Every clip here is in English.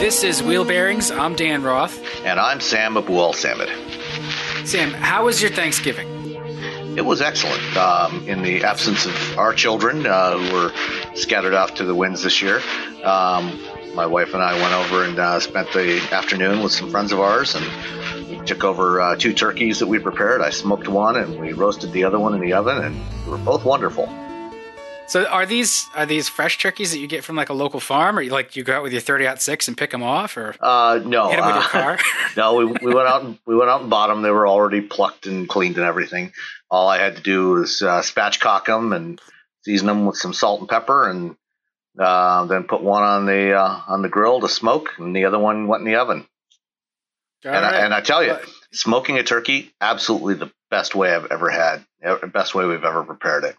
This is Wheel Bearings. I'm Dan Roth. And I'm Sam Abou-El Samad. Sam, how was your Thanksgiving? It was excellent. In the absence of our children, who were scattered off to the winds this year, my wife and I went over and spent the afternoon with some friends of ours, and we took over two turkeys that we prepared. I smoked one, and we roasted the other one in the oven, and they were both wonderful. So are these fresh turkeys that you get from like a local farm, or you go out with your 30-06 and pick them off, or no, hit them with your car? No, we went out and bought them. They were already plucked and cleaned and everything. All I had to do was spatchcock them and season them with some salt and pepper, and then put one on the grill to smoke, and the other one went in the oven. And I tell you, smoking a turkey, absolutely the best way I've ever had. Best way we've ever prepared it.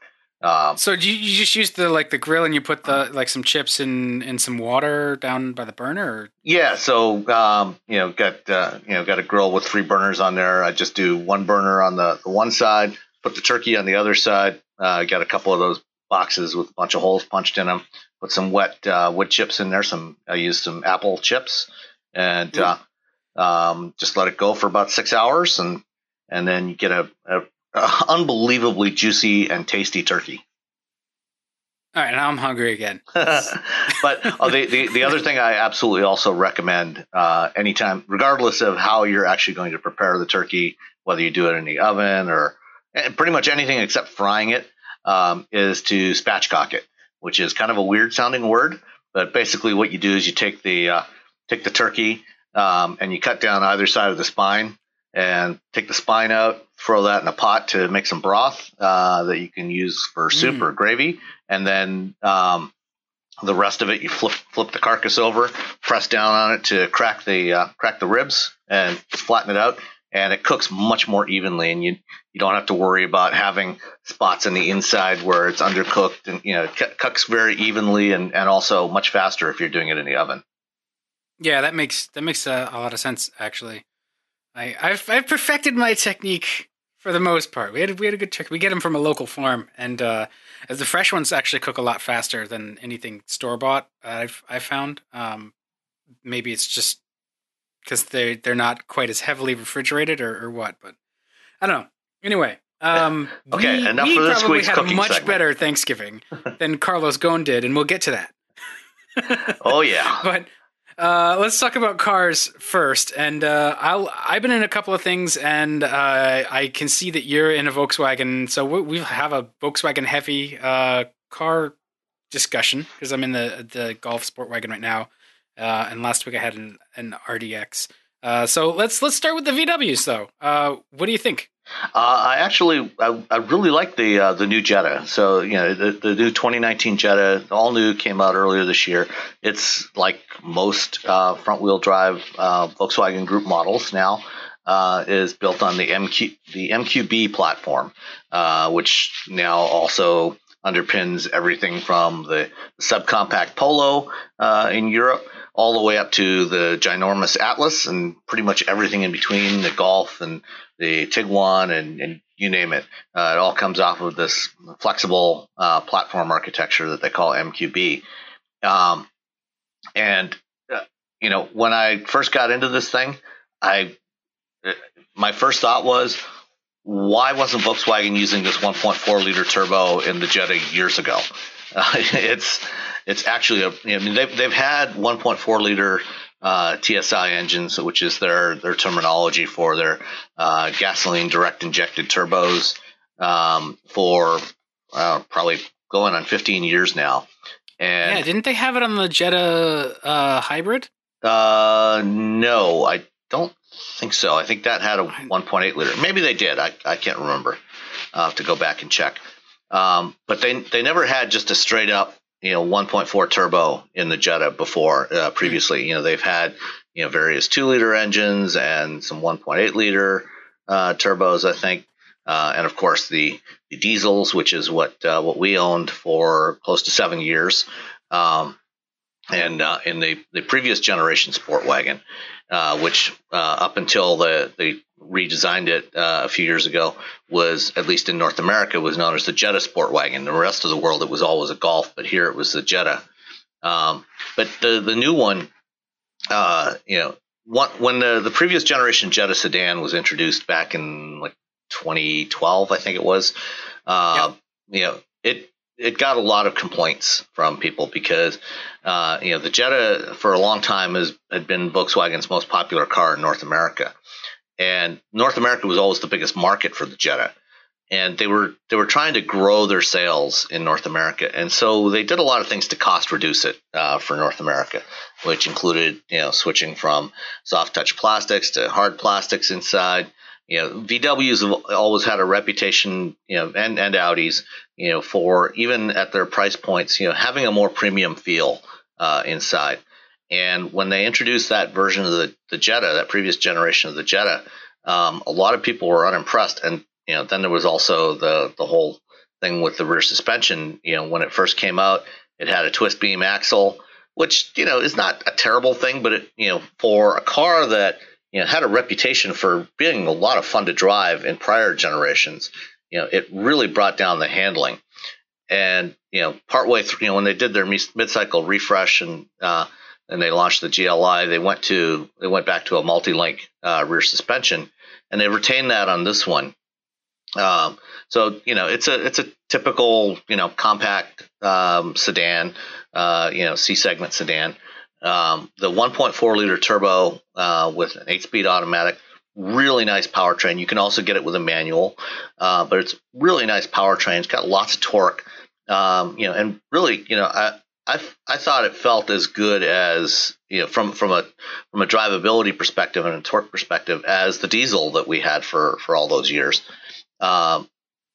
So you just use the grill, and you put some chips and some water down by the burner? Or? Yeah. So, got a grill with three burners on there. I just do one burner on the one side, put the turkey on the other side. I got a couple of those boxes with a bunch of holes punched in them, put some wet, wood chips in there. I used some apple chips, and, just let it go for about 6 hours. And then you get a unbelievably juicy and tasty turkey. All right, now I'm hungry again. But the other thing I absolutely also recommend anytime, regardless of how you're actually going to prepare the turkey, whether you do it in the oven or pretty much anything except frying it, is to spatchcock it, which is kind of a weird sounding word, but basically what you do is you take the turkey and you cut down either side of the spine, and take the spine out, throw that in a pot to make some broth that you can use for soup or gravy. And then the rest of it, you flip the carcass over, press down on it to crack the ribs and flatten it out. And it cooks much more evenly, and you don't have to worry about having spots on the inside where it's undercooked. And it cooks very evenly and also much faster if you're doing it in the oven. Yeah, that makes a lot of sense, actually. I've perfected my technique for the most part. We had a good trick. We get them from a local farm, and as the fresh ones actually cook a lot faster than anything store bought. I've found maybe it's just because they're not quite as heavily refrigerated or what, but I don't know. Anyway, okay. Enough for this week's cooking segment. We probably had a much better Thanksgiving than Carlos Ghosn did, and we'll get to that. Oh yeah, but. Let's talk about cars first, and I've been in a couple of things, and I can see that you're in a Volkswagen, so we have a Volkswagen-heavy car discussion, because I'm in the Golf Sport Wagon right now, and last week I had an RDX. So let's start with the VWs, though. What do you think? I really like the new Jetta. So, the new 2019 Jetta, all new, came out earlier this year. It's like most front wheel drive Volkswagen Group models now, is built on the MQB platform, which now also underpins everything from the subcompact Polo in Europe all the way up to the ginormous Atlas and pretty much everything in between, the Golf and the Tiguan and you name it. It all comes off of this flexible platform architecture that they call MQB. You know, when I first got into this thing, my first thought was, why wasn't Volkswagen using this 1.4 liter turbo in the Jetta years ago? It's actually they've had 1.4 liter TSI engines, which is their terminology for their gasoline direct injected turbos for probably going on 15 years now. And yeah, didn't they have it on the Jetta hybrid? No, I don't think so. I think that had a 1.8 liter. Maybe they did. I can't remember. I'll have to go back and check. But they never had just a straight up 1.4 turbo in the Jetta before previously. They've had various 2 liter engines and some 1.8 liter turbos, I think. And of course, the diesels, which is what we owned for close to 7 years, and in the previous generation Sport Wagon, which up until they redesigned it a few years ago was, at least in North America, was known as the Jetta Sport Wagon. The rest of the world, it was always a Golf, but here it was the Jetta. But the new one, when the previous generation Jetta sedan was introduced back in 2012, I think it was. It got a lot of complaints from people because the Jetta for a long time had been Volkswagen's most popular car in North America, and North America was always the biggest market for the Jetta, and they were trying to grow their sales in North America, and so they did a lot of things to cost reduce it for North America, which included switching from soft touch plastics to hard plastics inside. VWs have always had a reputation, and Audis, for even at their price points, having a more premium feel inside. And when they introduced that version of the Jetta, that previous generation of the Jetta, a lot of people were unimpressed. And then there was also the whole thing with the rear suspension. When it first came out, it had a twist beam axle, which is not a terrible thing, but it, for a car that had a reputation for being a lot of fun to drive in prior generations, it really brought down the handling. And, partway through, when they did their mid-cycle refresh and they launched the GLI, they went back to a multi-link rear suspension, and they retained that on this one. It's a typical, compact sedan, C-segment sedan. The 1.4 liter turbo with an 8-speed automatic, really nice powertrain. You can also get it with a manual, but it's really nice powertrain. It's got lots of torque, and really, I thought it felt as good as from a drivability perspective and a torque perspective as the diesel that we had for all those years.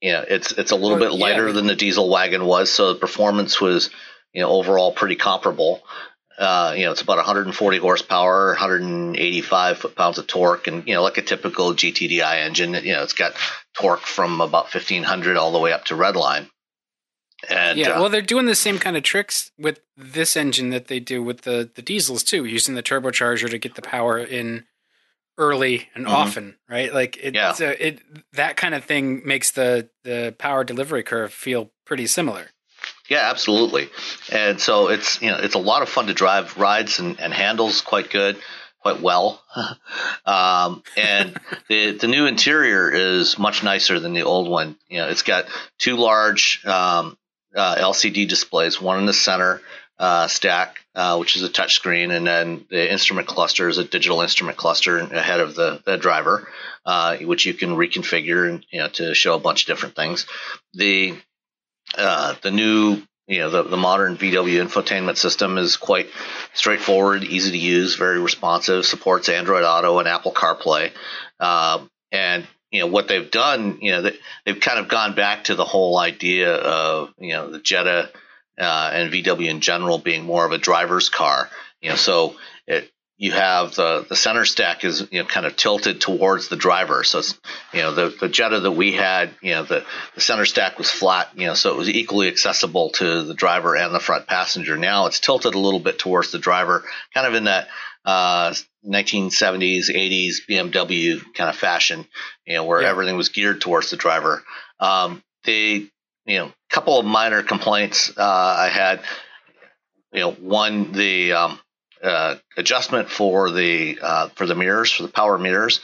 It's a little bit lighter than the diesel wagon was, so the performance was overall pretty comparable. It's about 140 horsepower, 185 foot-pounds of torque, and like a typical GTDI engine, it's got torque from about 1500 all the way up to redline. And they're doing the same kind of tricks with this engine that they do with the diesels too, using the turbocharger to get the power in early and often, right? That kind of thing makes the power delivery curve feel pretty similar. Yeah, absolutely. And so it's, it's a lot of fun to drive, rides and handles quite well. And the new interior is much nicer than the old one. It's got two large LCD displays, one in the center stack, which is a touchscreen, and then the instrument cluster is a digital instrument cluster ahead of the driver, which you can reconfigure and, to show a bunch of different things. The new, the modern VW infotainment system is quite straightforward, easy to use, very responsive, supports Android Auto and Apple CarPlay. What they've done, they've kind of gone back to the whole idea of, the Jetta and VW in general being more of a driver's car. So you have the center stack is, you know, kind of tilted towards the driver. So it's, you know, the Jetta that we had, you know, the center stack was flat, you know, so it was equally accessible to the driver and the front passenger. Now it's tilted a little bit towards the driver, kind of in that 1970s, 80s BMW kind of fashion, you know, where everything was geared towards the driver. They, you know, a couple of minor complaints I had, you know, one, the adjustment for the mirrors, for the power mirrors,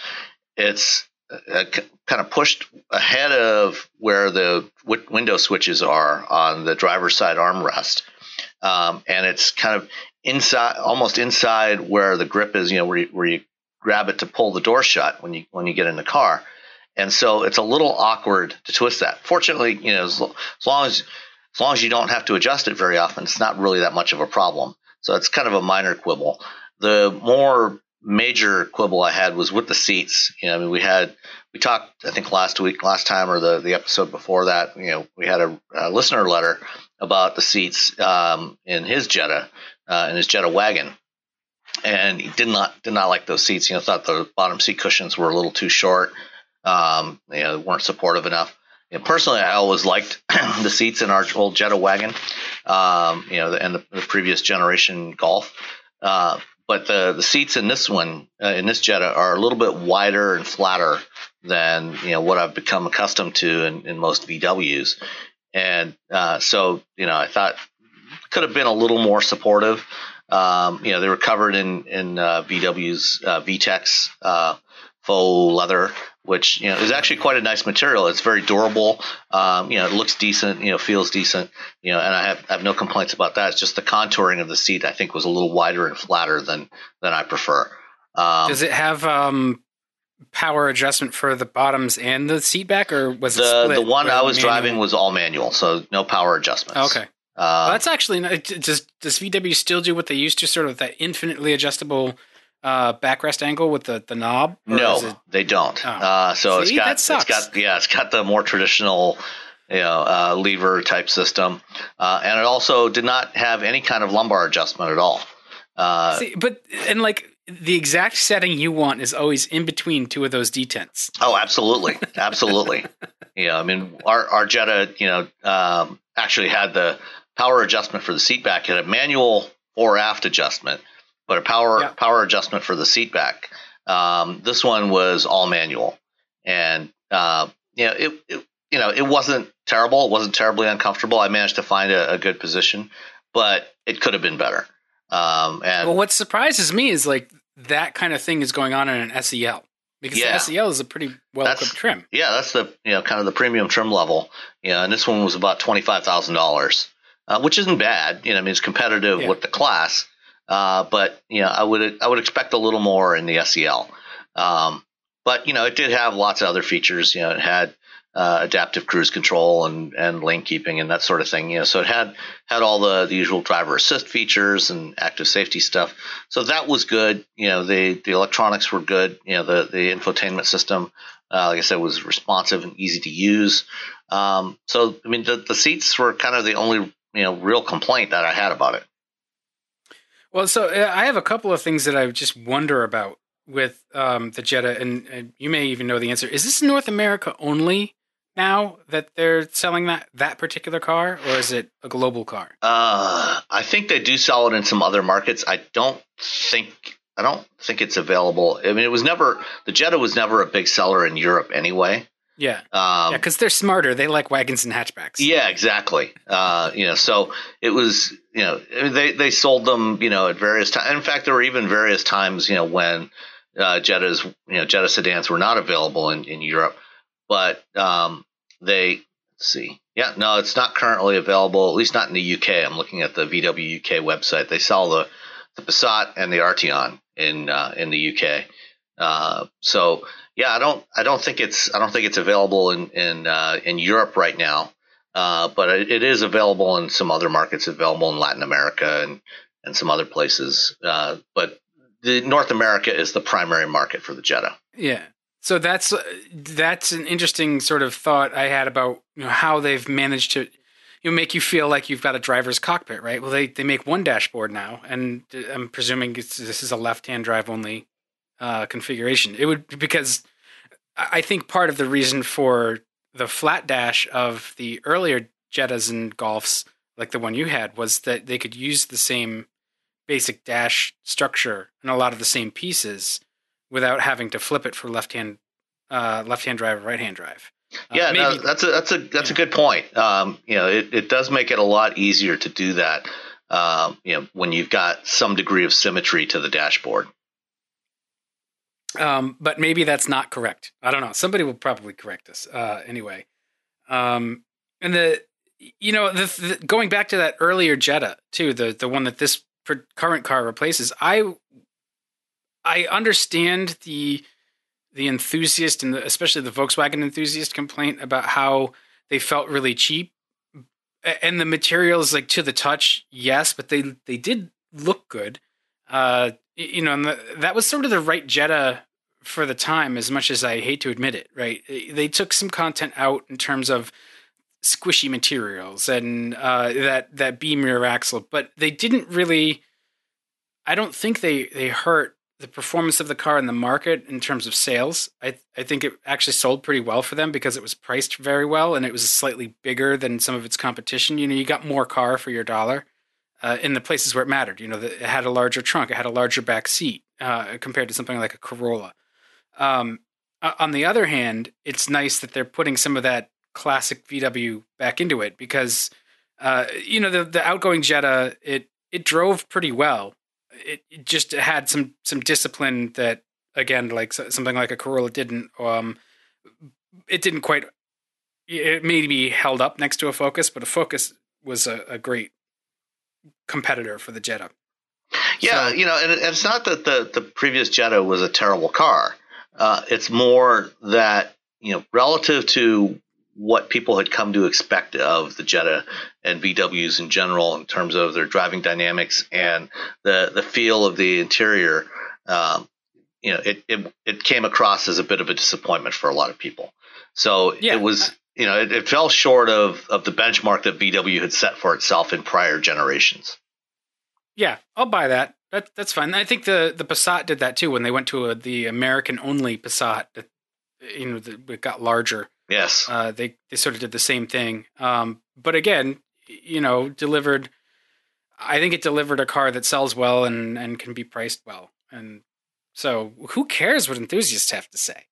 it's kind of pushed ahead of where the window switches are on the driver's side armrest. And it's kind of inside, almost inside where the grip is, you know, where you grab it to pull the door shut when you get in the car. And so it's a little awkward to twist that. Fortunately, you know, as long as you don't have to adjust it very often, it's not really that much of a problem. So it's kind of a minor quibble. The more major quibble I had was with the seats. You know, I mean, we talked, I think last time or the episode before that, you know, we had a listener letter about the seats in his Jetta wagon, and he did not like those seats. You know, thought the bottom seat cushions were a little too short. You know, weren't supportive enough. You know, personally, I always liked the seats in our old Jetta wagon, you know, and the previous generation Golf. But the seats in this one, in this Jetta, are a little bit wider and flatter than, you know, what I've become accustomed to in most VWs. And so, you know, I thought could have been a little more supportive. You know, they were covered in VW's VTEX faux leather, which, you know, is actually quite a nice material. It's very durable. You know, it looks decent, you know, feels decent, you know, and I have no complaints about that. It's just the contouring of the seat, I think, was a little wider and flatter than I prefer. Does it have power adjustment for the bottoms and the seat back, or was it split? The one I was driving was all manual, so no power adjustments. Okay. Well, that's actually not, does VW still do what they used to, sort of that infinitely adjustable backrest angle with the knob? No, they don't. Oh. So see, it's got the more traditional, you know, lever type system, and it also did not have any kind of lumbar adjustment at all. But the exact setting you want is always in between two of those detents. Oh, absolutely, absolutely. You know, I mean, our Jetta, you know, actually had the power adjustment for the seat back. It had a manual fore aft adjustment, but a power adjustment for the seat back. This one was all manual, and you know, it wasn't terrible. It wasn't terribly uncomfortable. I managed to find a good position, but it could have been better. And well, what surprises me is, like, that kind of thing is going on in an SEL, because the SEL is a pretty well-equipped trim. Yeah, that's the, you know, kind of the premium trim level. You know, and this one was about $25,000, which isn't bad. You know, I mean, it's competitive with the class. But, you know, I would expect a little more in the SEL. But, you know, it did have lots of other features. You know, it had adaptive cruise control and lane keeping and that sort of thing. You know, so it had all the usual driver assist features and active safety stuff. So that was good. You know, the electronics were good. You know, the infotainment system, like I said, was responsive and easy to use. So, I mean, the seats were kind of the only, you know, real complaint that I had about it. Well, so I have a couple of things that I just wonder about with the Jetta, and you may even know the answer. Is this North America only now that they're selling that particular car, or is it a global car? I think they do sell it in some other markets. I don't think it's available. I mean, the Jetta was never a big seller in Europe anyway. Yeah, because they're smarter. They like wagons and hatchbacks. Yeah, exactly. You know, so it was, you know, they sold them, you know, at various times. In fact, there were even various times, you know, when Jetta sedans were not available in Europe. But it's not currently available, at least not in the UK. I'm looking at the VW UK website. They sell the Passat and the Arteon in the UK. So. Yeah, I don't think it's available in Europe right now, but it is available in some other markets, available in Latin America and some other places. But the North America is the primary market for the Jetta. Yeah, so that's an interesting sort of thought I had about, you know, how they've managed to you make you feel like you've got a driver's cockpit, right? Well, they make one dashboard now, and I'm presuming this is a left-hand drive only configuration. It would, because I think part of the reason for the flat dash of the earlier Jettas and Golfs, like the one you had, was that they could use the same basic dash structure and a lot of the same pieces without having to flip it for left-hand drive or right-hand drive. Yeah, maybe, no, that's a good point. You know, it does make it a lot easier to do that. You know, when you've got some degree of symmetry to the dashboard. But maybe that's not correct. I don't know. Somebody will probably correct us. Anyway, and the going back to that earlier Jetta too, the one that this current car replaces, I understand the enthusiast and especially the Volkswagen enthusiast complaint about how they felt really cheap and the materials, like, to the touch. Yes, but they did look good. You know, and that was sort of the right Jetta for the time, as much as I hate to admit it, right? They took some content out in terms of squishy materials and that beam rear axle, but they didn't really, I don't think they hurt the performance of the car in the market in terms of sales. I think it actually sold pretty well for them because it was priced very well and it was slightly bigger than some of its competition. You know, you got more car for your dollar in the places where it mattered. You know, it had a larger trunk, it had a larger back seat compared to something like a Corolla. On the other hand, it's nice that they're putting some of that classic VW back into it because, you know, the outgoing Jetta, it drove pretty well. It just had some discipline that, again, like something like a Corolla didn't. It didn't quite. It maybe held up next to a Focus, but a Focus was a great competitor for the Jetta. Yeah, so, you know, and it's not that the previous Jetta was a terrible car. It's more that, you know, relative to what people had come to expect of the Jetta and VWs in general in terms of their driving dynamics and the feel of the interior, you know, it came across as a bit of a disappointment for a lot of people. So yeah, it was, you know, it fell short of the benchmark that VW had set for itself in prior generations. Yeah, I'll buy that. That's fine. I think the Passat did that too when they went to the American only Passat. You know, it got larger. Yes. They sort of did the same thing. But again, you know, I think it delivered a car that sells well and can be priced well. And so who cares what enthusiasts have to say?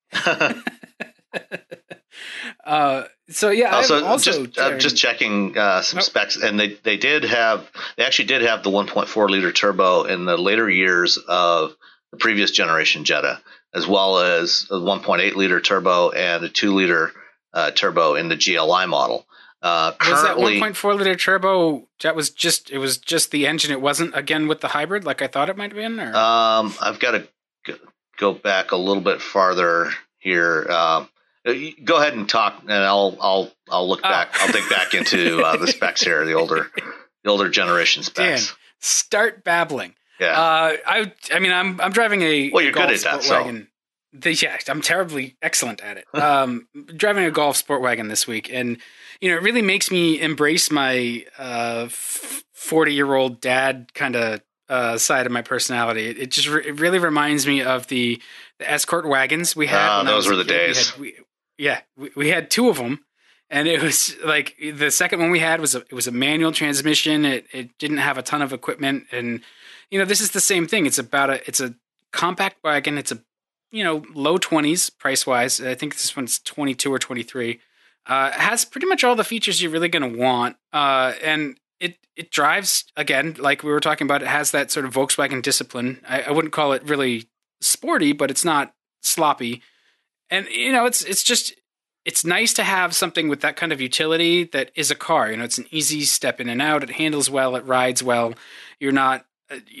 So yeah, also just checking some specs, and they actually did have the 1.4 liter turbo in the later years of the previous generation Jetta, as well as a 1.8 liter turbo and a 2 liter turbo in the GLI model. Currently, was that 1.4 liter turbo? That was just the engine. It wasn't again with the hybrid, like I thought it might have been. Or? I've got to go back a little bit farther here. Go ahead and talk, and I'll look back. I'll dig back into the specs here, the older generation specs. Dan, start babbling. Yeah. I mean, I'm driving a. Well, you're Golf good at that, Sportwagon. So. I'm terribly excellent at it. Driving a Golf Sportwagon this week, and you know, it really makes me embrace my 40-year-old dad kind of side of my personality. It really reminds me of the Escort wagons we had. Those were the days. We had two of them, and it was like the second one we had was a manual transmission. It didn't have a ton of equipment, and you know, this is the same thing. It's a compact wagon. It's a, you know, low 20s price-wise. I think this one's 22 or 23. It has pretty much all the features you're really going to want. And it drives, again, like we were talking about, it has that sort of Volkswagen discipline. I wouldn't call it really sporty, but it's not sloppy. And, you know, it's nice to have something with that kind of utility that is a car. You know, it's an easy step in and out. It handles well. It rides well. You're not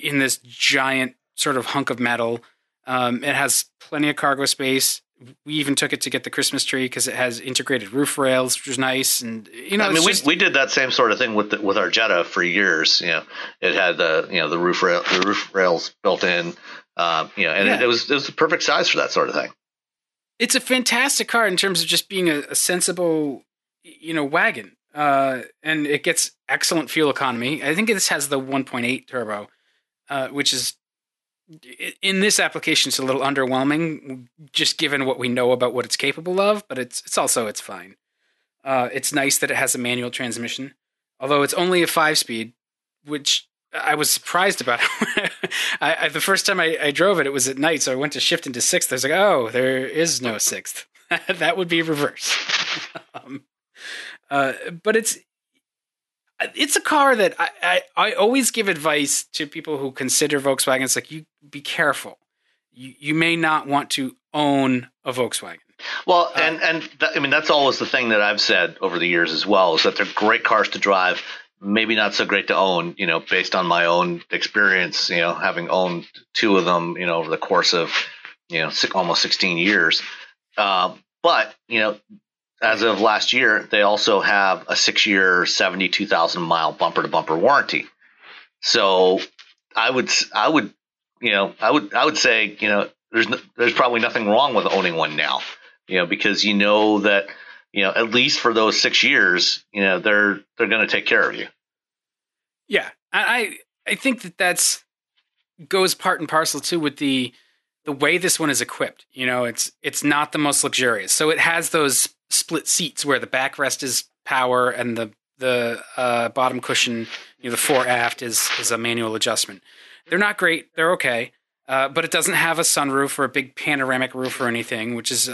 in this giant sort of hunk of metal. It has plenty of cargo space. We even took it to get the Christmas tree because it has integrated roof rails, which was nice. And you know, I mean, we did that same sort of thing with our Jetta for years. You know, it had the roof rails built in. You know, and yeah, it was the perfect size for that sort of thing. It's a fantastic car in terms of just being a sensible, you know, wagon. and it gets excellent fuel economy. I think this has the 1.8 turbo, which is, in this application, it's a little underwhelming, just given what we know about what it's capable of, but it's fine. It's nice that it has a manual transmission, although it's only a 5-speed, which I was surprised about. The first time I drove it, it was at night, so I went to shift into 6th. I was like, oh, there is no 6th. That would be reverse. But it's a car that I always give advice to people who consider Volkswagen. It's like, you be careful. You may not want to own a Volkswagen. Well, that's always the thing that I've said over the years as well, is that they're great cars to drive, maybe not so great to own, based on my own experience, having owned two of them, over the course of, almost 16 years. But, as of last year, they also have a 6-year, 72,000-mile bumper-to-bumper warranty. So I would say there's probably nothing wrong with owning one now, because that at least for those 6 years, they're going to take care of you. Yeah, I think that goes part and parcel too with the way this one is equipped. It's not the most luxurious, so it has those split seats where the backrest is power and the bottom cushion, the fore aft is a manual adjustment. They're not great. They're okay. But it doesn't have a sunroof or a big panoramic roof or anything, which is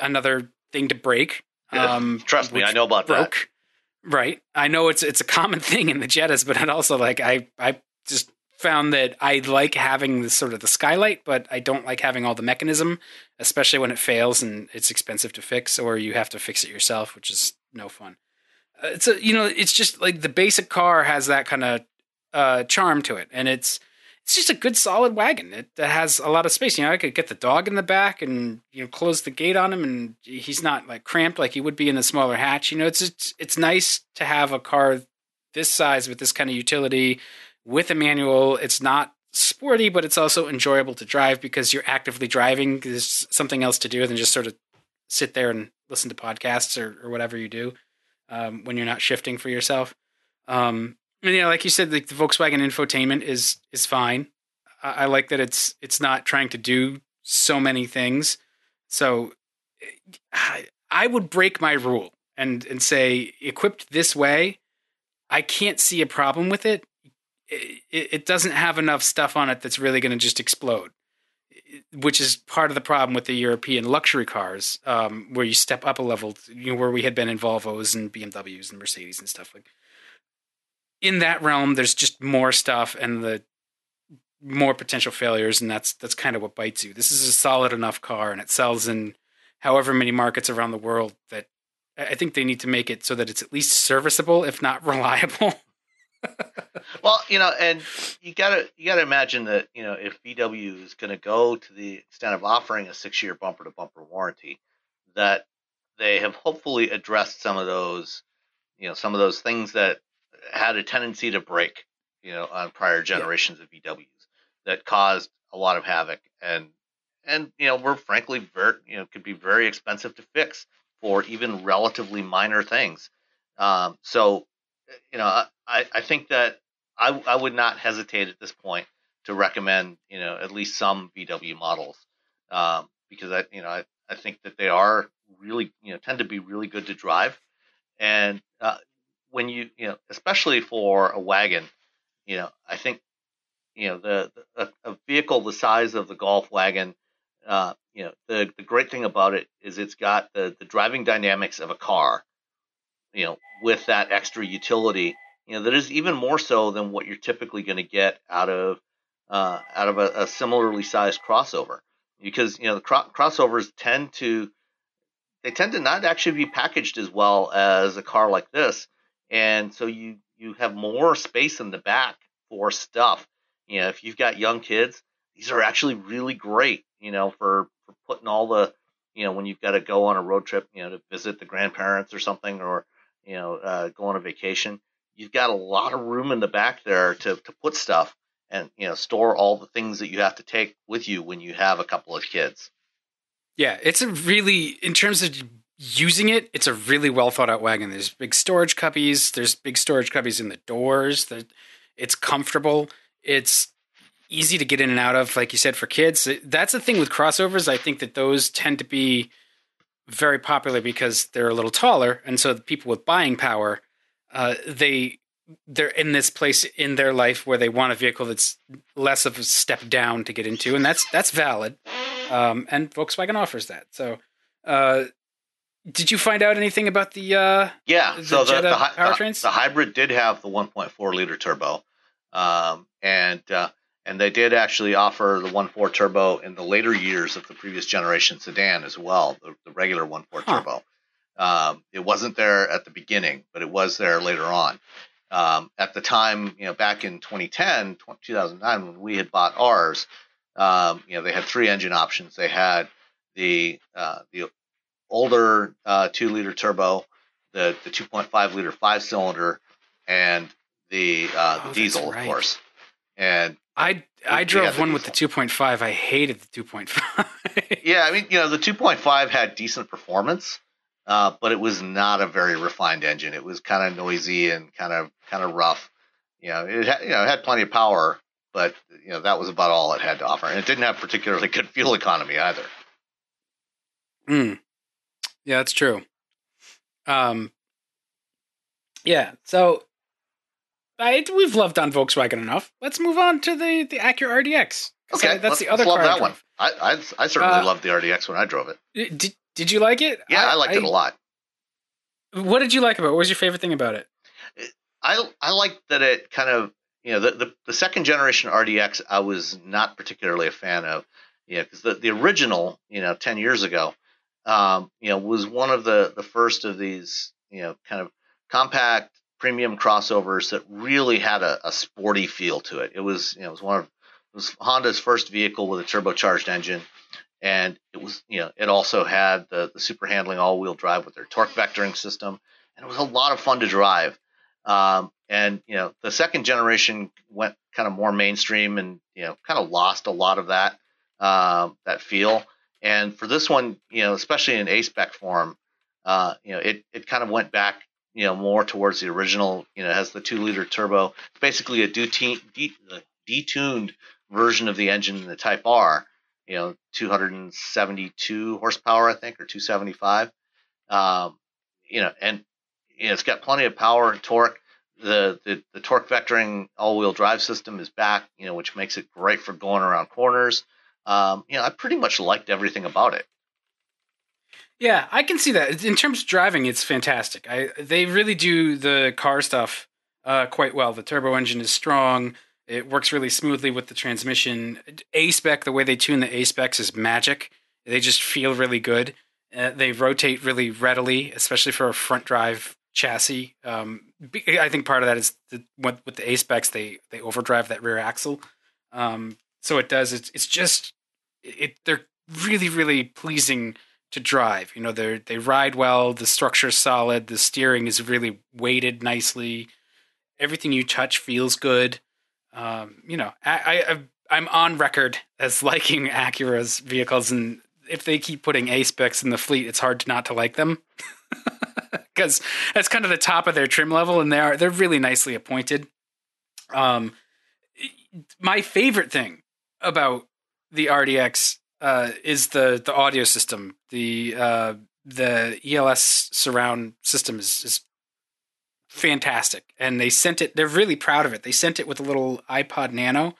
another thing to break. Yeah, trust me, I know about that. Right. I know it's a common thing in the Jettas, but it also, I just found that I like having the skylight, but I don't like having all the mechanism, especially when it fails and it's expensive to fix, or you have to fix it yourself, which is no fun. It's just like the basic car has that kind of charm to it. And it's just a good, solid wagon. It has a lot of space. I could get the dog in the back and, close the gate on him, and he's not cramped like he would be in a smaller hatch. It's nice to have a car this size with this kind of utility with a manual. It's not sporty, but it's also enjoyable to drive because you're actively driving. There's something else to do than just sort of sit there and listen to podcasts or whatever you do when you're not shifting for yourself. Like you said, the Volkswagen infotainment is fine. I like that it's not trying to do so many things. So I would break my rule and say, equipped this way, I can't see a problem with it. It doesn't have enough stuff on it that's really going to just explode, which is part of the problem with the European luxury cars, where you step up a level, where we had been in Volvos and BMWs and Mercedes and stuff like that. In that realm, there's just more stuff and the more potential failures, and that's kind of what bites you. This is a solid enough car, and it sells in however many markets around the world that I think they need to make it so that it's at least serviceable, if not reliable. Well, and you gotta imagine that if VW is going to go to the extent of offering a 6-year bumper-to-bumper warranty, that they have hopefully addressed some of those things that had a tendency to break, on prior generations of VWs that caused a lot of havoc and were frankly could be very expensive to fix for even relatively minor things. I think that I would not hesitate at this point to recommend, at least some VW models, because I think that they are really, tend to be really good to drive. And, when you especially for a wagon, I think, a vehicle the size of the Golf wagon, the great thing about it is it's got the driving dynamics of a car, with that extra utility, that is even more so than what you're typically going to get out of a similarly sized crossover, because, the crossovers tend to not actually be packaged as well as a car like this. And so you have more space in the back for stuff. If you've got young kids, these are actually really great, for putting all the, when you've got to go on a road trip, to visit the grandparents or something, or, go on a vacation. You've got a lot of room in the back there to put stuff and, store all the things that you have to take with you when you have a couple of kids. Yeah, it's a really, in terms of using it, it's a really well thought out wagon. There's big storage cubbies. There's big storage cubbies in the doors. It's comfortable. It's easy to get in and out of, like you said, for kids. That's the thing with crossovers. I think that those tend to be very popular because they're a little taller. And so the people with buying power, they're in this place in their life where they want a vehicle that's less of a step down to get into. And that's valid. And Volkswagen offers that. So, did you find out anything about the Jetta powertrains? The hybrid did have the 1.4 liter turbo, and they did actually offer the 1.4 turbo in the later years of the previous generation sedan as well, the regular 1.4 turbo. It wasn't there at the beginning, but it was there later on. At the time, back in 2010, 2009, when we had bought ours, they had three engine options. They had the older 2-liter turbo, the 2.5-liter 5-cylinder, and the diesel, right, of course. And I drove one with the 2.5. I hated the 2.5. Yeah, I mean, the 2.5 had decent performance, but it was not a very refined engine. It was kind of noisy and kind of rough. It had plenty of power, but that was about all it had to offer, and it didn't have particularly good fuel economy either. Hmm. Yeah, that's true. Yeah, so we've loved on Volkswagen enough. Let's move on to the Acura RDX. Okay, that's the other car. I love that one. I certainly loved the RDX when I drove it. Did you like it? Yeah, I liked it a lot. What did you like about it? What was your favorite thing about it? I liked that it kind of, the second generation RDX I was not particularly a fan of, because the original, 10 years ago, was one of the first of these, kind of compact premium crossovers that really had a sporty feel to it. It was, it was Honda's first vehicle with a turbocharged engine, and it was, it also had the super handling all-wheel drive with their torque vectoring system, and it was a lot of fun to drive. And the second generation went kind of more mainstream and, kind of lost a lot of that feel. And for this one, especially in A-Spec form, it kind of went back, more towards the original. It has the 2-liter turbo, basically a detuned version of the engine in the Type R, 272 horsepower, I think, or 275. It's got plenty of power and torque. The torque vectoring all-wheel drive system is back, which makes it great for going around corners. I pretty much liked everything about it. Yeah, I can see that. In terms of driving, it's fantastic. They really do the car stuff quite well. The turbo engine is strong. It works really smoothly with the transmission. A-Spec, the way they tune the A-Specs is magic. They just feel really good. They rotate really readily, especially for a front drive chassis. I think part of that is with the A-Specs, they overdrive that rear axle. So it does. It's just they're really, really pleasing to drive. They ride well. The structure's solid. The steering is really weighted nicely. Everything you touch feels good. I'm on record as liking Acura's vehicles, and if they keep putting A-Specs in the fleet, it's hard not to like them because that's kind of the top of their trim level, and they're really nicely appointed. My favorite thing about the RDX is the audio system. The ELS surround system is fantastic, and they sent it. They're really proud of it. They sent it with a little iPod Nano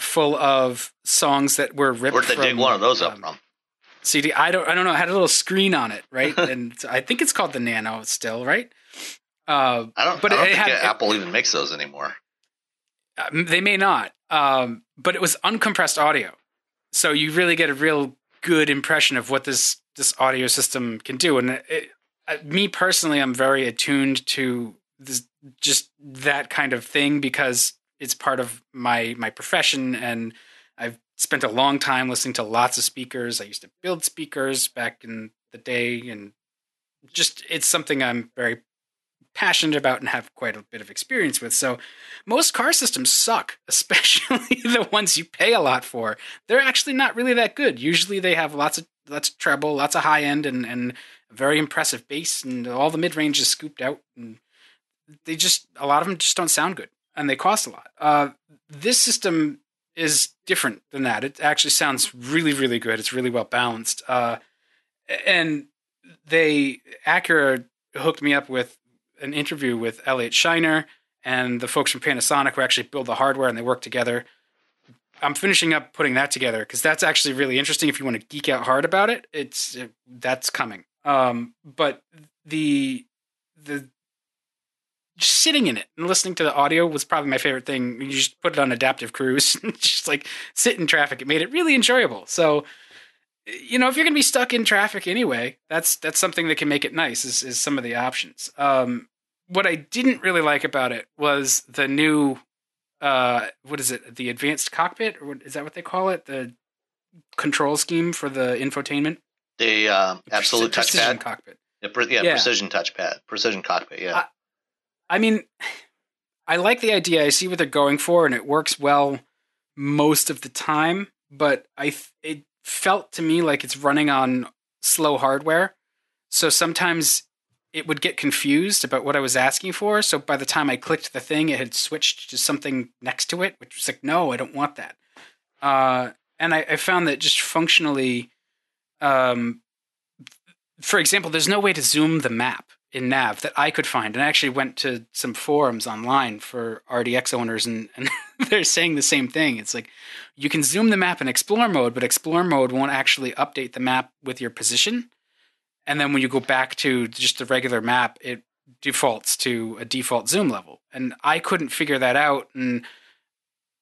full of songs that were ripped. Where'd they dig one of those up from? CD. I don't know. It had a little screen on it, right? And I think it's called the Nano still, right? I don't think Apple even makes those anymore. They may not, but it was uncompressed audio. So you really get a real good impression of what this audio system can do. And me personally, I'm very attuned to this, just that kind of thing, because it's part of my profession. And I've spent a long time listening to lots of speakers. I used to build speakers back in the day. And just it's something I'm very passionate about and have quite a bit of experience with. So most car systems suck, especially the ones you pay a lot for. They're actually not really that good. Usually they have lots of treble, lots of high end and very impressive bass, and all the mid-range is scooped out, and they just, a lot of them just don't sound good, and they cost a lot. This system is different than that. It actually sounds really, really good. It's really well balanced. And Acura hooked me up with an interview with Elliot Shiner and the folks from Panasonic who actually build the hardware, and they work together. I'm finishing up putting that together because that's actually really interesting. If you want to geek out hard about it, that's coming. But the just sitting in it and listening to the audio was probably my favorite thing. You just put it on adaptive cruise and just like sit in traffic. It made it really enjoyable. So, you know, if you're going to be stuck in traffic anyway, that's something that can make it nice is some of the options. What I didn't really like about it was the new, what is it? The advanced cockpit, or is that what they call it? The control scheme for the infotainment. The absolute touchpad cockpit. Yeah, precision touchpad, precision cockpit. Yeah. I mean, I like the idea. I see what they're going for, and it works well most of the time. But it felt to me like it's running on slow hardware. So sometimes it would get confused about what I was asking for. So by the time I clicked the thing, it had switched to something next to it, which was like, no, I don't want that. And I found that just functionally, for example, there's no way to zoom the map in Nav that I could find. And I actually went to some forums online for RDX owners, and they're saying the same thing. It's like, you can zoom the map in Explore mode, but Explore mode won't actually update the map with your position. And then when you go back to just the regular map, it defaults to a default zoom level. And I couldn't figure that out. And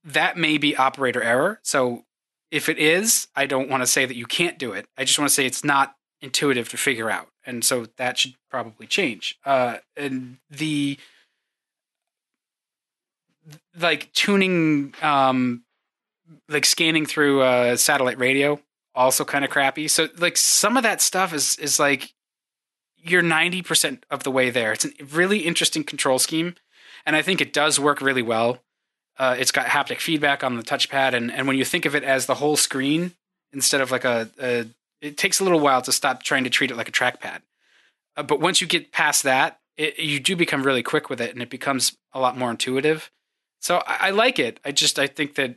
that may be operator error. So if it is, I don't want to say that you can't do it. I just want to say it's not intuitive to figure out. And so that should probably change. And the like tuning, like scanning through satellite radio, also kind of crappy. So like some of that stuff is like you're 90% of the way there. It's a really interesting control scheme. And I think it does work really well. It's got haptic feedback on the touchpad. And when you think of it as the whole screen, instead of like it takes a little while to stop trying to treat it like a trackpad. But once you get past that, you do become really quick with it, and it becomes a lot more intuitive. So I like it. I think that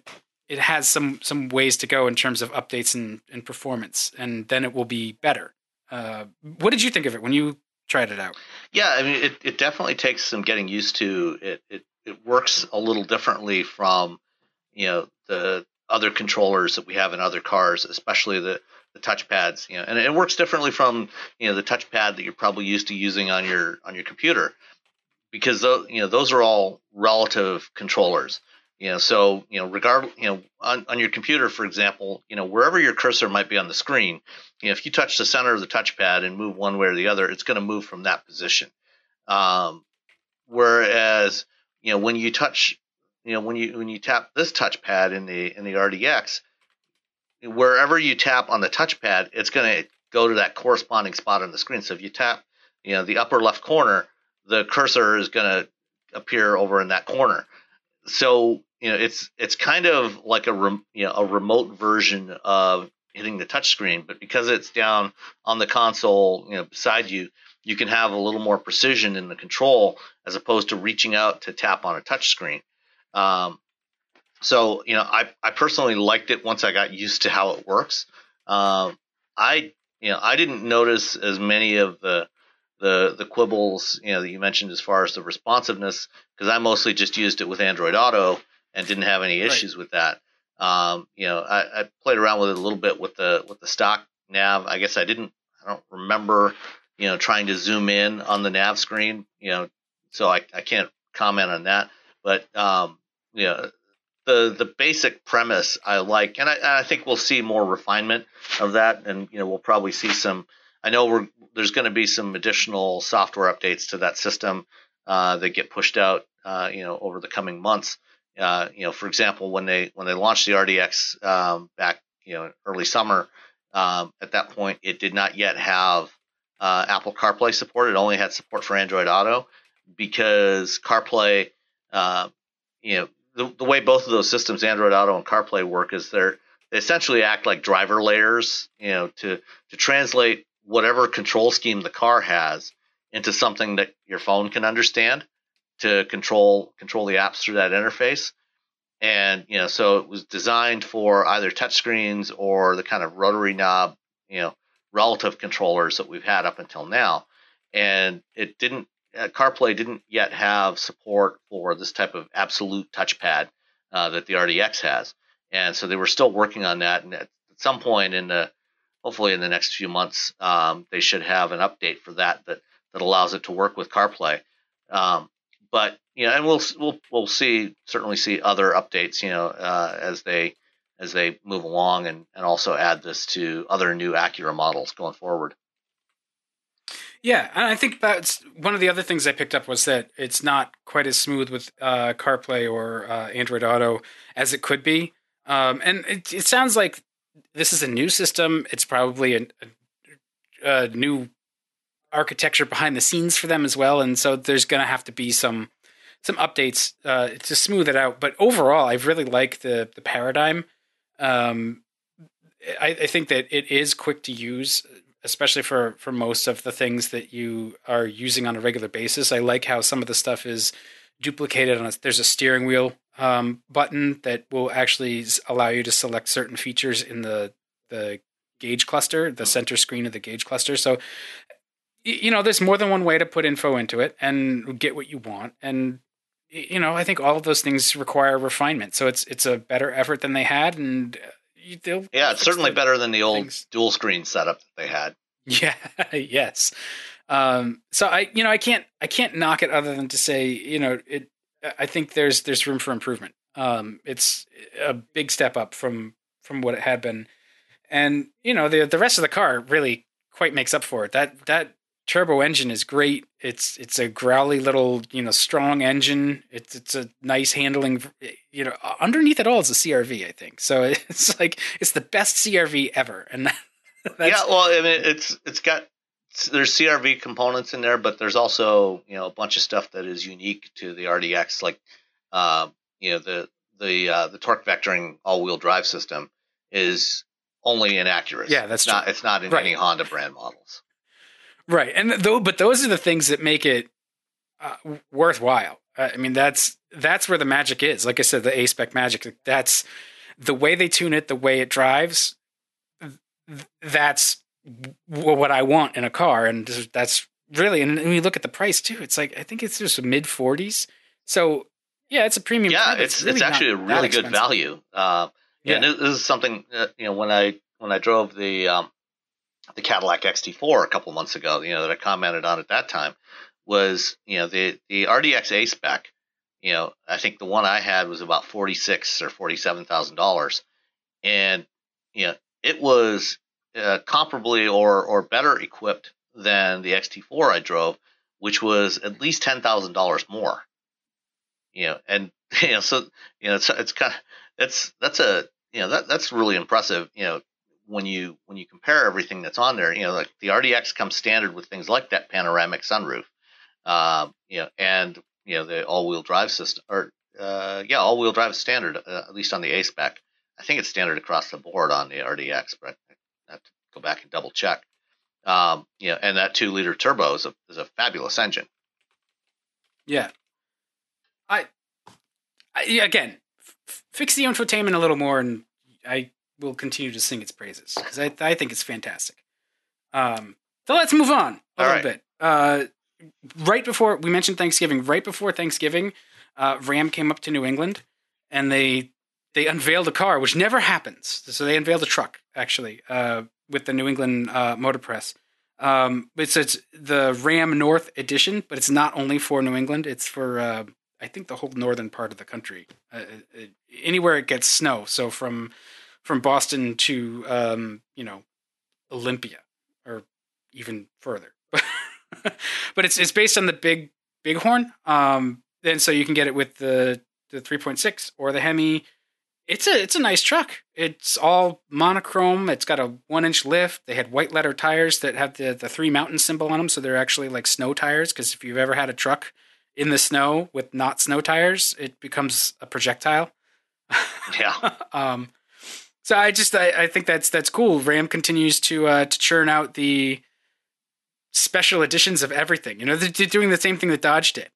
it has some ways to go in terms of updates and performance, and then it will be better. What did you think of it when you tried it out? Yeah, I mean, it definitely takes some getting used to. It works a little differently from, you know, the other controllers that we have in other cars, especially the touchpads, you know, and it works differently from, you know, the touchpad that you're probably used to using on your computer, because those are all relative controllers, you know. So, you know, regardless, you know, on your computer, for example, you know, wherever your cursor might be on the screen, you know, if you touch the center of the touchpad and move one way or the other, it's going to move from that position. Whereas, you know, when you touch, you know, when you tap this touchpad in the RDX, wherever you tap on the touchpad, it's going to go to that corresponding spot on the screen. So if you tap, you know, the upper left corner, the cursor is going to appear over in that corner. So, you know, it's kind of like a remote version of hitting the touch screen, but because it's down on the console, you know, beside you, you can have a little more precision in the control as opposed to reaching out to tap on a touch screen. So, you know, I personally liked it once I got used to how it works. I didn't notice as many of the quibbles, you know, that you mentioned as far as the responsiveness, because I mostly just used it with Android Auto and didn't have any issues with that. You know, I played around with it a little bit with the stock nav. I guess I don't remember, you know, trying to zoom in on the nav screen, you know, so I can't comment on that. But, you know, The basic premise I like, and I think we'll see more refinement of that, and, you know, we'll probably see some. I know there's going to be some additional software updates to that system that get pushed out, you know, over the coming months. You know, for example, when they launched the RDX back, you know, early summer, at that point it did not yet have Apple CarPlay support. It only had support for Android Auto because CarPlay, you know. The way both of those systems, Android Auto and CarPlay, work is they essentially act like driver layers, you know, to translate whatever control scheme the car has into something that your phone can understand to control the apps through that interface. And, you know, so it was designed for either touchscreens or the kind of rotary knob, you know, relative controllers that we've had up until now. And it didn't, CarPlay didn't yet have support for this type of absolute touchpad that the RDX has. And so they were still working on that. And at some point in the, hopefully in the next few months, they should have an update for that allows it to work with CarPlay. But, you know, and we'll see other updates, you know, as they move along and also add this to other new Acura models going forward. Yeah, and I think that's one of the other things I picked up was that it's not quite as smooth with CarPlay or Android Auto as it could be. And it sounds like this is a new system. It's probably a new architecture behind the scenes for them as well. And so there's going to have to be some updates to smooth it out. But overall, I really like the paradigm. I think that it is quick to use, especially for most of the things that you are using on a regular basis. I like how some of the stuff is duplicated. There's a steering wheel button that will actually allow you to select certain features in the gauge cluster, the center screen of the gauge cluster. So, you know, there's more than one way to put info into it and get what you want. And, you know, I think all of those things require refinement. So it's a better effort than they had. And it's certainly better than the old dual screen setup that they had. Yeah. Yes. So I can't knock it other than to say, you know, I think there's room for improvement. It's a big step up from what it had been. And, you know, the rest of the car really quite makes up for it. That turbo engine is great. It's a growly little, you know, strong engine. It's a nice handling, you know, underneath it all is a CRV, I think. So it's like, it's the best CRV ever. And yeah, well, I mean, it's got, there's CRV components in there, but there's also, you know, a bunch of stuff that is unique to the RDX. Like, you know, the torque vectoring all-wheel drive system is only in Acura. Yeah, that's not, true. It's not in any Honda brand models. Right, and but those are the things that make it worthwhile. I mean, that's where the magic is. Like I said, the A-Spec magic. That's the way they tune it, the way it drives. That's what I want in a car, and that's really. And when you look at the price too, it's like I think it's just mid-40s. So yeah, it's a premium. Yeah, product. It's actually a really good value. This is something you know when I drove the Cadillac XT4 a couple months ago, you know, that I commented on at that time was, you know, the RDX A-Spec, you know, I think the one I had was about $46,000 or $47,000. And, you know, it was comparably or better equipped than the XT4 I drove, which was at least $10,000 more, you know, and, you know, so, you know, it's kind of, that's a, you know, that's really impressive, you know, when you compare everything that's on there, you know, like the RDX comes standard with things like that panoramic sunroof, you know, and, you know, the all-wheel drive system or, all-wheel drive is standard, at least on the A-Spec. I think it's standard across the board on the RDX, but I have to go back and double check. You know, and that 2-liter turbo is a fabulous engine. Yeah. I again, fix the infotainment a little more and we'll continue to sing its praises because I think it's fantastic. So let's move on a little bit. Right before we mentioned Thanksgiving, Ram came up to New England and they unveiled a car, which never happens. So they unveiled a truck actually with the New England Motor Press. It's the Ram North Edition, but it's not only for New England. It's for I think the whole northern part of the country, anywhere it gets snow. So from Boston to, you know, Olympia or even further, but it's based on the Bighorn. And so you can get it with the 3.6 or the Hemi. It's a nice truck. It's all monochrome. It's got a 1-inch lift. They had white letter tires that have the three mountain symbol on them. So they're actually like snow tires. 'Cause if you've ever had a truck in the snow with not snow tires, it becomes a projectile. Yeah. So I think that's cool. Ram continues to churn out the special editions of everything. You know, they're doing the same thing that Dodge did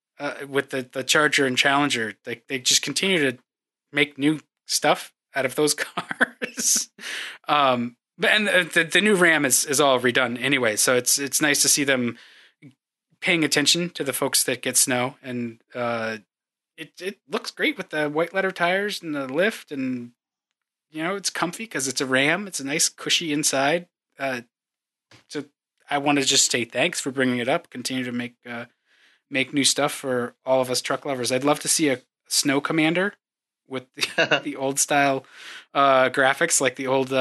with the Charger and Challenger. They just continue to make new stuff out of those cars. But the new Ram is all redone anyway, so it's nice to see them paying attention to the folks that get snow, and it looks great with the white letter tires and the lift, and you know it's comfy because it's a Ram. It's a nice cushy inside. So I want to just say thanks for bringing it up. Continue to make new stuff for all of us truck lovers. I'd love to see a Snow Commander with the old style graphics, like the old.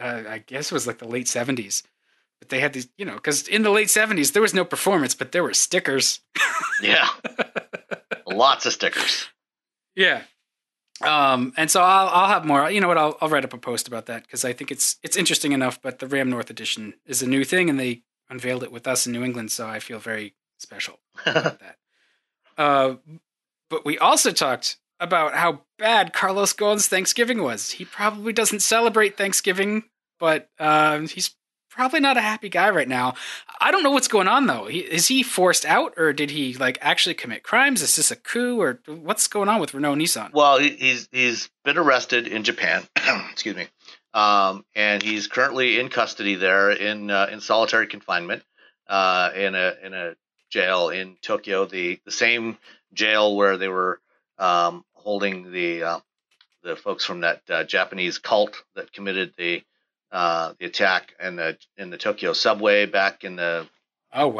I guess it was like the late 70s, but they had these, you know, because in the late 70s there was no performance, but there were stickers. Yeah, lots of stickers. Yeah, and so I'll have more. You know what? I'll write up a post about that because I think it's interesting enough. But the Ram North Edition is a new thing, and they unveiled it with us in New England, so I feel very special about that. But we also talked about how bad Carlos Ghosn's Thanksgiving was. He probably doesn't celebrate Thanksgiving, but he's probably not a happy guy right now. I don't know what's going on, though. Is he forced out, or did he like actually commit crimes? Is this a coup, or what's going on with Renault Nissan? Well, he's been arrested in Japan. Excuse me. And he's currently in custody there in solitary confinement in a jail in Tokyo, the same jail where they were holding the folks from that Japanese cult that committed the attack in the Tokyo subway back in the back in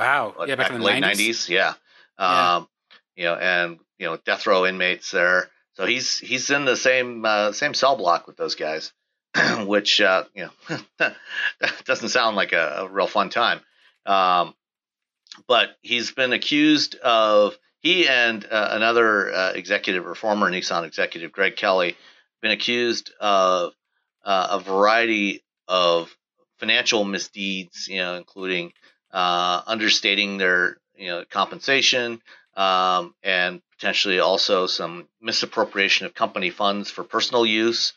the late 90s. Death row inmates there. So he's in the same cell block with those guys, which doesn't sound like a real fun time. But he's been accused of. He and another executive or former Nissan executive, Greg Kelly, been accused of a variety of financial misdeeds, including understating their compensation and potentially also some misappropriation of company funds for personal use,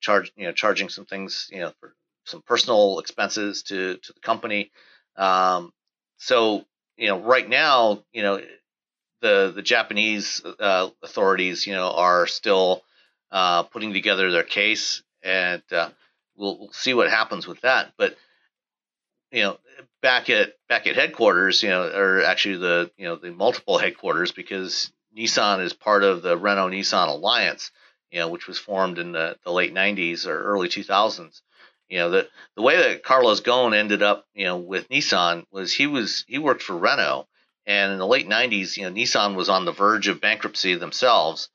charging some things, for some personal expenses to the company. So. Right now, the Japanese authorities, are still putting together their case, and we'll see what happens with that. But back at headquarters, or actually the multiple headquarters, because Nissan is part of the Renault Nissan Alliance, which was formed in the late 90s or early 2000s. The way that Carlos Ghosn ended up, with Nissan was he worked for Renault, and in the late 90s, Nissan was on the verge of bankruptcy themselves,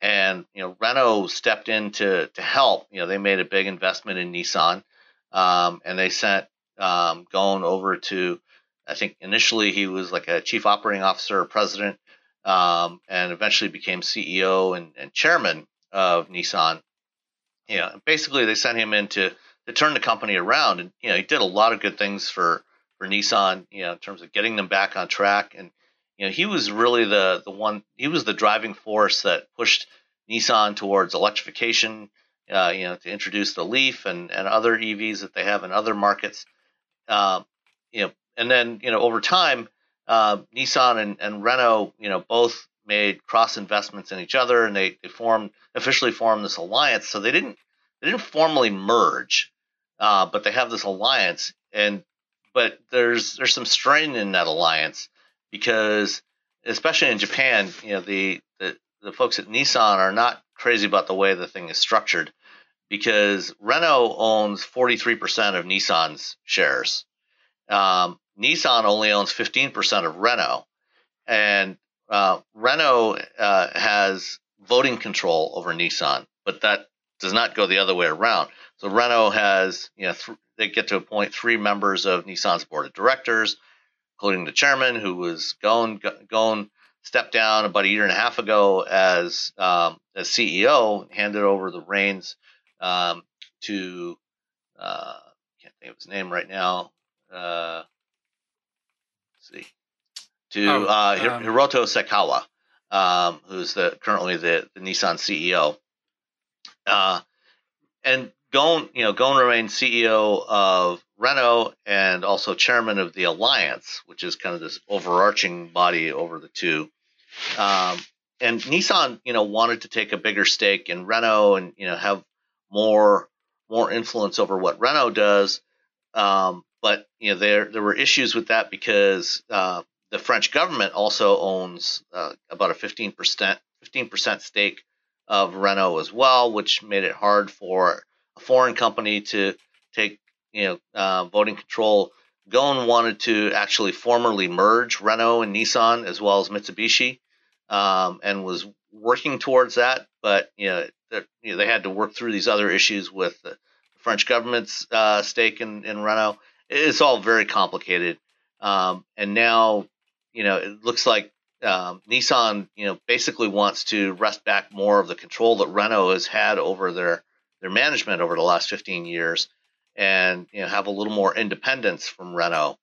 and Renault stepped in to help. They made a big investment in Nissan, and they sent Ghosn over to, I think initially he was like a chief operating officer, president, and eventually became CEO and chairman of Nissan. Basically they sent him in to turn the company around, and he did a lot of good things for Nissan, in terms of getting them back on track. And he was really the one. He was the driving force that pushed Nissan towards electrification. To introduce the Leaf and other EVs that they have in other markets. And then over time, Nissan and Renault, both made cross investments in each other, and they officially formed this alliance. So they didn't formally merge. But they have this alliance, but there's some strain in that alliance because, especially in Japan, the folks at Nissan are not crazy about the way the thing is structured, because Renault owns 43% of Nissan's shares. Nissan only owns 15% of Renault, and Renault has voting control over Nissan, but that does not go the other way around. So Renault has, they get to appoint three members of Nissan's board of directors, including the chairman, who was Ghosn stepped down about a year and a half ago as CEO, handed over the reins to can't think of his name right now. Hiroto Sekawa, who's currently the Nissan CEO. And Ghosn remains CEO of Renault and also chairman of the Alliance, which is kind of this overarching body over the two. And Nissan, you know, wanted to take a bigger stake in Renault and, you know, have more influence over what Renault does. But, you know, there were issues with that because the French government also owns about a 15% stake of Renault as well, which made it hard for a foreign company to take, voting control. Ghosn wanted to actually formally merge Renault and Nissan as well as Mitsubishi, and was working towards that. But, they had to work through these other issues with the French government's stake in Renault. It's all very complicated. And now, it looks like Nissan, basically wants to wrest back more of the control that Renault has had over their management over the last 15 years and, have a little more independence from Renault.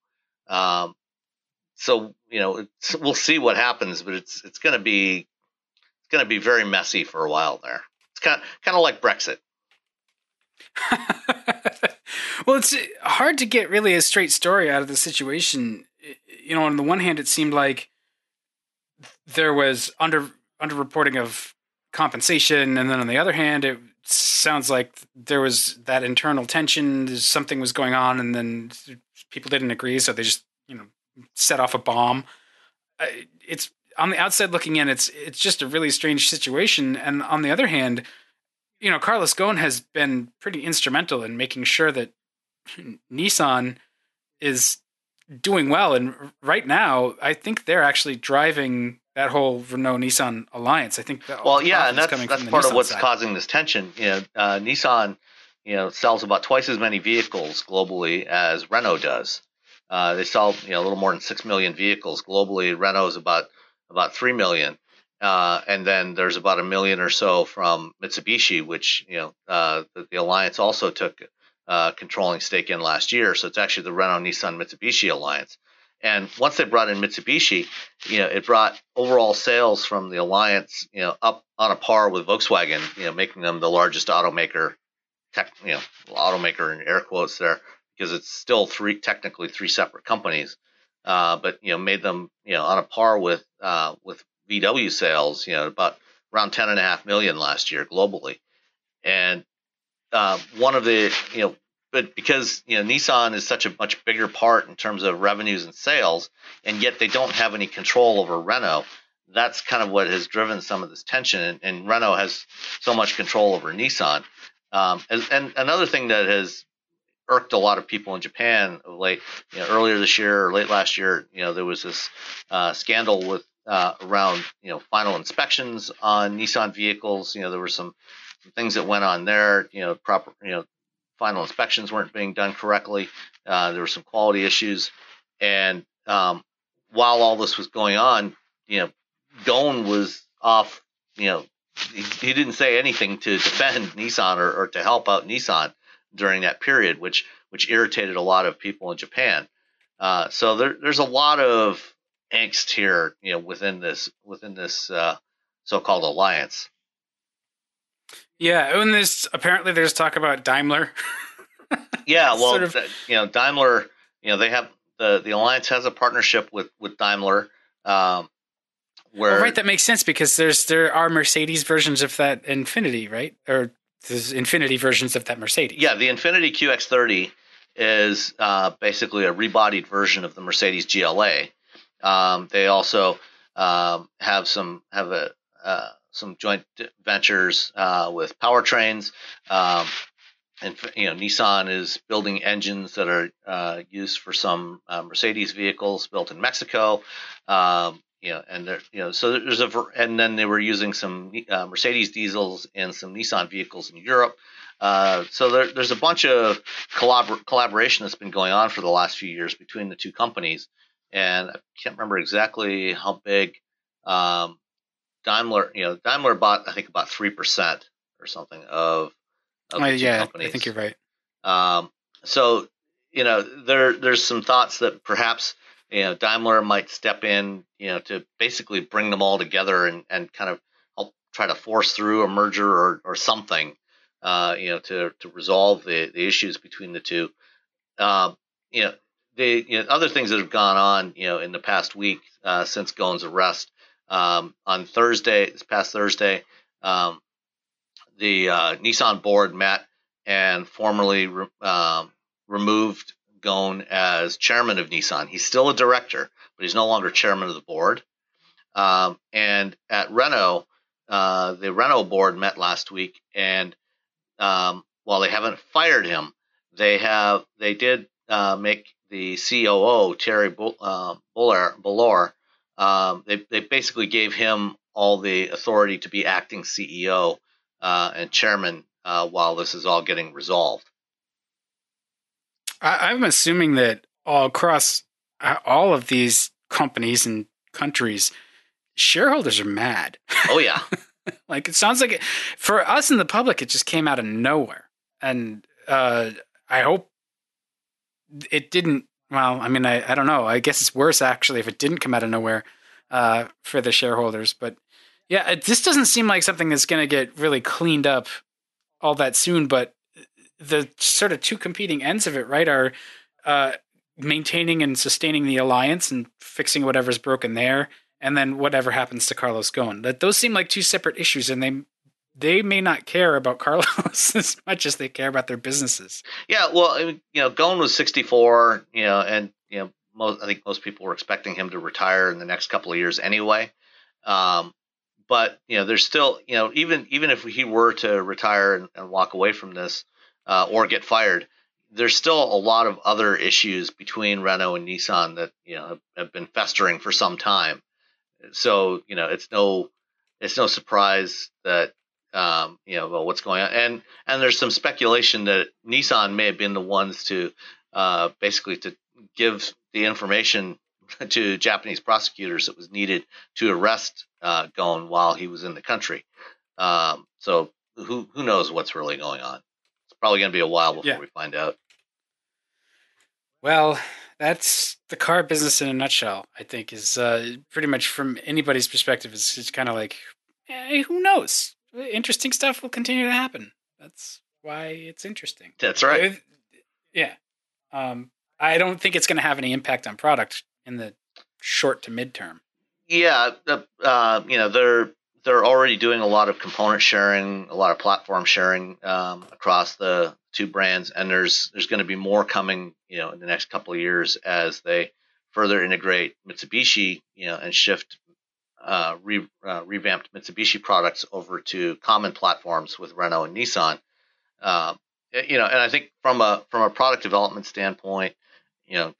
So we'll see what happens, but it's going to be very messy for a while there. It's kind of like Brexit. Well, it's hard to get really a straight story out of the situation. On the one hand, it seemed like there was underreporting of compensation, and then on the other hand, it sounds like there was that internal tension. Something was going on, and then people didn't agree, so they just set off a bomb. It's on the outside looking in. It's just a really strange situation. And on the other hand, Carlos Ghosn has been pretty instrumental in making sure that Nissan is doing well. And right now, I think they're actually driving that whole Renault-Nissan alliance. I think that and that's part of what's causing this tension. Nissan, sells about twice as many vehicles globally as Renault does. They sell, a little more than 6 million vehicles globally. Renault's about 3 million. And then there's about 1 million or so from Mitsubishi, which, the alliance also took controlling stake in last year. So it's actually the Renault-Nissan-Mitsubishi alliance. And once they brought in Mitsubishi, it brought overall sales from the alliance, up on a par with Volkswagen, making them the largest automaker, automaker in air quotes there, because it's still technically three separate companies, but made them on a par with VW sales, about around 10.5 million last year globally, and one of the but because Nissan is such a much bigger part in terms of revenues and sales, and yet they don't have any control over Renault. That's kind of what has driven some of this tension, and Renault has so much control over Nissan. And another thing that has irked a lot of people in Japan of late, earlier this year or late last year, there was this scandal with around final inspections on Nissan vehicles. There were some things that went on there. Final inspections weren't being done correctly. There were some quality issues, and while all this was going on, Ghosn was off. He didn't say anything to defend Nissan or to help out Nissan during that period, which irritated a lot of people in Japan. So there's a lot of angst here, within this so-called alliance. Yeah, and there's talk about Daimler. Yeah, well, Daimler, they have the alliance has a partnership with Daimler. That makes sense because there are Mercedes versions of that Infiniti, right? Or there's Infiniti versions of that Mercedes. Yeah, the Infiniti QX30 is basically a rebodied version of the Mercedes GLA. They also have some joint ventures with powertrains, and Nissan is building engines that are used for some Mercedes vehicles built in Mexico, and so there's and then they were using some Mercedes diesels and some Nissan vehicles in Europe. So there's a bunch of collaboration that's been going on for the last few years between the two companies, and I can't remember exactly how big. Daimler bought, I think, about 3% or something of the two companies. I think you're right. So, there's some thoughts that perhaps, Daimler might step in, to basically bring them all together and kind of help try to force through a merger or something, to resolve the issues between the two. Other things that have gone on, in the past week since Ghosn's arrest. On Thursday, this past Thursday, the Nissan board met and formally removed Ghosn as chairman of Nissan. He's still a director, but he's no longer chairman of the board. And at Renault, the Renault board met last week, and while they haven't fired him, they did make the COO Thierry Bolloré. They basically gave him all the authority to be acting CEO and chairman while this is all getting resolved. I'm assuming that all across all of these companies and countries, shareholders are mad. Oh yeah. Like it sounds like for us in the public, it just came out of nowhere. And I hope it didn't. Well, I mean, I don't know. I guess it's worse actually if it didn't come out of nowhere for the shareholders. But yeah, this doesn't seem like something that's going to get really cleaned up all that soon. But the sort of two competing ends of it, right, are maintaining and sustaining the alliance and fixing whatever's broken there, and then whatever happens to Carlos Ghosn. That those seem like two separate issues, and they may not care about Carlos as much as they care about their businesses. Yeah, well, Ghosn was 64, I think most people were expecting him to retire in the next couple of years anyway. But there's still, even if he were to retire and walk away from this or get fired, there's still a lot of other issues between Renault and Nissan that have been festering for some time. So it's no surprise that. Well, what's going on? And there's some speculation that Nissan may have been the ones to basically to give the information to Japanese prosecutors that was needed to arrest Ghosn while he was in the country. So who knows what's really going on? It's probably going to be a while before we find out. Well, that's the car business in a nutshell, I think, is pretty much from anybody's perspective. It's kind of like, who knows? Interesting stuff will continue to happen. That's why it's interesting. That's right. Yeah. I don't think it's going to have any impact on product in the short to midterm. Yeah. They're already doing a lot of component sharing, a lot of platform sharing across the two brands. And there's going to be more coming, in the next couple of years as they further integrate Mitsubishi, and shift revamped Mitsubishi products over to common platforms with Renault and Nissan, and I think from a product development standpoint,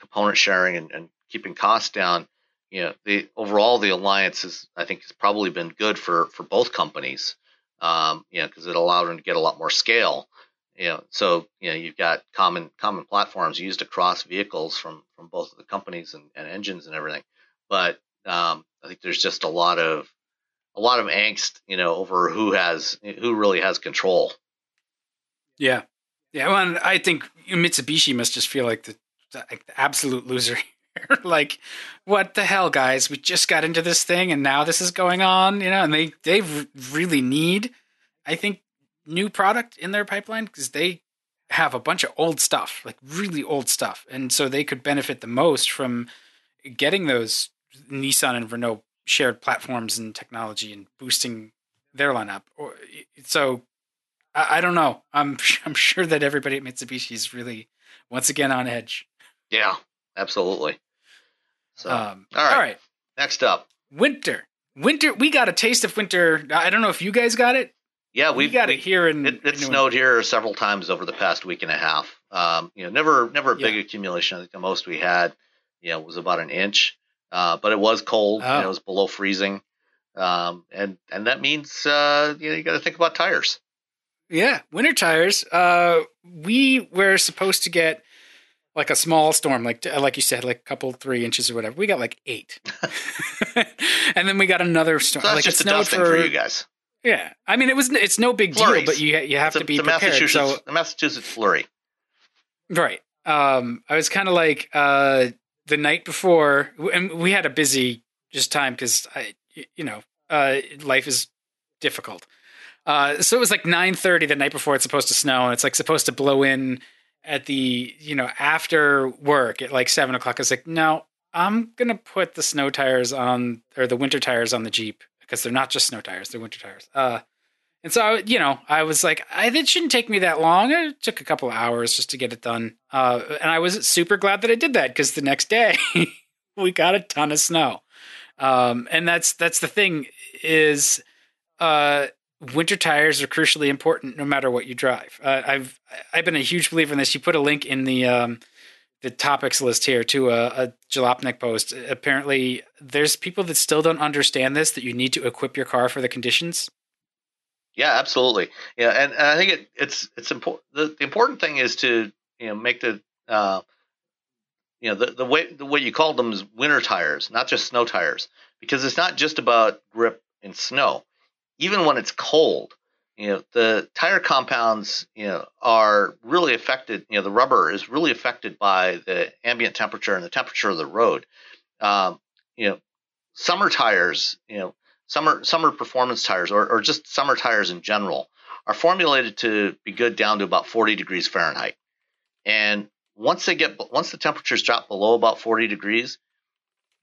component sharing and keeping costs down, the alliance is, I think, has probably been good for both companies, because it allowed them to get a lot more scale, So you've got common platforms used across vehicles from both of the companies and engines and everything, but. I think there's just a lot of angst, over who really has control. Yeah, yeah. Well, I think Mitsubishi must just feel like the absolute loser here. Like, what the hell, guys? We just got into this thing, and now this is going on, And they really need, I think, new product in their pipeline because they have a bunch of old stuff, like really old stuff, and so they could benefit the most from getting those. Nissan and Renault shared platforms and technology and boosting their lineup. So I don't know. I'm sure that everybody at Mitsubishi is really once again on edge. Yeah, absolutely. So all right. Next up, winter. Winter. We got a taste of winter. I don't know if you guys got it. Yeah, we got it here. It snowed here several times over the past week and a half. Never a big accumulation. I think the most we had, was about an inch. But it was cold. Oh. It was below freezing, and that means you got to think about tires. Yeah, winter tires. We were supposed to get like a small storm, like you said, like a couple 3 inches or whatever. We got like 8, and then we got another storm. So that's just a dusting for you guys. Yeah, I mean it's no big deal, but you have to be prepared. The Massachusetts flurry, right? I was kind of like. The night before, and we had a busy just time because life is difficult. So it was like 9:30 the night before it's supposed to snow, and it's like supposed to blow in at the, you know, after work at like 7 o'clock, I was like, no, I'm going to put the snow tires on, or the winter tires on the Jeep, because they're not just snow tires, they're winter tires. And so, I was like, it shouldn't take me that long. It took a couple of hours just to get it done. And I was super glad that I did that, because the next day we got a ton of snow. And that's the thing is, winter tires are crucially important no matter what you drive. I've been a huge believer in this. You put a link in the topics list here to a Jalopnik post. Apparently there's people that still don't understand this, that you need to equip your car for the conditions. Yeah, absolutely. Yeah, and I think it's important. The important thing is to make the way you call them is winter tires, not just snow tires, because it's not just about grip in snow. Even when it's cold, the tire compounds are really affected. The rubber is really affected by the ambient temperature and the temperature of the road. Summer tires, Summer performance tires, or just summer tires in general, are formulated to be good down to about 40 degrees Fahrenheit. And once the temperatures drop below about 40 degrees,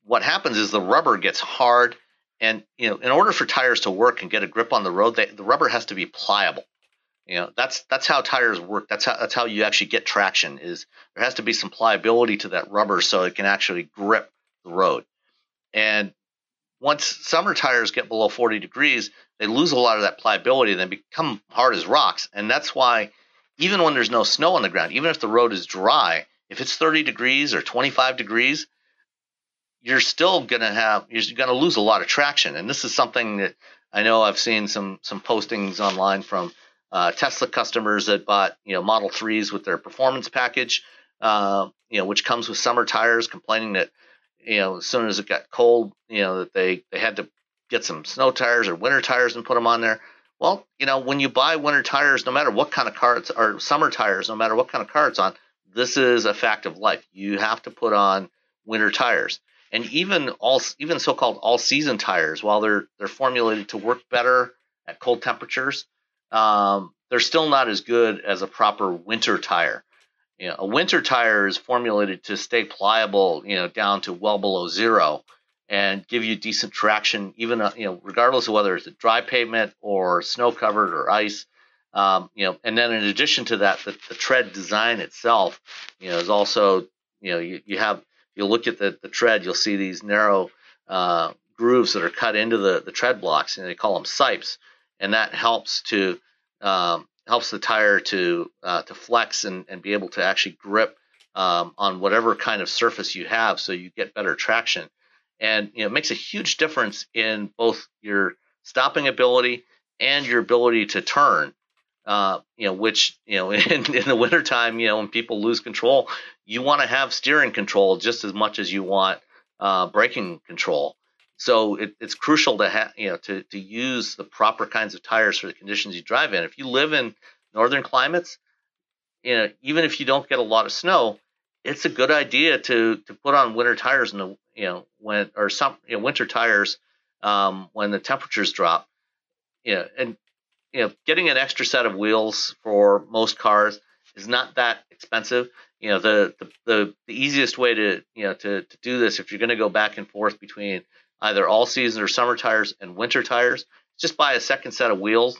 what happens is the rubber gets hard. And in order for tires to work and get a grip on the road, the rubber has to be pliable. That's how tires work. That's how you actually get traction. Is there has to be some pliability to that rubber so it can actually grip the road. And once summer tires get below 40 degrees, they lose a lot of that pliability and they become hard as rocks. And that's why even when there's no snow on the ground, even if the road is dry, if it's 30 degrees or 25 degrees, you're still going to lose a lot of traction. And this is something that I know I've seen some postings online from Tesla customers that bought, Model 3s with their performance package, which comes with summer tires, complaining that, as soon as it got cold, that they had to get some snow tires or winter tires and put them on there. Well, when you buy winter tires, no matter what kind of car it's or summer tires, no matter what kind of car it's on, this is a fact of life. You have to put on winter tires, and even so-called all-season tires, while they're formulated to work better at cold temperatures, they're still not as good as a proper winter tire. A winter tire is formulated to stay pliable, down to well below zero, and give you decent traction, even regardless of whether it's a dry pavement or snow-covered or ice. And then in addition to that, the tread design itself, is also you look at the tread, you'll see these narrow grooves that are cut into the tread blocks, and they call them sipes, and that helps to helps the tire to flex and be able to actually grip on whatever kind of surface you have, so you get better traction. And it makes a huge difference in both your stopping ability and your ability to turn, which, in the wintertime, when people lose control, you want to have steering control just as much as you want braking control. So it's crucial to use the proper kinds of tires for the conditions you drive in. If you live in northern climates, even if you don't get a lot of snow, it's a good idea to put on winter tires winter tires when the temperatures drop. Getting an extra set of wheels for most cars is not that expensive. The easiest way to do this, if you're going to go back and forth between either all season or summer tires and winter tires, just buy a second set of wheels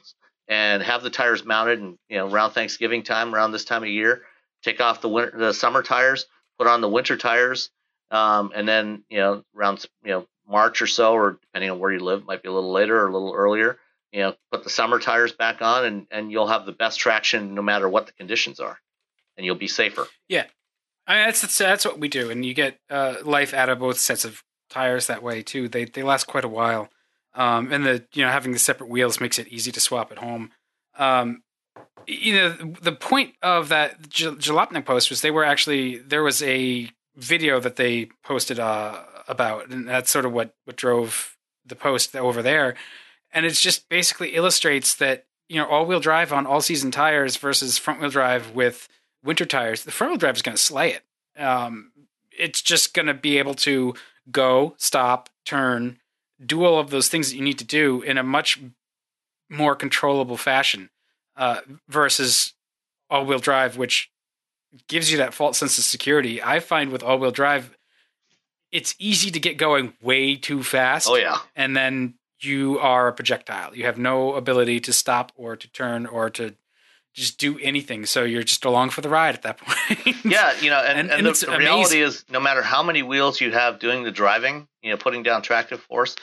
and have the tires mounted. And around Thanksgiving time, around this time of year, take off the summer tires, put on the winter tires, and then around March or so, or depending on where you live, might be a little later or a little earlier. Put the summer tires back on, and you'll have the best traction no matter what the conditions are, and you'll be safer. Yeah, I mean, that's what we do, and you get life out of both sets of tires that way too. They last quite a while, and having the separate wheels makes it easy to swap at home. The point of that Jalopnik post was there was a video that they posted about, and that's sort of what drove the post over there. And it's just basically illustrates that all wheel drive on all season tires versus front wheel drive with winter tires. The front wheel drive is going to slay it. It's just going to be able to go, stop, turn, do all of those things that you need to do in a much more controllable fashion versus all-wheel drive, which gives you that false sense of security. I find with all-wheel drive, it's easy to get going way too fast. Oh, yeah. And then you are a projectile. You have no ability to stop or to turn or to just do anything. So you're just along for the ride at that point. Yeah, you know, and the reality is no matter how many wheels you have doing the driving, you know, putting down tractive force,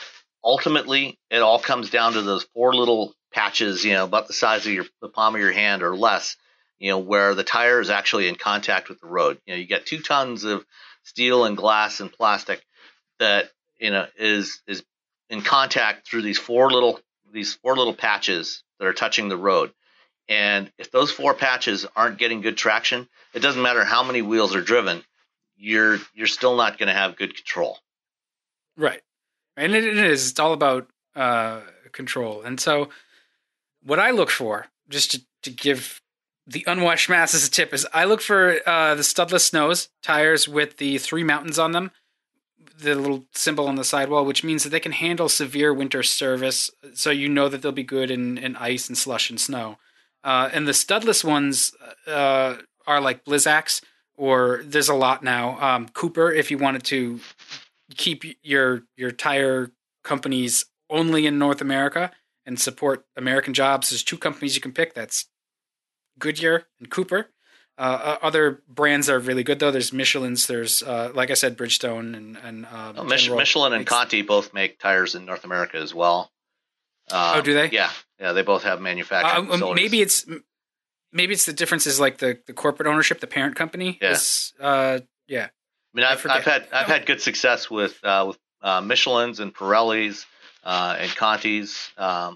ultimately it all comes down to those four little patches, you know, about the size of the palm of your hand or less, you know, where the tire is actually in contact with the road. You know, you got 2 tons of steel and glass and plastic that, you know, is in contact through these four little patches that are touching the road. And if those four patches aren't getting good traction, it doesn't matter how many wheels are driven, you're still not going to have good control. Right. And it's all about control. And so what I look for, just to give the unwashed masses a tip, is I look for the studless snows, tires with the three mountains on them, the little symbol on the sidewall, which means that they can handle severe winter service. So you know that they'll be good in ice and slush and snow. And the studless ones are like Blizzaks, or there's a lot now. Cooper, if you wanted to keep your tire companies only in North America and support American jobs, there's 2 companies you can pick. That's Goodyear and Cooper. Other brands are really good, though. There's Michelin's. There's, like I said, Bridgestone and Michelin and Conti both make tires in North America as well. Oh, do they? Yeah, they both have manufacturing facilities. Maybe it's the difference is like the corporate ownership, the parent company. Yeah. Yeah. I mean, I've had good success with Michelin's and Pirelli's and Conti's. I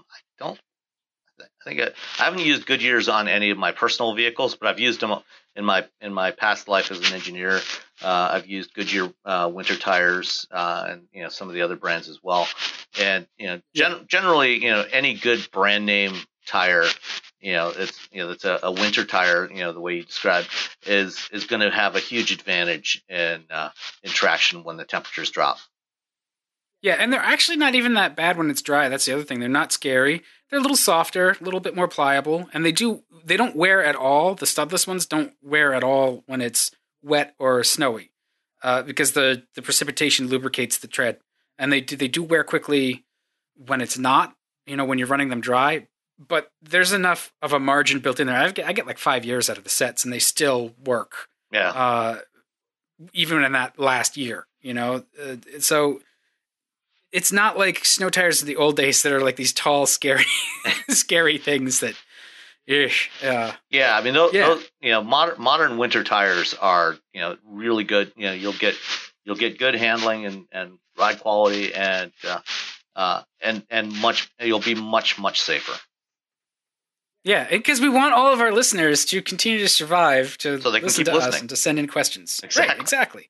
haven't used Goodyear's on any of my personal vehicles, but I've used them in my past life as an engineer. I've used Goodyear winter tires and you know some of the other brands as well. And you know generally you know any good brand name tire, you know it's a winter tire, you know the way you described is going to have a huge advantage in traction when the temperatures drop. Yeah, and they're actually not even that bad when it's dry. That's the other thing. They're not scary. They're a little softer, a little bit more pliable, and they don't wear at all. The studless ones don't wear at all when it's wet or snowy because the precipitation lubricates the tread. And they do wear quickly when it's not, you know, when you're running them dry. But there's enough of a margin built in there. I get like 5 years out of the sets, and they still work. Yeah. Even in that last year, you know. So... It's not like snow tires in the old days that are like these tall, scary, scary things that. Yeah, I mean, those, you know, modern winter tires are, you know, really good. You know, you'll get good handling and ride quality and you'll be much safer. Yeah, because we want all of our listeners to continue to survive, to so they can listen keep to listening. Us and to send in questions. Exactly. Right, exactly.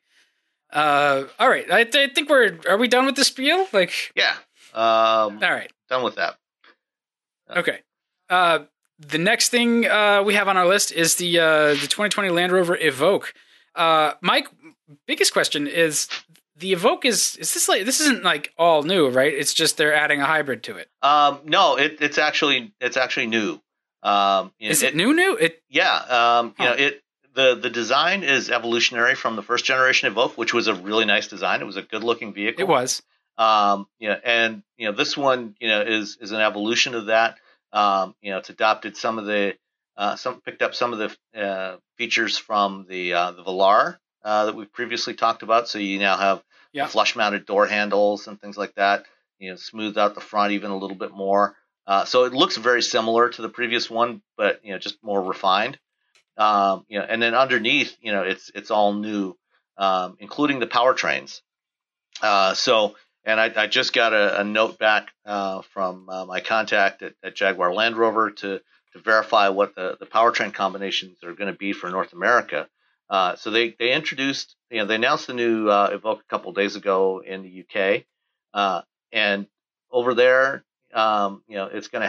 All right. I think are we done with the spiel? Like, yeah. All right. Done with that. Okay. The next thing, we have on our list is the 2020 Land Rover Evoque. My biggest question is the Evoque is this like, this isn't like all new, right? It's just, they're adding a hybrid to it. No, it's actually new. Is it new? The design is evolutionary from the first generation Evoque, which was a really nice design. It was a good looking vehicle. It was. And you know, this one, you know, is an evolution of that. You know, it's adopted picked up some of the features from the Velar that we've previously talked about. So you now have flush mounted door handles and things like that, you know, smoothed out the front even a little bit more. So it looks very similar to the previous one, but you know, just more refined. You know, and then underneath, you know, it's all new, including the powertrains. I just got a note back from my contact at Jaguar Land Rover to verify what the powertrain combinations are going to be for North America. So they introduced, you know, they announced the new Evoque a couple of days ago in the UK, and over there, you know, it's going to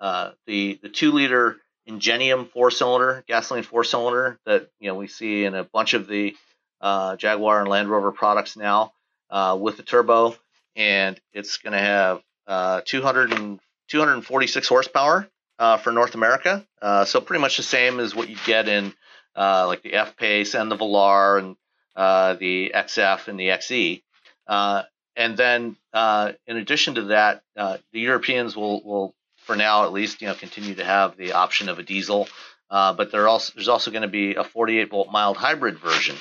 have the 2-liter. Ingenium 4-cylinder, gasoline 4-cylinder that, you know, we see in a bunch of the Jaguar and Land Rover products now with the turbo. And it's going to have 246 horsepower for North America. So pretty much the same as what you get in like the F-Pace and the Velar and the XF and the XE. And then in addition to that, the Europeans will, for now at least, continue to have the option of a diesel. But there's also going to be a 48-volt mild hybrid version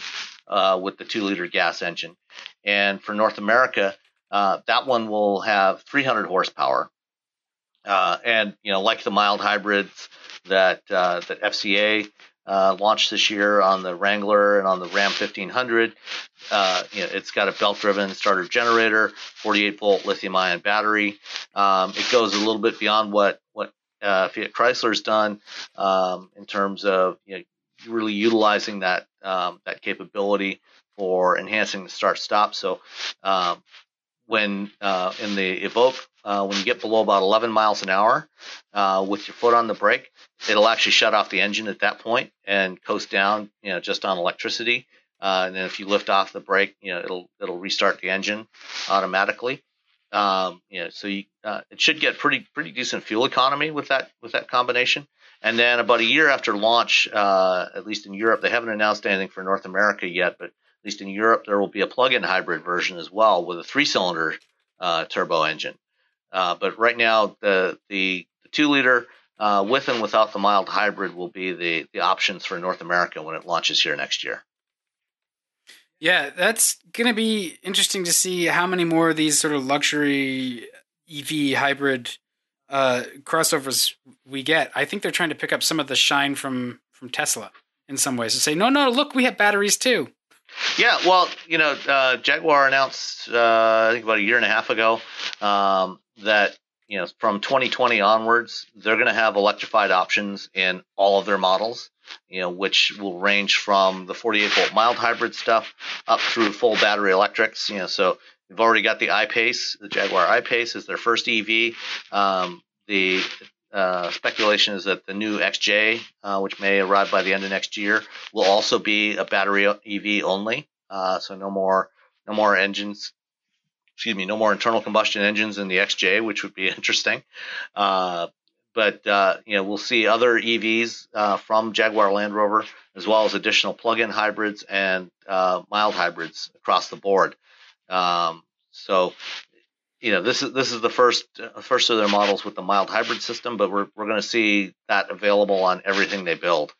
with the 2-liter gas engine. And for North America, that one will have 300 horsepower. And, like the mild hybrids that FCA launched this year on the Wrangler and on the Ram 1500, it's got a belt-driven starter generator, 48-volt lithium-ion battery. It goes a little bit beyond what Fiat Chrysler's done in terms of really utilizing that capability for enhancing the start-stop. So when in the Evoque, when you get below about 11 miles an hour with your foot on the brake, it'll actually shut off the engine at that point and coast down, just on electricity. And then if you lift off the brake, it'll restart the engine automatically. So it should get pretty decent fuel economy with that combination. And then about a year after launch, at least in Europe, they haven't announced anything for North America yet, but at least in Europe, there will be a plug-in hybrid version as well with a 3-cylinder turbo engine. But right now, the 2-liter with and without the mild hybrid will be the options for North America when it launches here next year. Yeah, that's going to be interesting to see how many more of these sort of luxury EV hybrid crossovers we get. I think they're trying to pick up some of the shine from Tesla in some ways and say, no, look, we have batteries too. Yeah, well, Jaguar announced, I think about a year and a half ago, that from 2020 onwards, they're going to have electrified options in all of their models, which will range from the 48-volt mild hybrid stuff up through full battery electrics. So we've already got the I-Pace. The Jaguar I-Pace is their first EV. The speculation is that the new XJ, which may arrive by the end of next year, will also be a battery EV only. So no more engines. Excuse me, no more internal combustion engines in the XJ, which would be interesting. But we'll see other EVs from Jaguar Land Rover, as well as additional plug-in hybrids and mild hybrids across the board. This is the first of their models with the mild hybrid system, but we're going to see that available on everything they build.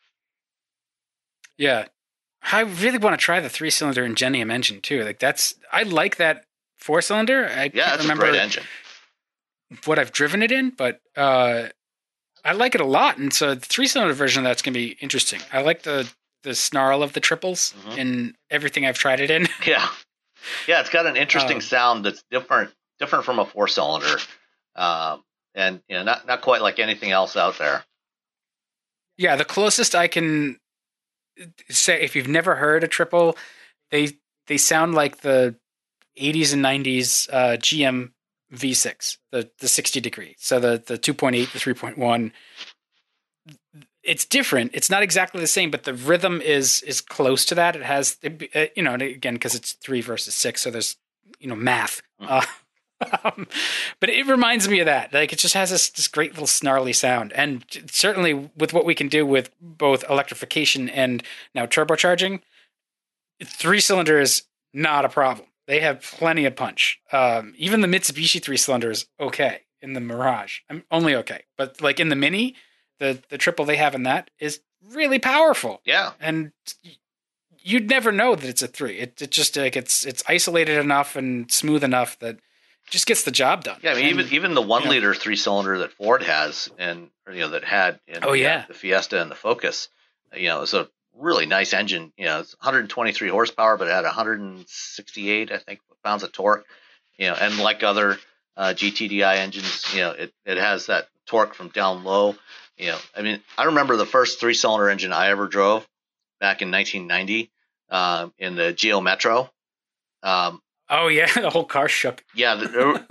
Yeah, I really want to try the 3-cylinder Ingenium engine too. I like that. 4-cylinder? I can't remember a great engine. What I've driven it in, but I like it a lot. And so the 3-cylinder version of that's going to be interesting. I like the snarl of the triples in everything I've tried it in. Yeah, it's got an interesting sound that's different from a 4-cylinder, and not quite like anything else out there. Yeah, the closest I can say, if you've never heard a triple, they sound like the 80s and 90s GM V6, the 60 degree. So the 2.8, the 3.1, it's different. It's not exactly the same, but the rhythm is close to that. It has, and again, because it's 3 versus 6, so there's, math. But it reminds me of that. Like, it just has this great little snarly sound. And certainly with what we can do with both electrification and now turbocharging, 3-cylinder is not a problem. They have plenty of punch. Even the Mitsubishi 3-cylinder is okay in the Mirage. I'm only okay. But like in the Mini, the triple they have in that is really powerful. Yeah. And you'd never know that it's a 3. It just like it's isolated enough and smooth enough that it just gets the job done. Yeah, I mean, and even the 1-liter 3-cylinder that Ford has the Fiesta and the Focus, it's a really nice engine. It's 123 horsepower, but it had 168, I think, pounds of torque. And like other GTDI engines, it has that torque from down low. I mean, I remember the first 3-cylinder engine I ever drove back in 1990 in the Geo Metro. The whole car shook. Yeah,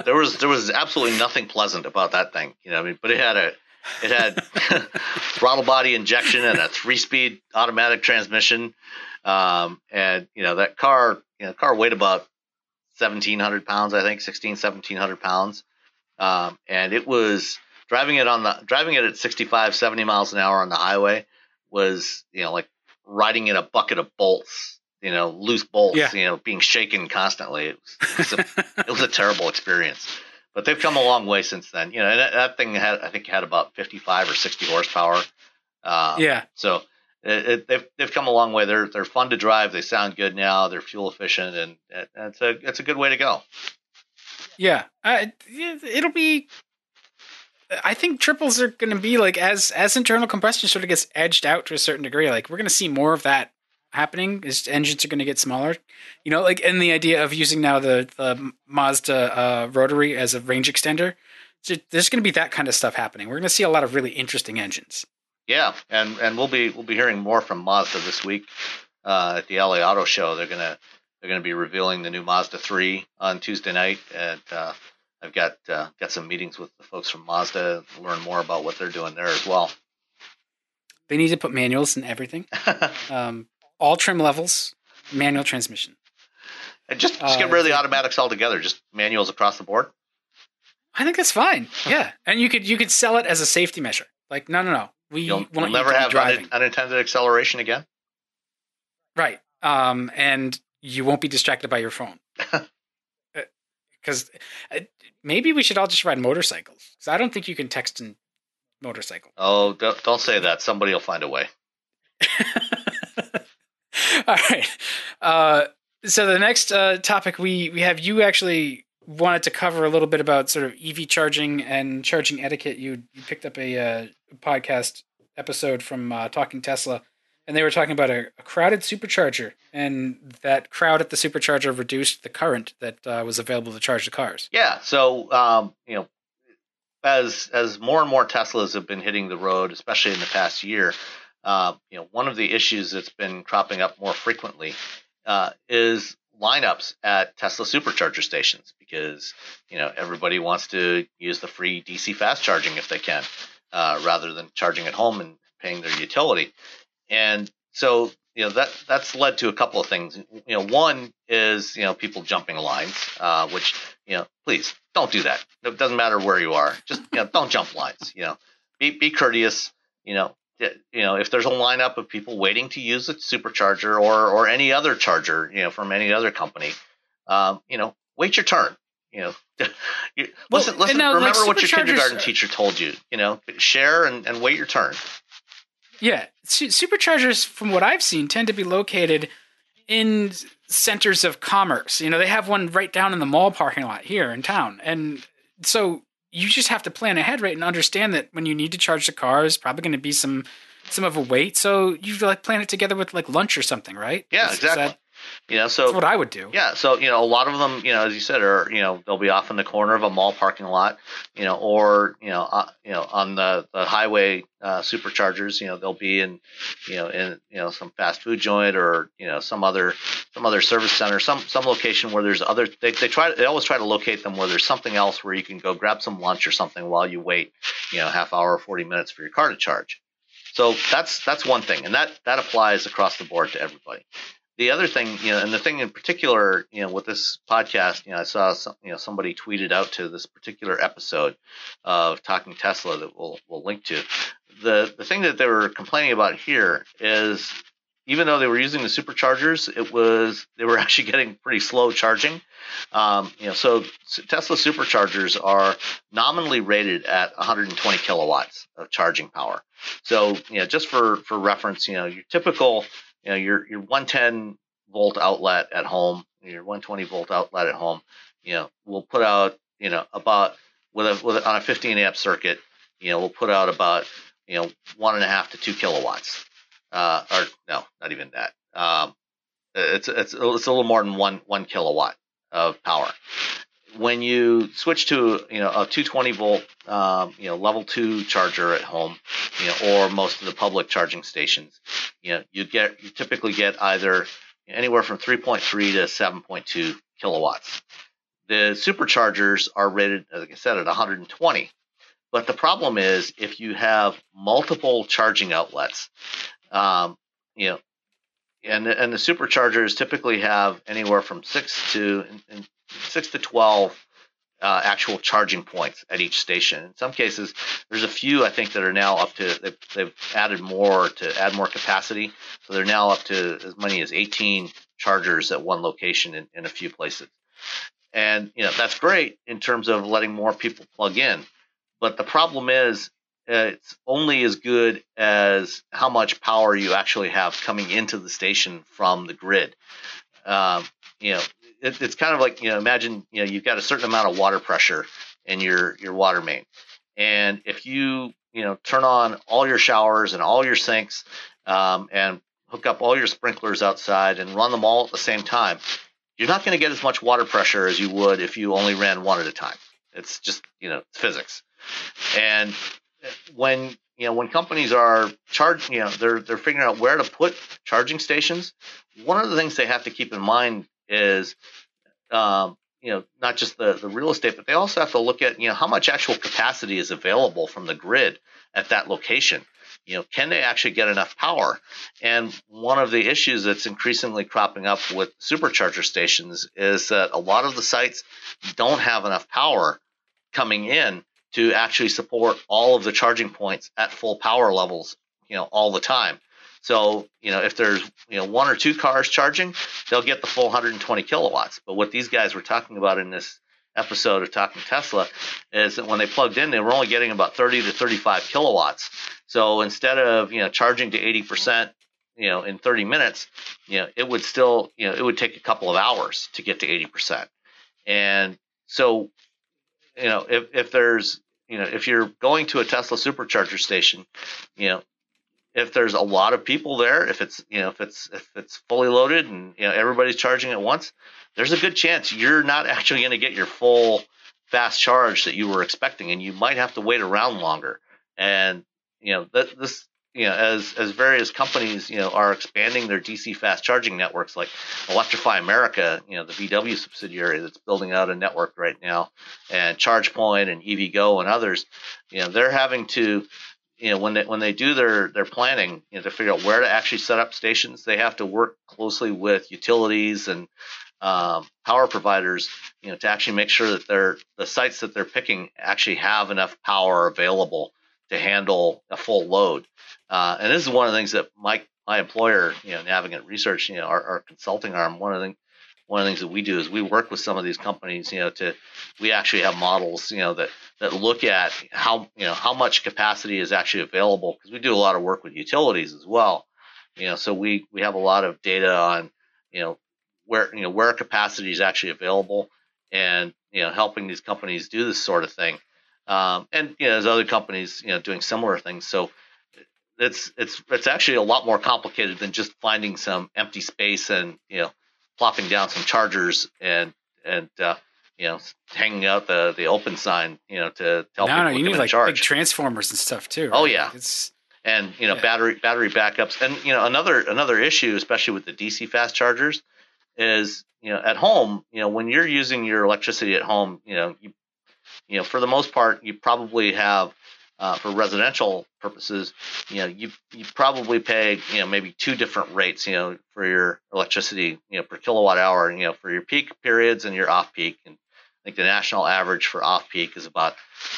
there was absolutely nothing pleasant about that thing. I mean, but it had it had throttle body injection and a 3-speed automatic transmission. That car weighed about 1,700 pounds, I think, 1,700 pounds. And it was driving it at 65, 70 miles an hour on the highway was, like riding in a bucket of bolts, you know, loose bolts, yeah. you know, being shaken constantly. It was a terrible experience. But they've come a long way since then. You know, that thing had about 55 or 60 horsepower. So they've come a long way. They're fun to drive. They sound good now. They're fuel efficient, and it's a good way to go. Yeah, it'll be. I think triples are going to be like as internal combustion sort of gets edged out to a certain degree. Like we're going to see more of that happening. Is engines are going to get smaller, you know, like, and the idea of using now the Mazda rotary as a range extender. So there's going to be that kind of stuff happening. We're going to see a lot of really interesting engines. Yeah, and we'll be hearing more from Mazda this week at the LA Auto Show. They're gonna be revealing the new Mazda 3 on Tuesday night. And I've got some meetings with the folks from Mazda to learn more about what they're doing there as well. They need to put manuals in everything. All trim levels, manual transmission. And just get rid of the automatics altogether. Just manuals across the board. I think that's fine. Yeah, and you could sell it as a safety measure. Like no. You'll never have unintended acceleration again. Right. And you won't be distracted by your phone. Because maybe we should all just ride motorcycles. Because I don't think you can text in motorcycle. Oh, don't say that. Somebody will find a way. All right. So the next topic we have, you actually wanted to cover a little bit about sort of EV charging and charging etiquette. You picked up a podcast episode from Talking Tesla, and they were talking about a crowded supercharger, and that crowd at the supercharger reduced the current that was available to charge the cars. Yeah, so you know, as more and more Teslas have been hitting the road, especially in the past year, you know, one of the issues that's been cropping up more frequently is lineups at Tesla supercharger stations, because you know everybody wants to use the free DC fast charging if they can, rather than charging at home and paying their utility. And so, you know, that's led to a couple of things. You know, one is, you know, people jumping lines, which, you know, please don't do that. It doesn't matter where you are. Just, you know, don't jump lines, you know, be courteous, you know, if there's a lineup of people waiting to use a supercharger or any other charger, you know, from any other company, you know, wait your turn. You know, listen. Now, remember what your kindergarten teacher told you. You know, share and wait your turn. Yeah, superchargers, from what I've seen, tend to be located in centers of commerce. You know, they have one right down in the mall parking lot here in town, and so you just have to plan ahead, right, and understand that when you need to charge the car, is probably going to be some of a wait. So you like plan it together with like lunch or something, right? Yeah, exactly. You know, so that's what I would do. Yeah. So, you know, a lot of them, you know, as you said, are, you know, they'll be off in the corner of a mall parking lot, you know, or, you know, on the highway superchargers, you know, they'll be in some fast food joint or, you know, some other service center, some location where there's other, they always try to locate them where there's something else where you can go grab some lunch or something while you wait, you know, half hour or 40 minutes for your car to charge. So that's one thing. And that applies across the board to everybody. The other thing, you know, and the thing in particular, you know, with this podcast, you know, I saw somebody tweeted out to this particular episode of Talking Tesla that we'll link to. The thing that they were complaining about here is, even though they were using the superchargers, they were actually getting pretty slow charging. You know, so Tesla superchargers are nominally rated at 120 kilowatts of charging power. So, you know, just for reference, you know, your typical, you know, your 110 volt outlet at home, your 120 volt outlet at home, you know, will put out, you know, about on a 15 amp circuit, you know, we'll put out about, you know, 1.5 to 2 kilowatts, or no, not even that. It's a little more than one kilowatt of power. When you switch to, you know, a 220 volt, you know, level 2 charger at home, you know, or most of the public charging stations, you know, you typically get either anywhere from 3.3 to 7.2 kilowatts. The superchargers are rated, like I said, at 120. But the problem is, if you have multiple charging outlets, you know, and the superchargers typically have anywhere from 6 to 12 actual charging points at each station. In some cases, there's a few I think that are now up to, they've added more to add more capacity. So they're now up to as many as 18 chargers at one location in a few places. And you know, that's great in terms of letting more people plug in. But the problem is it's only as good as how much power you actually have coming into the station from the grid. You know, it's kind of like, you know, imagine, you know, you've got a certain amount of water pressure in your water main. And if you, you know, turn on all your showers and all your sinks and hook up all your sprinklers outside and run them all at the same time, you're not going to get as much water pressure as you would if you only ran one at a time. It's just, you know, physics. And when, you know, when companies are charging, you know, they're figuring out where to put charging stations. One of the things they have to keep in mind is, you know, not just the real estate, but they also have to look at, you know, how much actual capacity is available from the grid at that location. You know, can they actually get enough power? And one of the issues that's increasingly cropping up with supercharger stations is that a lot of the sites don't have enough power coming in to actually support all of the charging points at full power levels, you know, all the time. So, you know, if there's, you know, one or two cars charging, they'll get the full 120 kilowatts. But what these guys were talking about in this episode of Talking Tesla is that when they plugged in, they were only getting about 30 to 35 kilowatts. So instead of, you know, charging to 80%, you know, in 30 minutes, you know, it would still, you know, it would take a couple of hours to get to 80%. And so, you know, if there's, you know, if you're going to a Tesla supercharger station, you know, if there's a lot of people there, if it's, you know, if it's fully loaded and, you know, everybody's charging at once, there's a good chance you're not actually going to get your full fast charge that you were expecting, and you might have to wait around longer. And, you know, this, you know, as various companies, you know, are expanding their DC fast charging networks, like Electrify America, you know, the VW subsidiary that's building out a network right now, and ChargePoint and EVgo and others, you know, they're having to, you know, when they do their planning, you know, to figure out where to actually set up stations, they have to work closely with utilities and power providers, you know, to actually make sure that the sites that they're picking actually have enough power available to handle a full load. And this is one of the things that my employer, you know, Navigant Research, you know, our consulting arm, one of the things that we do is we work with some of these companies, you know, we actually have models, you know, that look at how, you know, how much capacity is actually available, because we do a lot of work with utilities as well. You know, so we have a lot of data on, you know, where capacity is actually available, and, you know, helping these companies do this sort of thing. And, you know, there's other companies, you know, doing similar things. So it's actually a lot more complicated than just finding some empty space and, you know, plopping down some chargers and you know, hanging out the open sign, you know, to tell people you need, like, charge. Big transformers and stuff too. Right? Oh yeah. And, you know, yeah. battery backups. And, you know, another issue, especially with the DC fast chargers, is, you know, at home, you know, when you're using your electricity at home, you know, you know, for the most part, you probably have, for residential purposes, you know, you probably pay, you know, maybe two different rates, you know, for your electricity, you know, per kilowatt hour, you know, for your peak periods and your off peak. And I think the national average for off peak is about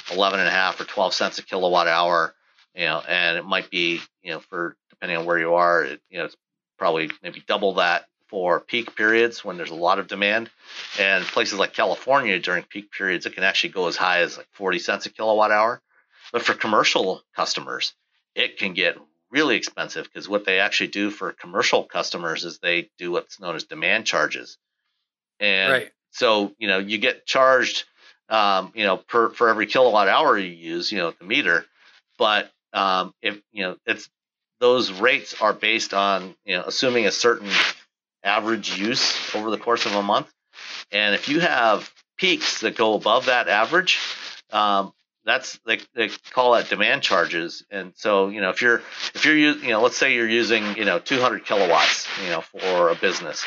11.5 or 12 cents a kilowatt hour, you know, and it might be, you know, for, depending on where you are, it, you know, it's probably maybe double that for peak periods when there's a lot of demand. And places like California, during peak periods, it can actually go as high as like 40 cents a kilowatt hour. But for commercial customers, it can get really expensive, because what they actually do for commercial customers is they do what's known as demand charges. And right. So, you know, you get charged, you know, for every kilowatt hour you use, you know, at the meter. But if, you know, it's, those rates are based on, you know, assuming a certain average use over the course of a month. And if you have peaks that go above that average, that's, they call that demand charges. And so, you know, if you're using, you know, let's say you're using, you know, 200 kilowatts, you know, for a business,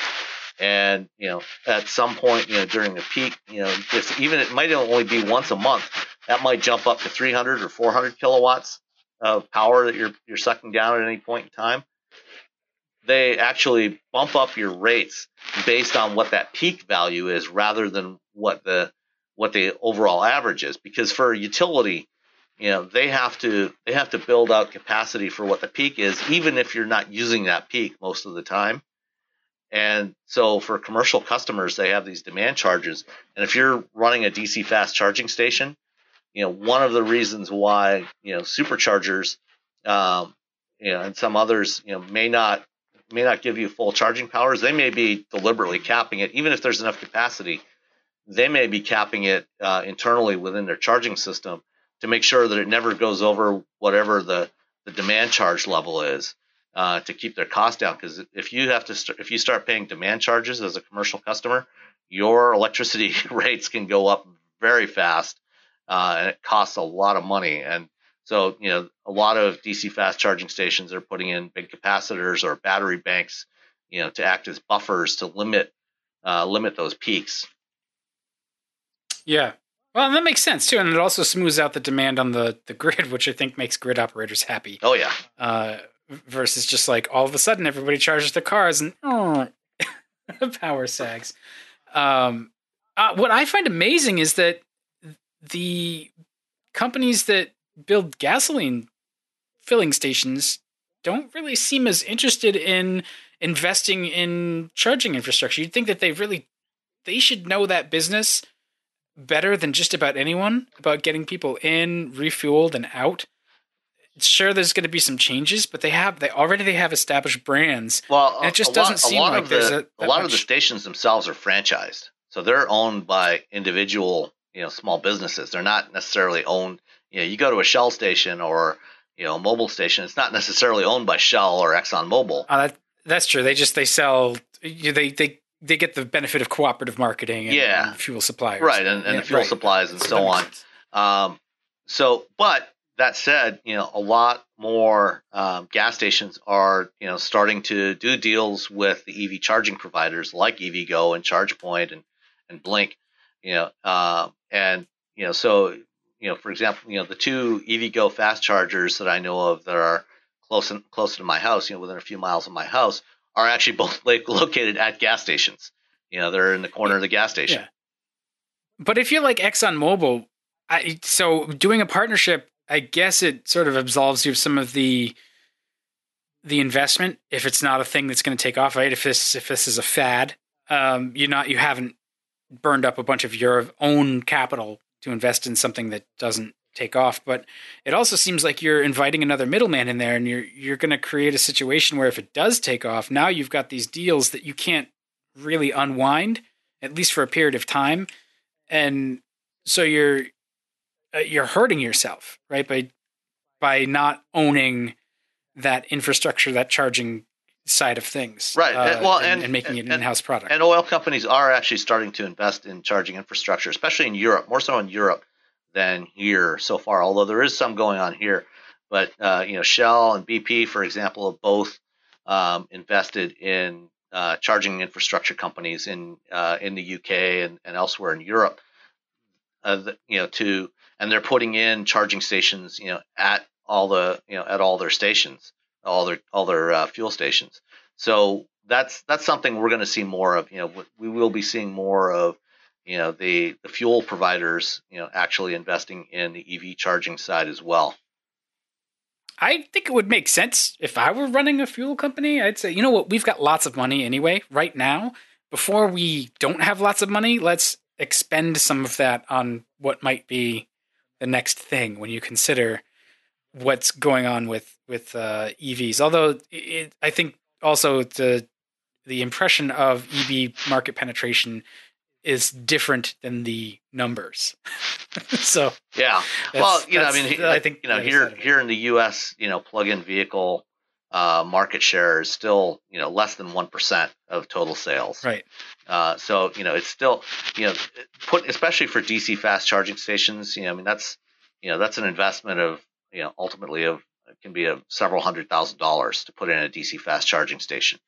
and, you know, at some point, you know, during the peak, you know, just, even it might only be once a month, that might jump up to 300 or 400 kilowatts of power that you're sucking down at any point in time. They actually bump up your rates based on what that peak value is, rather than what the what the overall average is, because for a utility, you know, they have to build out capacity for what the peak is, even if you're not using that peak most of the time. And so for commercial customers, they have these demand charges. And if you're running a DC fast charging station, you know, one of the reasons why, you know, superchargers, you know, and some others, you know, may not give you full charging powers. They may be deliberately capping it. Even if there's enough capacity, they may be capping it internally within their charging system to make sure that it never goes over whatever the demand charge level is, to keep their cost down. Because if you start paying demand charges as a commercial customer, your electricity rates can go up very fast, and it costs a lot of money. And so, you know, a lot of DC fast charging stations are putting in big capacitors or battery banks, you know, to act as buffers to limit those peaks. Yeah. Well, and that makes sense too. And it also smooths out the demand on the grid, which I think makes grid operators happy. Oh yeah. Versus just like all of a sudden everybody charges their cars and power sags. What I find amazing is that the companies that build gasoline filling stations don't really seem as interested in investing in charging infrastructure. You'd think that they should know that business better than just about anyone about getting people in, refueled, and out. Sure, there's going to be some changes, but they already have established brands. Well, and it just doesn't seem like there's a lot of the stations themselves are franchised, so they're owned by individual, you know, small businesses. They're not necessarily owned. You know, you go to a Shell station or, you know, a Mobil station, it's not necessarily owned by Shell or ExxonMobil. That's true. They sell, they get the benefit of cooperative marketing and, and fuel suppliers. Right, and the fuel supplies and so on. But that said, you know, a lot more gas stations are, you know, starting to do deals with the EV charging providers like EVgo and ChargePoint and Blink, you know, and, you know, so... You know, for example, you know, the two EVgo fast chargers that I know of that are close to my house, you know, within a few miles of my house, are actually both located at gas stations. You know, they're in the corner of the gas station. Yeah. But if you're like ExxonMobil, so doing a partnership, I guess it sort of absolves you of some of the investment if it's not a thing that's going to take off, right? If this is a fad, you haven't burned up a bunch of your own capital to invest in something that doesn't take off. But it also seems like you're inviting another middleman in there, and you're going to create a situation where if it does take off, now you've got these deals that you can't really unwind, at least for a period of time. And so you're hurting yourself, right? By not owning that infrastructure, that charging side of things. Right. And making it an in-house product. And oil companies are actually starting to invest in charging infrastructure, especially in Europe, more so in Europe than here so far, although there is some going on here. But, you know, Shell and BP, for example, have both invested in charging infrastructure companies in the UK and elsewhere in Europe, and they're putting in charging stations, you know, at all their fuel stations. So that's something we're going to see more of. You know, we will be seeing more of, you know, the fuel providers, you know, actually investing in the EV charging side as well. I think it would make sense. If I were running a fuel company, I'd say, you know what, we've got lots of money anyway right now. Before we don't have lots of money, let's expend some of that on what might be the next thing when you consider what's going on with EVs. Although I think also the impression of EV market penetration is different than the numbers. So yeah, well, you know, I mean, I think, you know, here in the US, you know, plug-in vehicle market share is still, you know, less than 1% of total sales. Right. So, you know, it's still, you know, especially for DC fast charging stations, you know, I mean, that's an investment of, you know, ultimately it can be of several $100,000 to put in a DC fast charging station.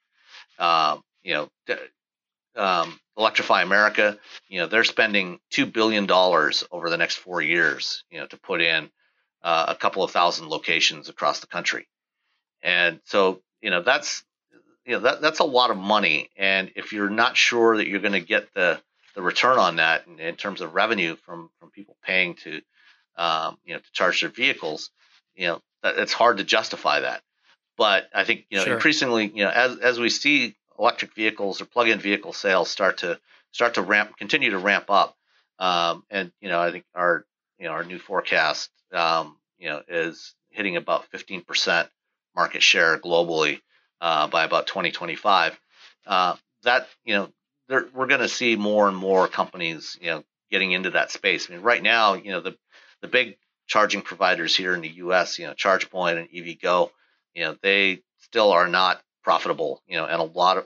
Electrify America, you know, they're spending $2 billion over the next 4 years, you know, to put in a couple of thousand locations across the country. And so, you know, that's a lot of money. And if you're not sure that you're going to get the the return on that in terms of revenue from people paying to, to charge their vehicles, it's hard to justify that. But I think, Sure. increasingly, as we see electric vehicles or plug-in vehicle sales start to continue to ramp up. And, I think our new forecast, is hitting about 15% market share globally by about 2025. We're going to see more and more companies, getting into that space. I mean, right now, the big charging providers here in the U.S., ChargePoint and EVgo, they still are not profitable, and a lot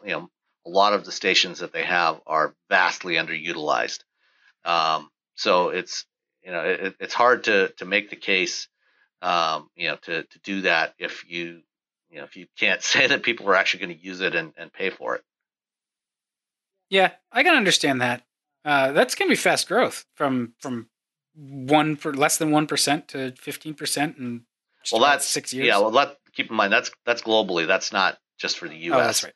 of the stations that they have are vastly underutilized. So it's hard to make the case, to do that if you can't say that people are actually going to use it and pay for it. Yeah, I can understand that. That's going to be fast growth from less than 1% to 15%, and that's 6 years. Yeah, keep in mind that's globally. That's not just for the U.S. Oh, that's right.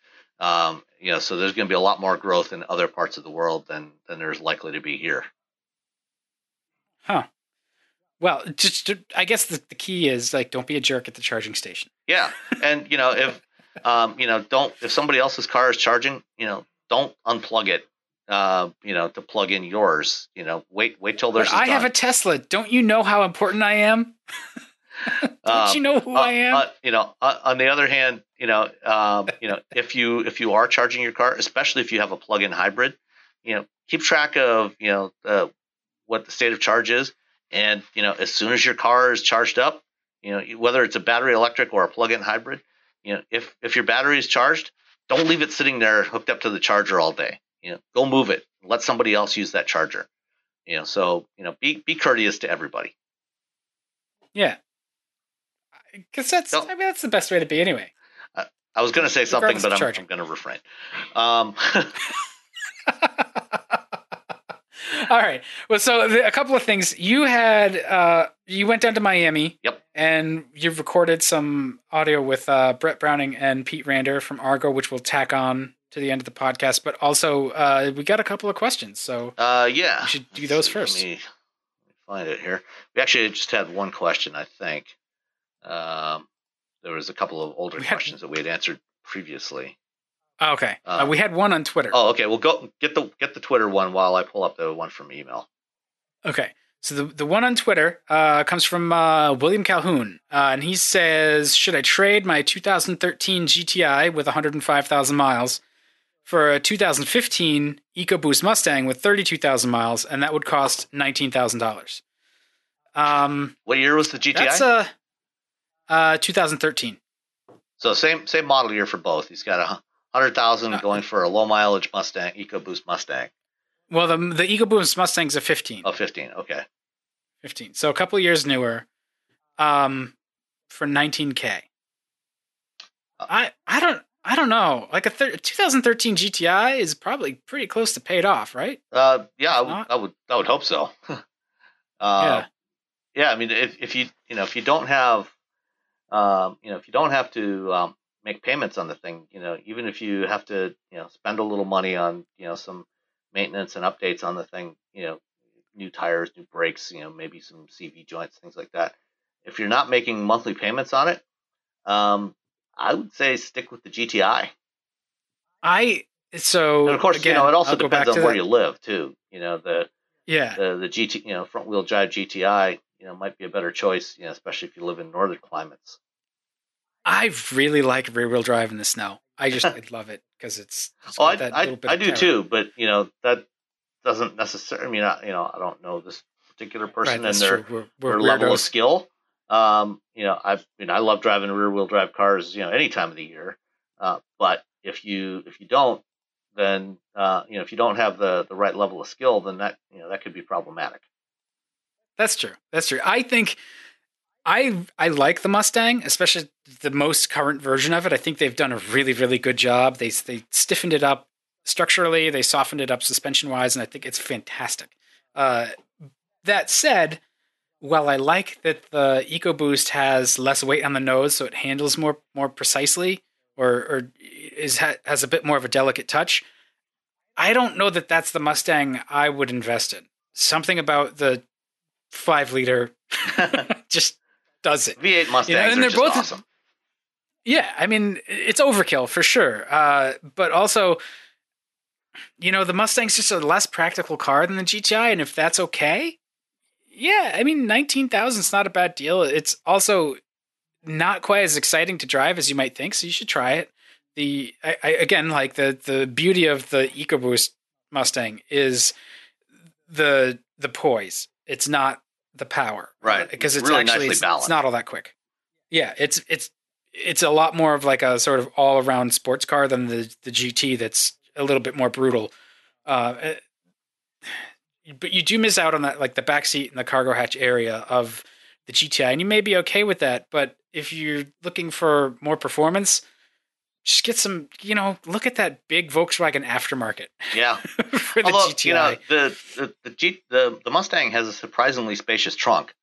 So there's going to be a lot more growth in other parts of the world than there's likely to be here. Huh. Well, I guess the key is don't be a jerk at the charging station. Yeah, and if if somebody else's car is charging, don't unplug it, to plug in yours. Wait till there's. I have a Tesla. Don't you know how important I am? Don't you know who I am? On the other hand, if you are charging your car, especially if you have a plug-in hybrid, keep track of what the state of charge is, and as soon as your car is charged up, whether it's a battery electric or a plug-in hybrid, if your battery is charged, don't leave it sitting there hooked up to the charger all day. Go move it. Let somebody else use that charger. So be courteous to everybody. Yeah. Because that's the best way to be anyway. I was going to say something, but I'm going to refrain. All right. Well, so a couple of things. You had you went down to Miami. Yep. And you recorded some audio with Brett Browning and Pete Rander from Argo, which we'll tack on to the end of the podcast. But also, we got a couple of questions. So yeah, we should do those first. Let me find it here. We actually just had one question, I think. There was a couple of older questions that we had answered previously. Okay. We had one on Twitter. Oh, okay. Well, go get the Twitter one while I pull up the one from email. Okay. So the one on Twitter comes from William Calhoun, and he says, should I trade my 2013 GTI with 105,000 miles for a 2015 EcoBoost Mustang with 32,000 miles, and that would cost $19,000. What year was the GTI? That's 2013. So same model year for both. He's got 100,000 going for a low mileage Mustang, EcoBoost Mustang. Well, the EcoBoost Mustang's a 15. Oh, 15. Okay. 15. So a couple of years newer, for $19,000. I don't know. Like 2013 GTI is probably pretty close to paid off, right? Yeah, I would hope so. Yeah. I mean, if you don't have. If you don't have to make payments on the thing, even if you have to, spend a little money on, some maintenance and updates on the thing, new tires, new brakes, maybe some CV joints, things like that. If you're not making monthly payments on it, I would say stick with the GTI. And of course, again, it also depends on where you live too. The GT, front wheel drive GTI. Might be a better choice, especially if you live in northern climates. I really like rear-wheel drive in the snow. I love it because it's got that little bit of terror. I do too, but that doesn't necessarily. I mean, I don't know this particular person and their level of skill. I love driving rear-wheel drive cars, any time of the year. But if you don't, then if you don't have the right level of skill, then that that could be problematic. That's true. I think I like the Mustang, especially the most current version of it. I think they've done a really, really good job. They stiffened it up structurally. They softened it up suspension-wise, and I think it's fantastic. That said, while I like that the EcoBoost has less weight on the nose, so it handles more precisely or has a bit more of a delicate touch, I don't know that that's the Mustang I would invest in. Something about the 5-liter just does it. V8 Mustangs, you know, and they're both awesome. Yeah, I mean, it's overkill for sure. But also, you know, the Mustang's just a less practical car than the GTI, and if that's okay, yeah, I mean, $19,000 is not a bad deal. It's also not quite as exciting to drive as you might think, so you should try it. The beauty of the EcoBoost Mustang is the poise. It's not the power, right? Because it's really actually it's not all that quick. Yeah, it's a lot more of like a sort of all around sports car than the GT that's a little bit more brutal. But you do miss out on that, like the backseat and the cargo hatch area of the GTI, and you may be okay with that. But if you're looking for more performance, just get some, you know, look at that big Volkswagen aftermarket. Yeah. For the GTI. You know, the Mustang has a surprisingly spacious trunk.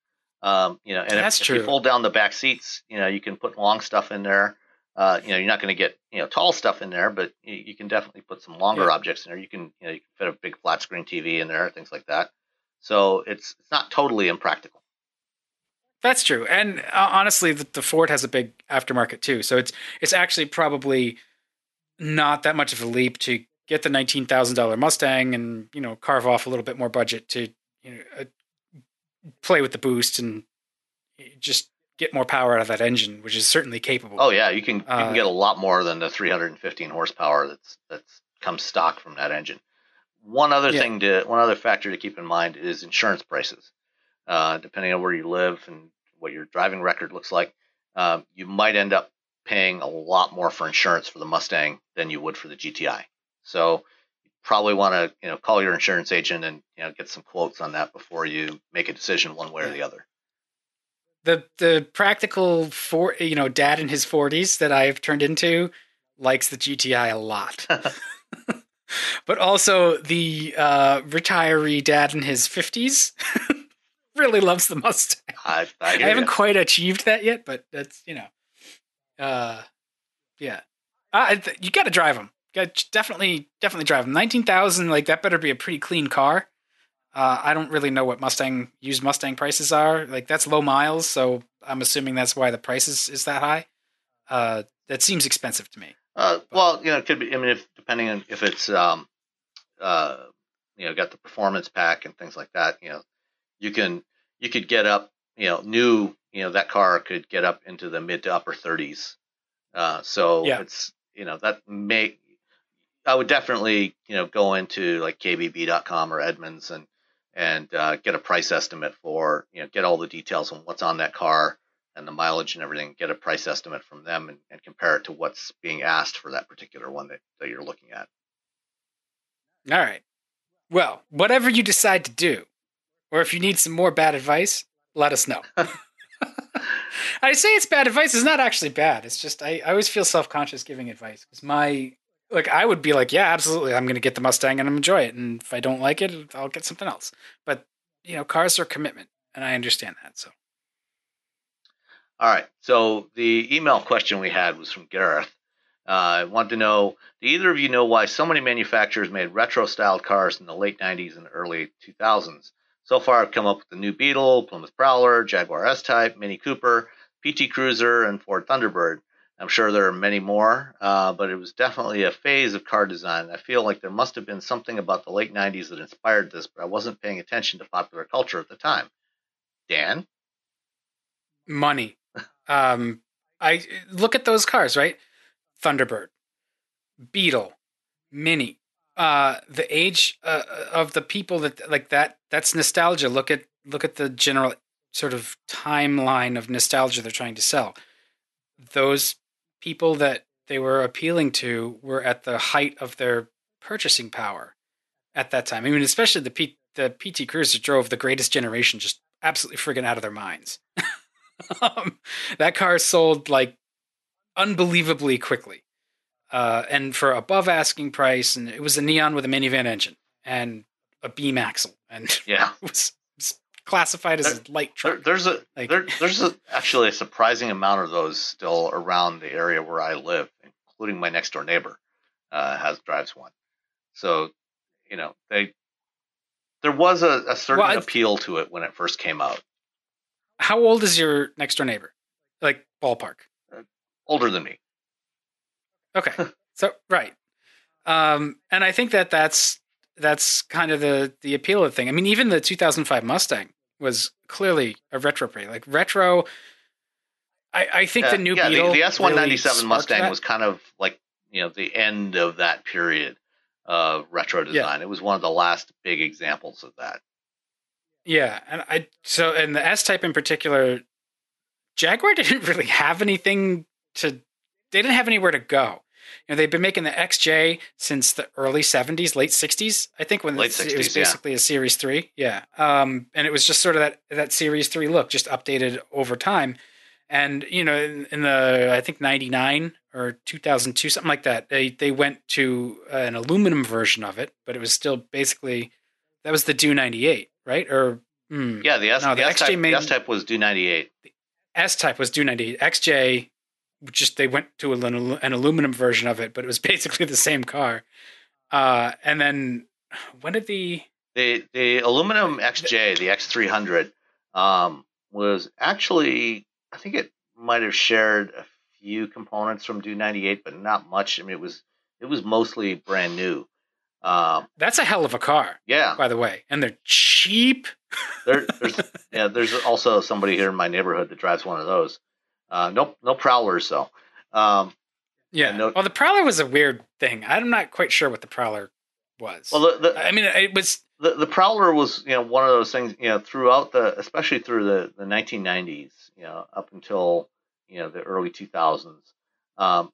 You know, and that's true. If you fold down the back seats, you know, you can put long stuff in there. You know, you're not going to get, you know, tall stuff in there, but you can definitely put some longer objects in there. You can fit a big flat screen TV in there, things like that. So it's not totally impractical. That's true. And honestly, the Ford has a big aftermarket too. So it's actually probably not that much of a leap to get the $19,000 Mustang and, you know, carve off a little bit more budget to, you know, play with the boost and just get more power out of that engine, which is certainly capable. Oh yeah. You can get a lot more than the 315 horsepower that's comes stock from that engine. One other factor to keep in mind is insurance prices. Depending on where you live and what your driving record looks like, you might end up paying a lot more for insurance for the Mustang than you would for the GTI. So you probably want to, you know, call your insurance agent and, you know, get some quotes on that before you make a decision one way or the other. The practical dad in his 40s that I have turned into likes the GTI a lot. But also the retiree dad in his 50s. Really loves the Mustang. I haven't quite achieved that yet, but that's, you know, you got to drive them. Definitely drive them. 19,000, like that better be a pretty clean car. I don't really know what used Mustang prices are. Like that's low miles, so I'm assuming that's why the price is that high. That seems expensive to me. You know, it could be. I mean, depending on if it's you know, got the performance pack and things like that, you know. You could get up, you know, new, you know, that car could get up into the mid to upper 30s. It's, you know, I would definitely, you know, go into like KBB.com or Edmunds and get a price estimate for, you know, get all the details on what's on that car and the mileage and everything, get a price estimate from them and compare it to what's being asked for that particular one that you're looking at. All right. Well, whatever you decide to do, or if you need some more bad advice, let us know. I say it's bad advice. It's not actually bad. It's just I always feel self-conscious giving advice. Because I would be like, yeah, absolutely, I'm going to get the Mustang and I'm enjoy it. And if I don't like it, I'll get something else. But, you know, cars are a commitment. And I understand that. So. All right. So the email question we had was from Gareth. I want to know, do either of you know why so many manufacturers made retro-styled cars in the late 90s and early 2000s? So far, I've come up with the new Beetle, Plymouth Prowler, Jaguar S-Type, Mini Cooper, PT Cruiser, and Ford Thunderbird. I'm sure there are many more, but it was definitely a phase of car design. I feel like there must have been something about the late 90s that inspired this, but I wasn't paying attention to popular culture at the time. Dan? Money. I look at those cars, right? Thunderbird, Beetle, Mini. The age of the people that's nostalgia. Look at the general sort of timeline of nostalgia they're trying to sell. Those people that they were appealing to were at the height of their purchasing power at that time. I mean, especially the PT Cruiser drove the greatest generation just absolutely friggin' out of their minds. That car sold like unbelievably quickly. And for above asking price, and it was a Neon with a minivan engine and a beam axle, and it was classified as a light truck. There's actually a surprising amount of those still around the area where I live, including my next door neighbor drives one. So you know, there was a certain appeal to it when it first came out. How old is your next door neighbor? Like ballpark? Older than me. Okay. So, right. And I think that that's kind of the appeal of the thing. I mean, even the 2005 Mustang was clearly a retro play. Like retro, I think the new Beetle. The S197 really Mustang was kind of like, you know, the end of that period of retro design. Yeah. It was one of the last big examples of that. Yeah. And the S-Type in particular, Jaguar didn't really have anything they didn't have anywhere to go. You know, they've been making the XJ since the early 70s, late 60s, I think, when it was basically a Series 3. Yeah. And it was just sort of that Series 3 look, just updated over time. And, you know, in the, I think, 99 or 2002, something like that, they went to an aluminum version of it, but it was still basically, that was the Due 98, right? Or the S-Type was Due 98. The S-Type was Due 98. XJ... they went to an aluminum version of it, but it was basically the same car. And then when did the aluminum XJ, the X300, was actually, I think it might've shared a few components from Due 98, but not much. I mean, it was mostly brand new. That's a hell of a car. Yeah. By the way. And they're cheap. There's also somebody here in my neighborhood that drives one of those. No Prowlers though. Well, the Prowler was a weird thing. I'm not quite sure what the Prowler was. Well, it was the Prowler was, you know, one of those things, you know, especially through the 1990s, you know, up until, you know, the early 2000s.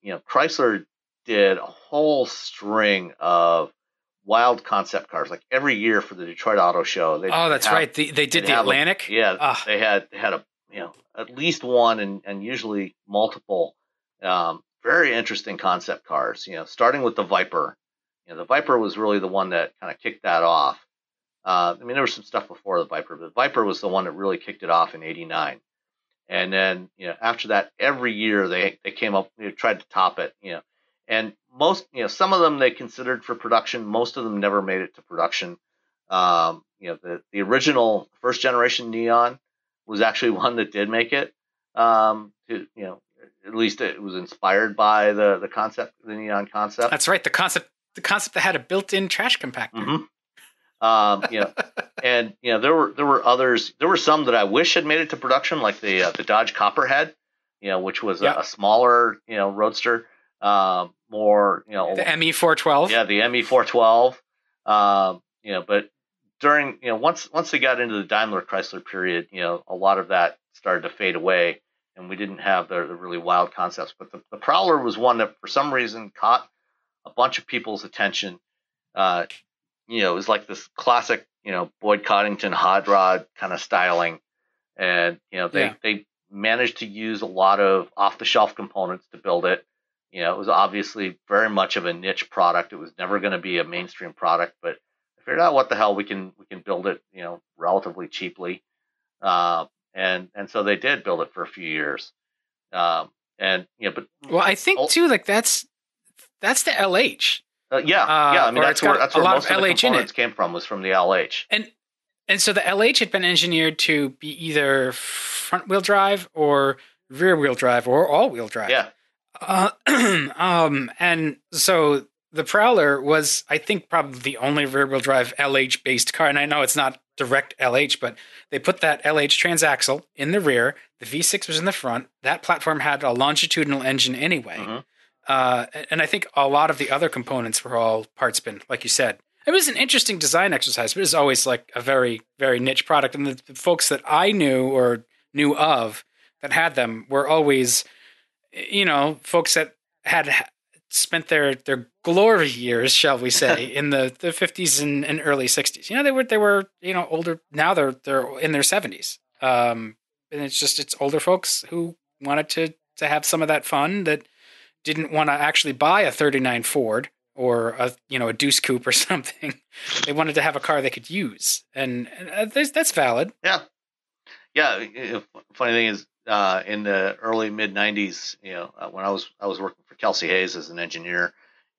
You know, Chrysler did a whole string of wild concept cars, like every year for the Detroit Auto Show. Right. They did the Atlantic. They had a, you know, at least one and usually multiple very interesting concept cars, you know, starting with the Viper. You know, the Viper was really the one that kind of kicked that off. I mean, there was some stuff before the Viper, but the Viper was the one that really kicked it off in 89. And then, you know, after that, every year they came up, they tried to top it, you know. And most, you know, some of them they considered for production. Most of them never made it to production. You know, the original first generation Neon was actually one that did make it. You know, at least it was inspired by the concept, the Neon concept. That's right, the concept that had a built-in trash compactor. Mm-hmm. You know, and you know there were others. There were some that I wish had made it to production, like the Dodge Copperhead, you know, which was a smaller, you know, roadster, more, you know, the ME412. Yeah, the ME412. You know, but during, you know, once they got into the Daimler Chrysler period, you know, a lot of that started to fade away, and we didn't have the really wild concepts. But the Prowler was one that, for some reason, caught a bunch of people's attention. You know, it was like this classic, you know, Boyd Coddington hot rod kind of styling, and you know they managed to use a lot of off the shelf components to build it. You know, it was obviously very much of a niche product. It was never going to be a mainstream product, but figured out what the hell we can build it, you know, relatively cheaply, and so they did build it for a few years, and you know, but well, I think too, like that's the LH. I mean, that's where most of the components came from, was from the LH, and so the LH had been engineered to be either front wheel drive or rear wheel drive or all wheel drive. Yeah, and so. The Prowler was, I think, probably the only rear-wheel drive LH-based car, and I know it's not direct LH, but they put that LH transaxle in the rear. The V6 was in the front. That platform had a longitudinal engine anyway, and I think a lot of the other components were all parts bin, like you said. It was an interesting design exercise, but it was always like a very, very niche product, and the folks that I knew or knew of that had them were always, you know, folks that had spent their glory years, shall we say, in the 50s and early 60s. You know, they were, you know, older. Now they're in their 70s. And it's older folks who wanted to have some of that fun, that didn't want to actually buy a 39 Ford or a Deuce Coupe or something. They wanted to have a car they could use. And that's valid. Yeah. Yeah. Funny thing is, in the early mid 90s, you know, when I was working for Kelsey Hayes as an engineer,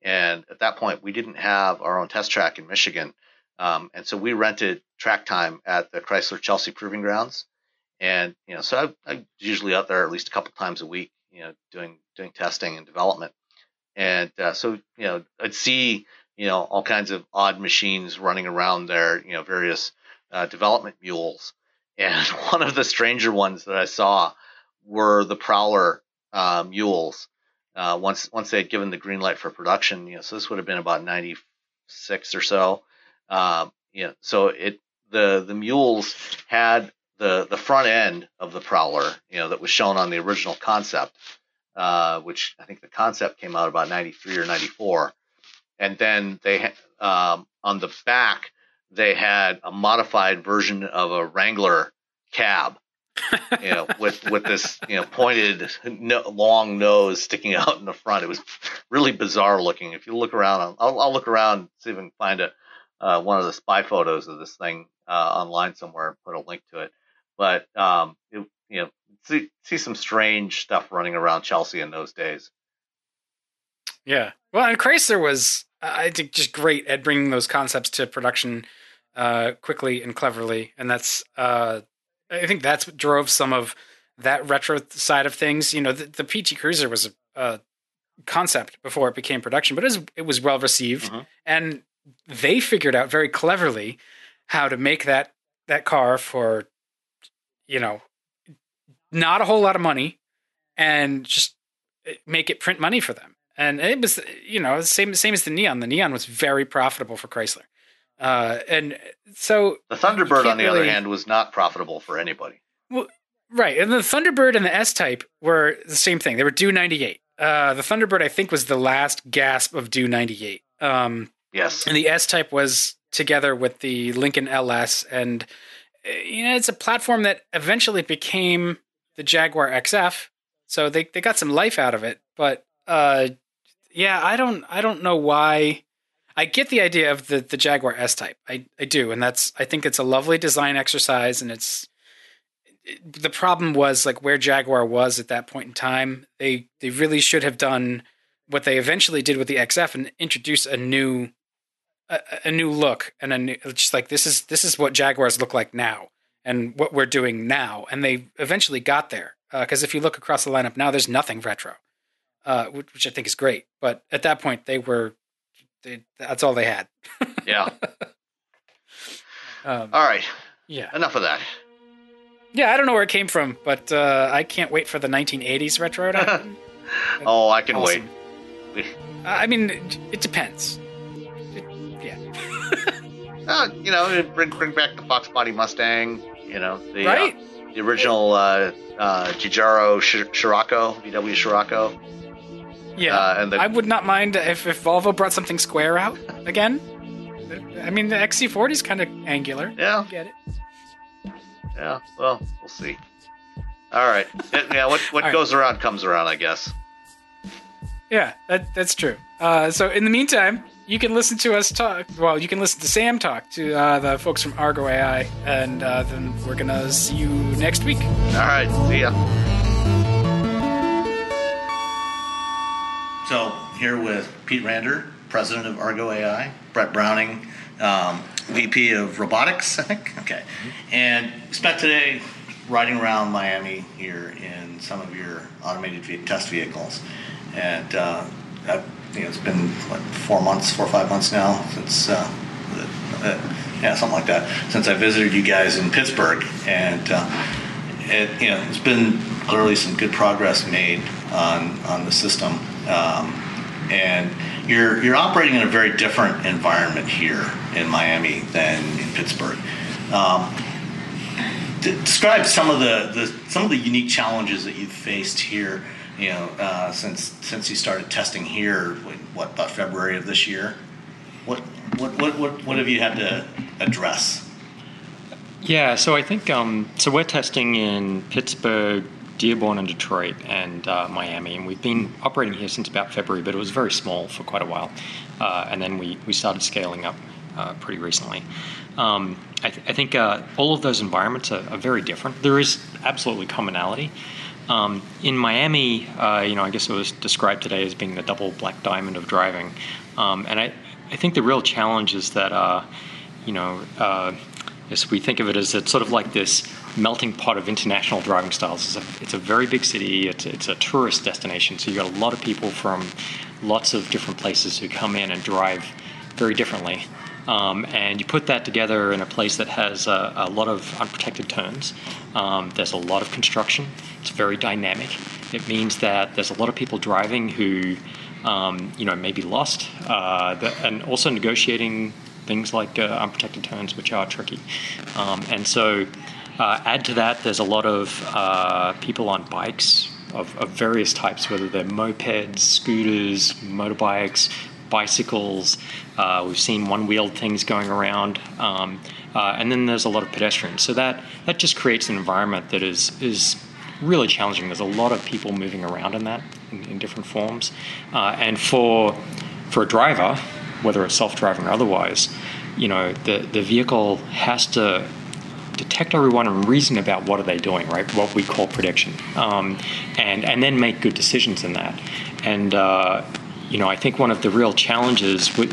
And at that point, we didn't have our own test track in Michigan. And so we rented track time at the Chrysler Chelsea Proving Grounds. And, you know, so I'm usually out there at least a couple times a week, you know, doing testing and development. And so, you know, I'd see, you know, all kinds of odd machines running around there, you know, various development mules. And one of the stranger ones that I saw were the Prowler mules. Once they had given the green light for production, you know, so this would have been about 96 or so. You know, so the mules had the front end of the Prowler, you know, that was shown on the original concept, which I think the concept came out about 93 or 94. And then they on the back, they had a modified version of a Wrangler cab, you know, with this, you know, pointed long nose sticking out in the front. It was really bizarre looking. If you look around, I'll look around, see if I can find one of the spy photos of this thing online somewhere and put a link to it. But it, you know, see some strange stuff running around Chelsea in those days. Yeah, well, and Chrysler was, I think, just great at bringing those concepts to production quickly and cleverly, and that's I think that's what drove some of that retro side of things. You know, the PT Cruiser was a concept before it became production, but it was well received, mm-hmm. and they figured out very cleverly how to make that car for, you know, not a whole lot of money, and just make it print money for them. And it was, you know, same as the Neon. The Neon was very profitable for Chrysler. And so the Thunderbird, on the other hand, was not profitable for anybody. Well, right. And the Thunderbird and the S-Type were the same thing. They were due 98. The Thunderbird, I think, was the last gasp of due 98. Yes. And the S-Type was together with the Lincoln LS. And, you know, it's a platform that eventually became the Jaguar XF. So they got some life out of it. But, yeah, I don't know why. I get the idea of the Jaguar S-Type. I do, and that's, I think it's a lovely design exercise, and the problem was like where Jaguar was at that point in time. They really should have done what they eventually did with the XF and introduce a new look and just like this is what Jaguars look like now and what we're doing now, and they eventually got there because if you look across the lineup now, there's nothing retro, which I think is great. But at that point, that's all they had. Yeah. All right. Yeah. Enough of that. Yeah, I don't know where it came from, but I can't wait for the 1980s retro. Oh, I can awesome. Wait. I mean, it depends. Yeah. You know, bring back the Fox Body Mustang. You know, right? The original Giugiaro Scirocco, VW Scirocco. Yeah, I would not mind if Volvo brought something square out again. I mean, the XC40 is kind of angular. Yeah, get it. Yeah, well, we'll see. All right. Yeah, what goes around comes around, I guess. Yeah, that's true. So in the meantime, you can listen to us talk. Well, you can listen to Sam talk to the folks from Argo AI, and then we're gonna see you next week. All right. See ya. So here with Pete Rander, president of Argo AI, Brett Browning, VP of Robotics, I think. Okay. Mm-hmm. And spent today riding around Miami here in some of your automated test vehicles. And you know, it's been what, 4 or 5 months now since, something like that, since I visited you guys in Pittsburgh. And you know, it's been clearly some good progress made on the system. And you're operating in a very different environment here in Miami than in Pittsburgh. Describe some of the unique challenges that you've faced here. You know, since you started testing here, about February of this year. What have you had to address? Yeah, so I think so we're testing in Pittsburgh, Dearborn and Detroit and Miami, and we've been operating here since about February, but it was very small for quite a while, and then we started scaling up pretty recently. I think all of those environments are very different. There is absolutely commonality, In Miami, I guess it was described today as being the double black diamond of driving. And I think the real challenge is that, as we think of it as it's sort of like this melting pot of international driving styles. It's a very big city. It's a tourist destination. So you've got a lot of people from lots of different places who come in and drive very differently. And you put that together in a place that has a lot of unprotected turns. There's a lot of construction. It's very dynamic. It means that there's a lot of people driving who, may be lost, and also negotiating things like unprotected turns, which are tricky. And so add to that, there's a lot of people on bikes of various types, whether they're mopeds, scooters, motorbikes, bicycles. We've seen one-wheeled things going around. And then there's a lot of pedestrians. So that just creates an environment that is really challenging. There's a lot of people moving around in that in different forms. And for a driver, whether it's self-driving or otherwise, the vehicle has to detect everyone and reason about what are they doing, right? What we call prediction, and then make good decisions in that. And I think one of the real challenges, we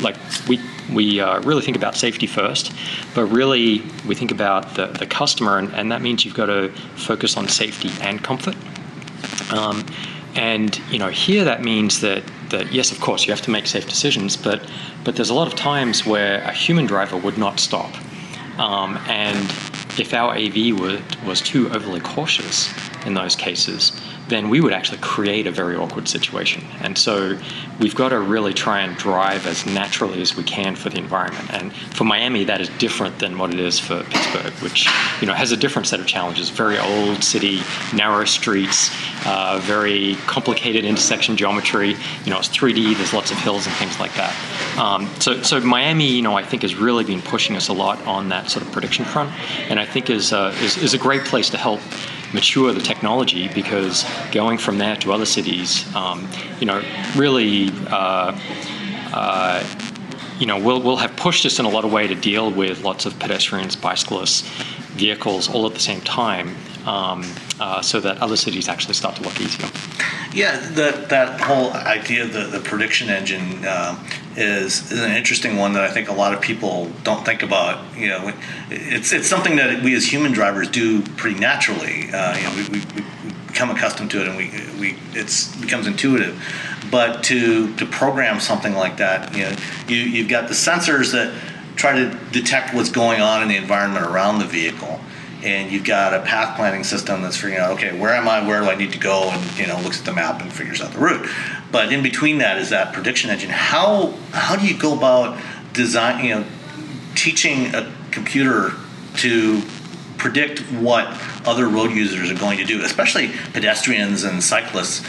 really think about safety first, but really we think about the customer, and that means you've got to focus on safety and comfort. And here that means that yes, of course, you have to make safe decisions, but there's a lot of times where a human driver would not stop. And if our AV was too overly cautious in those cases, then we would actually create a very awkward situation. And so we've got to really try and drive as naturally as we can for the environment. And for Miami, that is different than what it is for Pittsburgh, which has a different set of challenges. Very old city, narrow streets, very complicated intersection geometry. It's 3D, there's lots of hills and things like that. So Miami, I think has really been pushing us a lot on that sort of prediction front, and I think is a great place to help mature the technology, because going from there to other cities, really, we'll have pushed us in a lot of way to deal with lots of pedestrians, bicyclists, vehicles all at the same time, so that other cities actually start to look easier. Yeah, that whole idea of the prediction engine is an interesting one that I think a lot of people don't think about. It's something that we as human drivers do pretty naturally. We become accustomed to it, and it becomes intuitive. But to program something like that, you've got the sensors that try to detect what's going on in the environment around the vehicle, and you've got a path planning system that's figuring out, okay, where am I, where do I need to go, and looks at the map and figures out the route. But in between that is that prediction engine. How do you go about design, teaching a computer to predict what other road users are going to do, especially pedestrians and cyclists?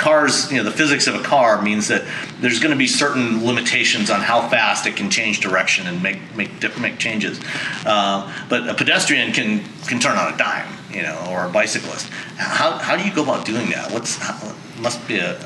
Cars, the physics of a car means that there's going to be certain limitations on how fast it can change direction and make changes. But a pedestrian can turn on a dime, or a bicyclist. How do you go about doing that? Must be a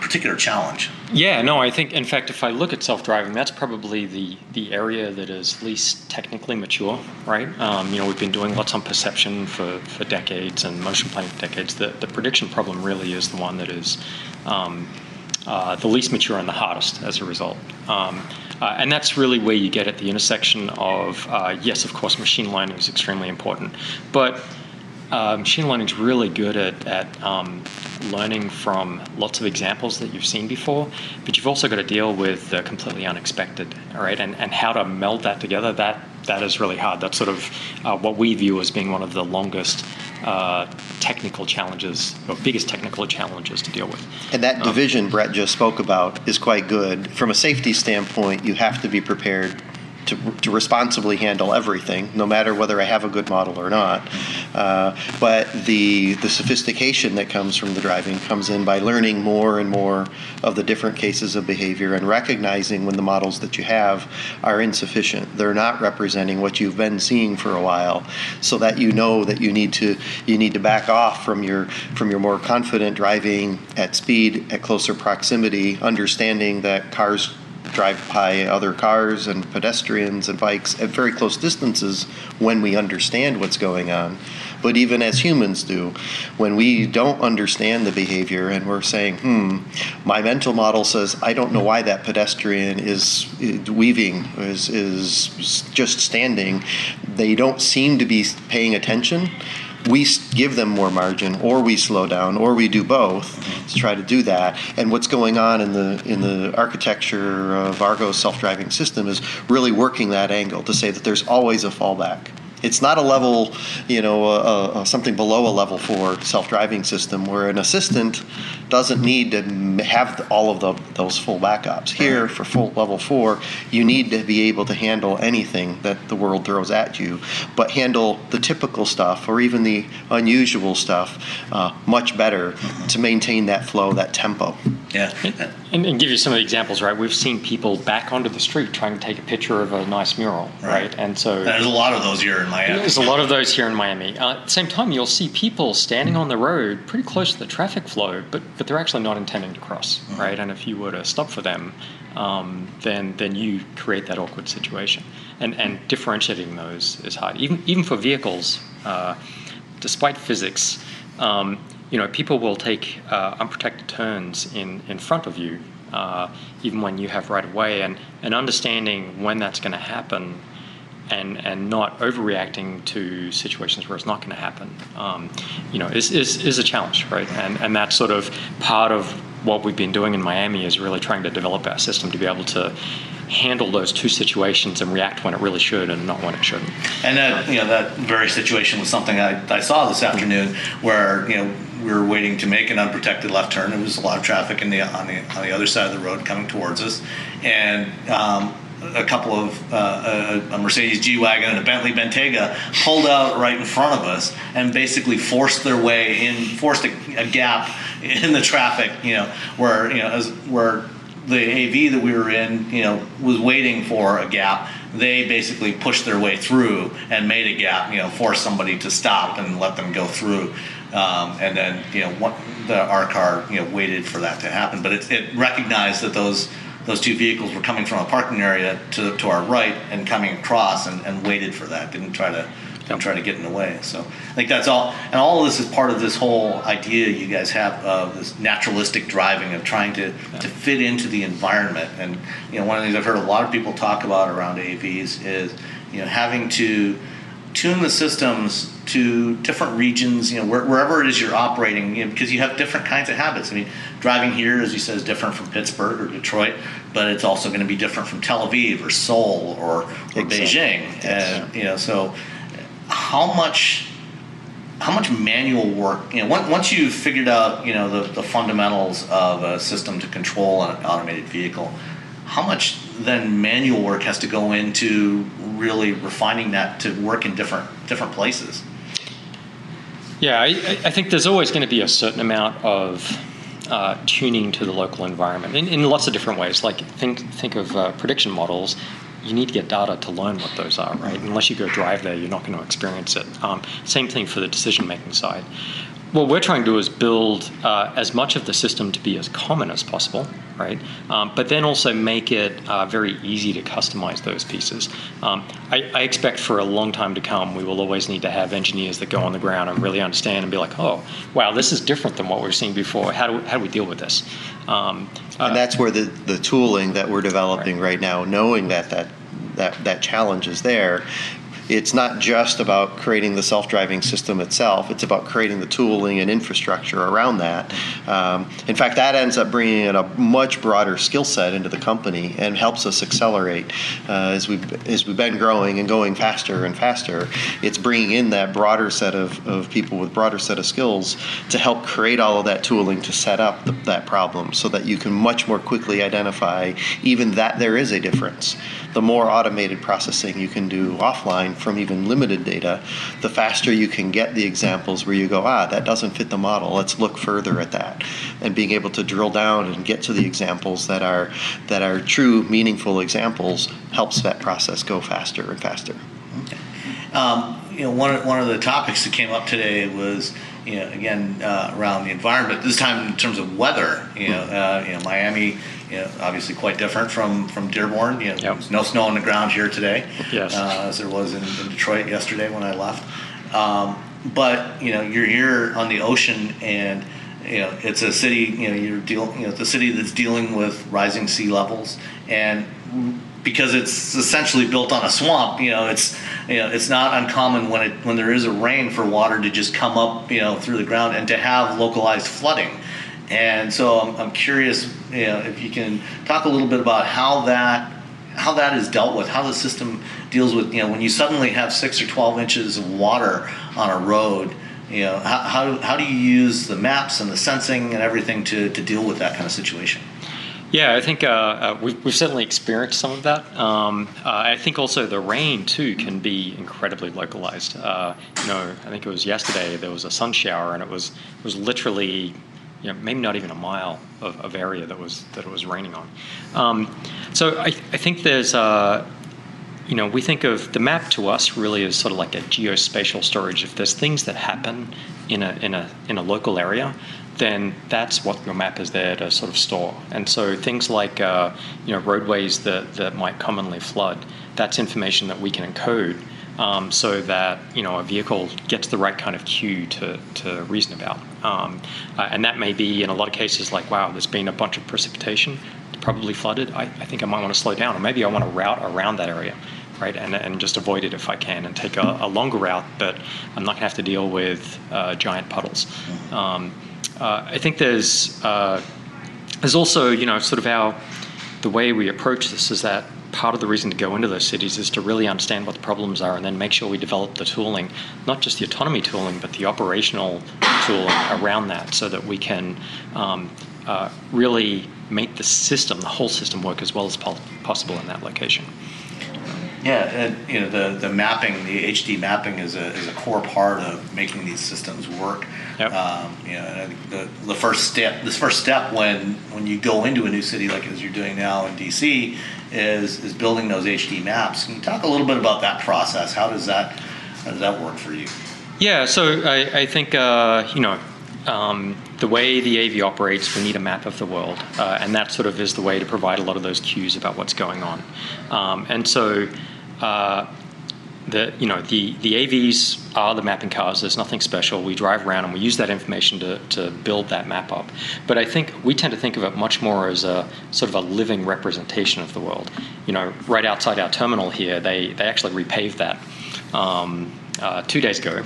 particular challenge. Yeah, no, I think, in fact, if I look at self-driving, that's probably the area that is least technically mature, right? We've been doing lots on perception for decades, and motion planning for decades. The prediction problem really is the one that is the least mature and the hardest as a result. And that's really where you get at the intersection of, yes, of course, machine learning is extremely important, but machine learning is really good at learning from lots of examples that you've seen before, but you've also got to deal with the completely unexpected, all right? And how to meld that together, that is really hard. That's sort of what we view as being one of the longest technical challenges, or biggest technical challenges to deal with. And that division Brett just spoke about is quite good. From a safety standpoint, you have to be prepared to responsibly handle everything, no matter whether I have a good model or not. But the sophistication that comes from the driving comes in by learning more and more of the different cases of behavior and recognizing when the models that you have are insufficient. They're not representing what you've been seeing for a while, so that you know that you need to back off from your more confident driving at speed, at closer proximity, understanding that cars drive by other cars and pedestrians and bikes at very close distances when we understand what's going on. But even as humans do, when we don't understand the behavior and we're saying, my mental model says, I don't know why that pedestrian is weaving, is just standing. They don't seem to be paying attention. We give them more margin, or we slow down, or we do both to try to do that. And what's going on in the architecture of Argo's self-driving system is really working that angle to say that there's always a fallback. It's not a level, something below a level 4 self-driving system where an assistant doesn't need to have all of those full backups. Here, for full level 4, you need to be able to handle anything that the world throws at you, but handle the typical stuff or even the unusual stuff much better to maintain that flow, that tempo. Yeah. And give you some of the examples, right? We've seen people back onto the street trying to take a picture of a nice mural, right? And so there's a lot of those here in Miami. There's a lot of those here in Miami. At the same time, you'll see people standing on the road pretty close to the traffic flow, but they're actually not intending to cross, right? And if you were to stop for them, then you create that awkward situation. And differentiating those is hard. Even for vehicles, despite physics, people will take unprotected turns in front of you, even when you have right of way, and understanding when that's going to happen and not overreacting to situations where it's not going to happen, is a challenge, right? And that's sort of part of what we've been doing in Miami is really trying to develop our system to be able to handle those two situations and react when it really should and not when it shouldn't. And that that very situation was something I saw this afternoon where we were waiting to make an unprotected left turn. It was a lot of traffic on the other side of the road coming towards us, and a couple of a Mercedes G-Wagon and a Bentley Bentayga pulled out right in front of us and basically forced their way in, forced a gap in the traffic, where the AV that we were in, was waiting for a gap. They basically pushed their way through and made a gap, forced somebody to stop and let them go through. And then, our car, waited for that to happen. But it recognized that those two vehicles were coming from a parking area to our right and coming across and waited for that. Didn't try to get in the way. So I think that's all. And all of this is part of this whole idea you guys have of this naturalistic driving, of trying to fit into the environment. And, one of the things I've heard a lot of people talk about around AVs is, having to tune the systems to different regions, wherever it is you're operating, because you have different kinds of habits. I mean, driving here, as you said, is different from Pittsburgh or Detroit, but it's also going to be different from Tel Aviv or Seoul or Beijing. Yes. And, so how much manual work, once you've figured out, the fundamentals of a system to control an automated vehicle, how much then manual work has to go into really refining that to work in different places? Yeah, I think there's always going to be a certain amount of tuning to the local environment in lots of different ways. Like think of prediction models. You need to get data to learn what those are, right? Unless you go drive there, you're not going to experience it. Same thing for the decision-making side. What we're trying to do is build as much of the system to be as common as possible, right? But then also make it very easy to customize those pieces. I expect for a long time to come, we will always need to have engineers that go on the ground and really understand and be like, oh, wow, this is different than what we've seen before. How do we deal with this? And that's where the tooling that we're developing right now, knowing that challenge is there. It's not just about creating the self-driving system itself. It's about creating the tooling and infrastructure around that. In fact, that ends up bringing in a much broader skill set into the company and helps us accelerate as we've been growing and going faster and faster. It's bringing in that broader set of people with broader set of skills to help create all of that tooling to set up that problem so that you can much more quickly identify even that there is a difference. The more automated processing you can do offline from even limited data, the faster you can get the examples where you go, that doesn't fit the model. Let's look further at that. And being able to drill down and get to the examples that are true, meaningful examples helps that process go faster and faster. Okay. One of the topics that came up today was, around the environment, this time in terms of weather. Miami, obviously quite different from Dearborn. There's no snow on the ground here today, as there was in Detroit yesterday when I left. But you know, you're here on the ocean, and you know, it's a city. You know, it's a city that's dealing with rising sea levels, and because it's essentially built on a swamp, it's not uncommon when there is a rain for water to just come up, through the ground, and to have localized flooding. And so I'm curious, if you can talk a little bit about how that is dealt with, how the system deals with, when you suddenly have 6 or 12 inches of water on a road. How do you use the maps and the sensing and everything to deal with that kind of situation? Yeah, I think we've certainly experienced some of that. I think also the rain too can be incredibly localized. I think it was yesterday there was a sun shower, and it was literally, maybe not even a mile of area that it was raining on. So I think there's we think of the map to us really as sort of like a geospatial storage. If there's things that happen in a local area, then that's what your map is there to sort of store. And so things like roadways that might commonly flood, that's information that we can encode so that a vehicle gets the right kind of cue to reason about. And that may be in a lot of cases like, wow, there's been a bunch of precipitation, probably flooded. I think I might want to slow down, or maybe I want to route around that area, right, and just avoid it if I can, and take a longer route, but I'm not going to have to deal with giant puddles. I think there's also, sort of the way we approach this is that part of the reason to go into those cities is to really understand what the problems are, and then make sure we develop the tooling, not just the autonomy tooling, but the operational tooling around that, so that we can really make the whole system work as well as possible in that location. Yeah, and the mapping, the HD mapping is a core part of making these systems work. Yep. The first step when you go into a new city, like as you're doing now in DC, is building those HD maps. Can you talk a little bit about that process? How does that work for you? Yeah, so I think the way the AV operates, we need a map of the world, and that sort of is the way to provide a lot of those cues about what's going on. And so the AVs are the mapping cars. There's nothing special. We drive around and we use that information to build that map up. But I think we tend to think of it much more as a sort of a living representation of the world. Right outside our terminal here, they actually repaved that 2 days ago.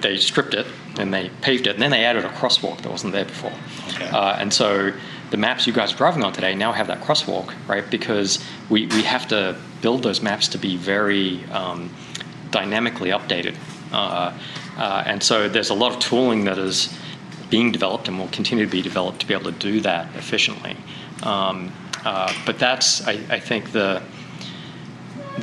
They stripped it and they paved it, and then they added a crosswalk that wasn't there before. Okay. And so the maps you guys are driving on today now have that crosswalk, right? Because we have to build those maps to be very dynamically updated. And so there's a lot of tooling that is being developed and will continue to be developed to be able to do that efficiently. But that's, I think, the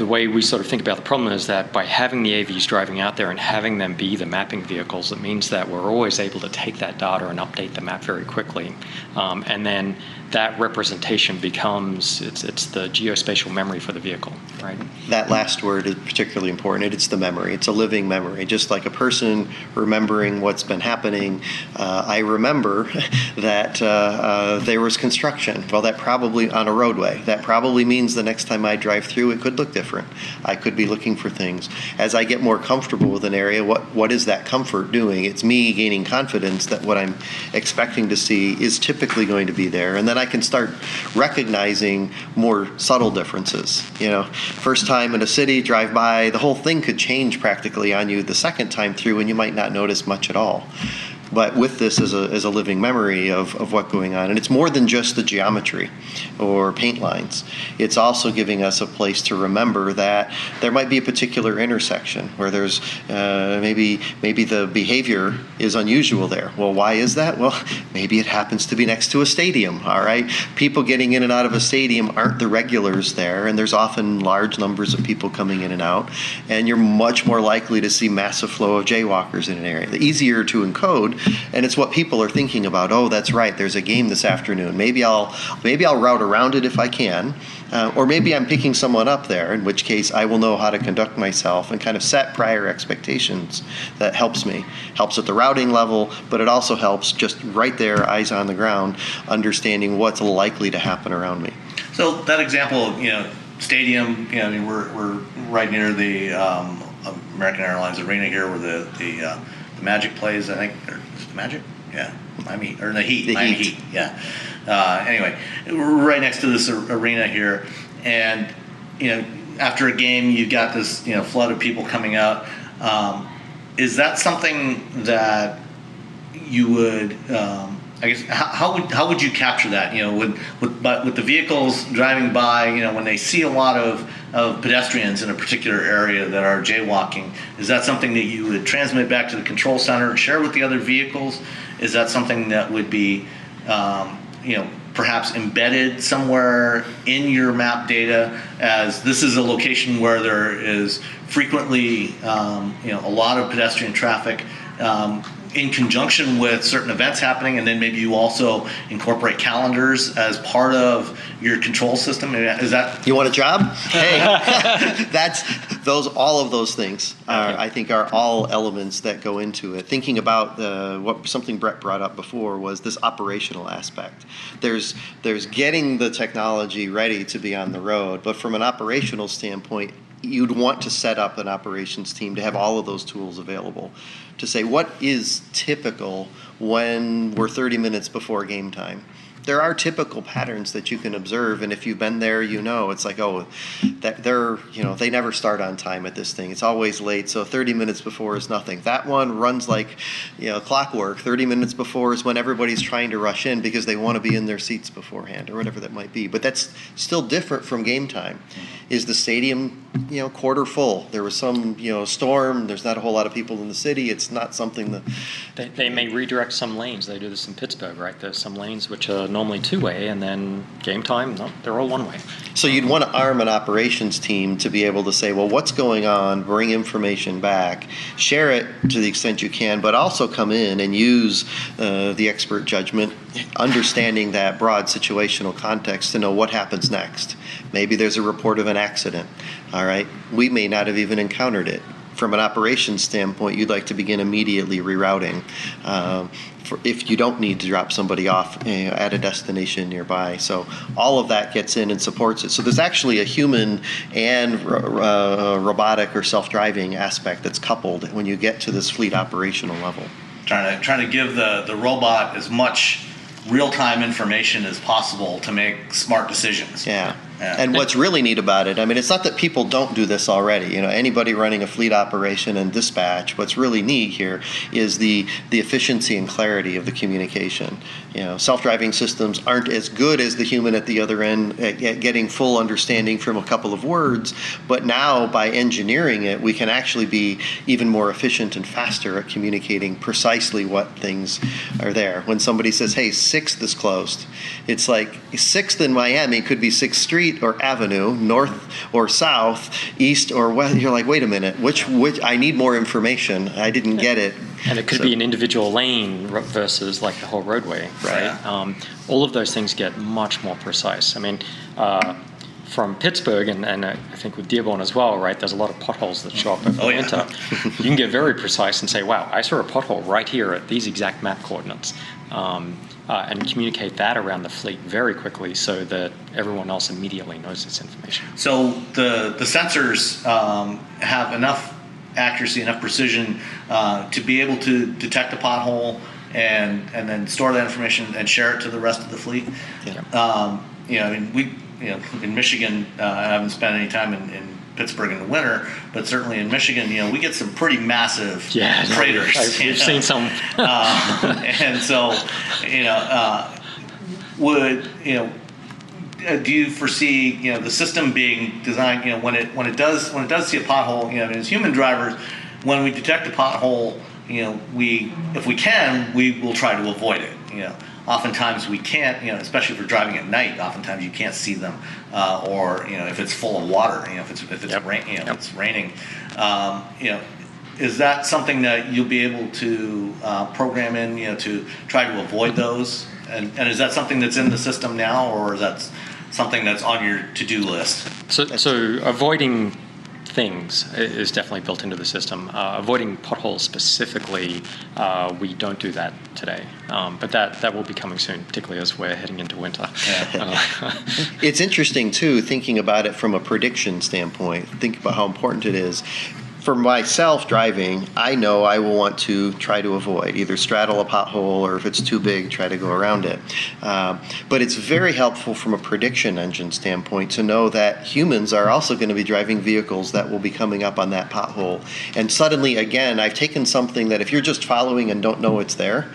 way we sort of think about the problem is that by having the AVs driving out there and having them be the mapping vehicles, it means that we're always able to take that data and update the map very quickly. And then that representation becomes, it's the geospatial memory for the vehicle, right? That last word is particularly important. It's the memory. It's a living memory. Just like a person remembering what's been happening, I remember that there was construction. Well, that probably on a roadway. That probably means the next time I drive through, it could look different. I could be looking for things. As I get more comfortable with an area, what is that comfort doing? It's me gaining confidence that what I'm expecting to see is typically going to be there. And then I can start recognizing more subtle differences. First time in a city, drive by, the whole thing could change practically on you the second time through, and you might not notice much at all. But with this as a living memory of what's going on. And it's more than just the geometry or paint lines. It's also giving us a place to remember that there might be a particular intersection where there's maybe the behavior is unusual there. Well, why is that? Well, maybe it happens to be next to a stadium, all right? People getting in and out of a stadium aren't the regulars there, and there's often large numbers of people coming in and out, and you're much more likely to see massive flow of jaywalkers in an area. The easier to encode, and it's what people are thinking about. Oh, that's right. There's a game this afternoon. Maybe I'll route around it if I can, or maybe I'm picking someone up there. In which case, I will know how to conduct myself and kind of set prior expectations. That helps me. Helps at the routing level, but it also helps just right there, eyes on the ground, understanding what's likely to happen around me. So that example, stadium. We're right near the American Airlines Arena here, where the Magic plays, I think. Or Magic? Yeah. Miami Heat. Yeah. Anyway, right next to this arena here, and you know, after a game, you've got this flood of people coming out. Is that something that you would? I guess how would you capture that? You know, with the vehicles driving by, when they see a lot of pedestrians in a particular area that are jaywalking, is that something that you would transmit back to the control center and share with the other vehicles? Is that something that would be, perhaps embedded somewhere in your map data, as this is a location where there is frequently, a lot of pedestrian traffic, in conjunction with certain events happening, and then maybe you also incorporate calendars as part of your control system? Is that... You want a job? Hey, all of those things are, okay, I think, are all elements that go into it. Thinking about something Brett brought up before was this operational aspect. There's getting the technology ready to be on the road, but from an operational standpoint, you'd want to set up an operations team to have all of those tools available to say what is typical when we're 30 minutes before game time. There are typical patterns that you can observe, and if you've been there, it's like, oh, that they're, they never start on time at this thing. It's always late, so 30 minutes before is nothing. That one runs like, clockwork. 30 minutes before is when everybody's trying to rush in because they want to be in their seats beforehand or whatever that might be. But that's still different from game time. Is the stadium, quarter full? There was some, storm. There's not a whole lot of people in the city. It's not something that... They may redirect some lanes. They do this in Pittsburgh, right? There's some lanes which are normally two-way, and then game time, no, they're all one-way. So you'd want to arm an operations team to be able to say, well, what's going on? Bring information back, share it to the extent you can, but also come in and use the expert judgment, understanding that broad situational context to know what happens next. Maybe there's a report of an accident. All right, we may not have even encountered it. From an operations standpoint, you'd like to begin immediately rerouting if you don't need to drop somebody off at a destination nearby. So all of that gets in and supports it. So there's actually a human and robotic or self-driving aspect that's coupled when you get to this fleet operational level. Trying to give the robot as much real-time information as possible to make smart decisions. Yeah. Yeah. And what's really neat about it, it's not that people don't do this already. Anybody running a fleet operation and dispatch, what's really neat here is the efficiency and clarity of the communication. Self-driving systems aren't as good as the human at the other end at getting full understanding from a couple of words, but now by engineering it, we can actually be even more efficient and faster at communicating precisely what things are there. When somebody says, hey, 6th is closed, it's like 6th in Miami could be 6th Street or avenue, north or south, east or west. You're like, wait a minute, which I need more information. I didn't get it. And it could be an individual lane versus like the whole roadway, right? Yeah. All of those things get much more precise. From Pittsburgh and I think with Dearborn as well, right? There's a lot of potholes that show up over winter. You can get very precise and say, wow, I saw a pothole right here at these exact map coordinates. And communicate that around the fleet very quickly so that everyone else immediately knows this information. So the sensors have enough accuracy, enough precision to be able to detect a pothole and then store that information and share it to the rest of the fleet. Yeah. In Michigan, I haven't spent any time in Pittsburgh in the winter, but certainly in Michigan, we get some pretty massive craters. I've seen some. And so, do you foresee, the system being designed, when it does see a pothole, as human drivers, when we detect a pothole, we will try to avoid it, Oftentimes we can't, especially if we're driving at night. Oftentimes you can't see them, or if it's full of water, if it's rain, it's raining. Is that something that you'll be able to program in, to try to avoid those? And is that something that's in the system now, or is that something that's on your to-do list? So avoiding things is definitely built into the system. Avoiding potholes specifically, we don't do that today. But that will be coming soon, particularly as we're heading into winter. Yeah. It's interesting, too, thinking about it from a prediction standpoint. Think about how important it is. for myself driving, I know I will want to try to avoid, either straddle a pothole or if it's too big, try to go around it. But it's very helpful from a prediction engine standpoint to know that humans are also going to be driving vehicles that will be coming up on that pothole. And suddenly, again, I've taken something that if you're just following and don't know it's there,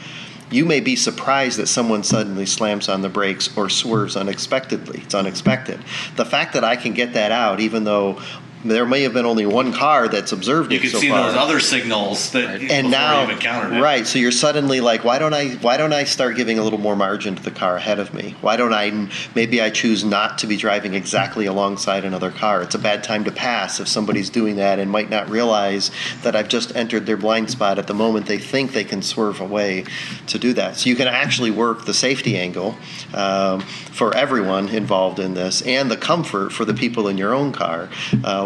you may be surprised that someone suddenly slams on the brakes or swerves unexpectedly. It's unexpected. The fact that I can get that out, even though there may have been only one car that's observed it so far. You can see those other signals that before now, you've encountered it. Right, so you're suddenly like, why don't I start giving a little more margin to the car ahead of me? Why don't I, maybe I choose not to be driving exactly alongside another car. It's a bad time to pass if somebody's doing that and might not realize that I've just entered their blind spot at the moment they think they can swerve away to do that. So you can actually work the safety angle for everyone involved in this and the comfort for the people in your own car.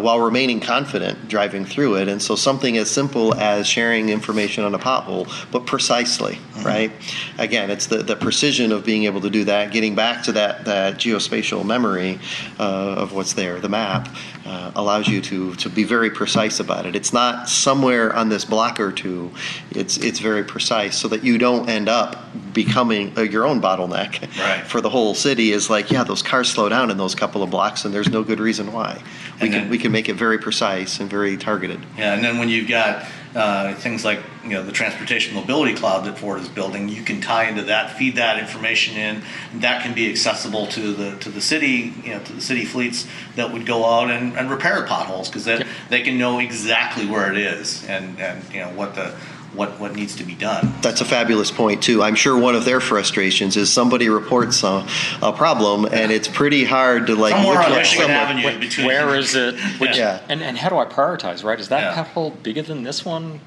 While remaining confident driving through it. And so something as simple as sharing information on a pothole, but precisely, mm-hmm. right? Again, it's the precision of being able to do that, getting back to that geospatial memory of what's there. The map allows you to be very precise about it. It's not somewhere on this block or two. It's very precise so that you don't end up becoming your own bottleneck right. for the whole city. Is like, yeah, those cars slow down in those couple of blocks and there's no good reason why. We can make it very precise and very targeted. Yeah, and then when you've got things like the transportation mobility cloud that Ford is building, you can tie into that, feed that information in, and that can be accessible to the city, to the city fleets that would go out and repair potholes because they can know exactly where it is and what needs to be done. That's a fabulous point too. I'm sure one of their frustrations is somebody reports a problem and it's pretty hard to somewhere on Michigan Avenue between where is it? Which, and how do I prioritize? Right? Is that pothole bigger than this one?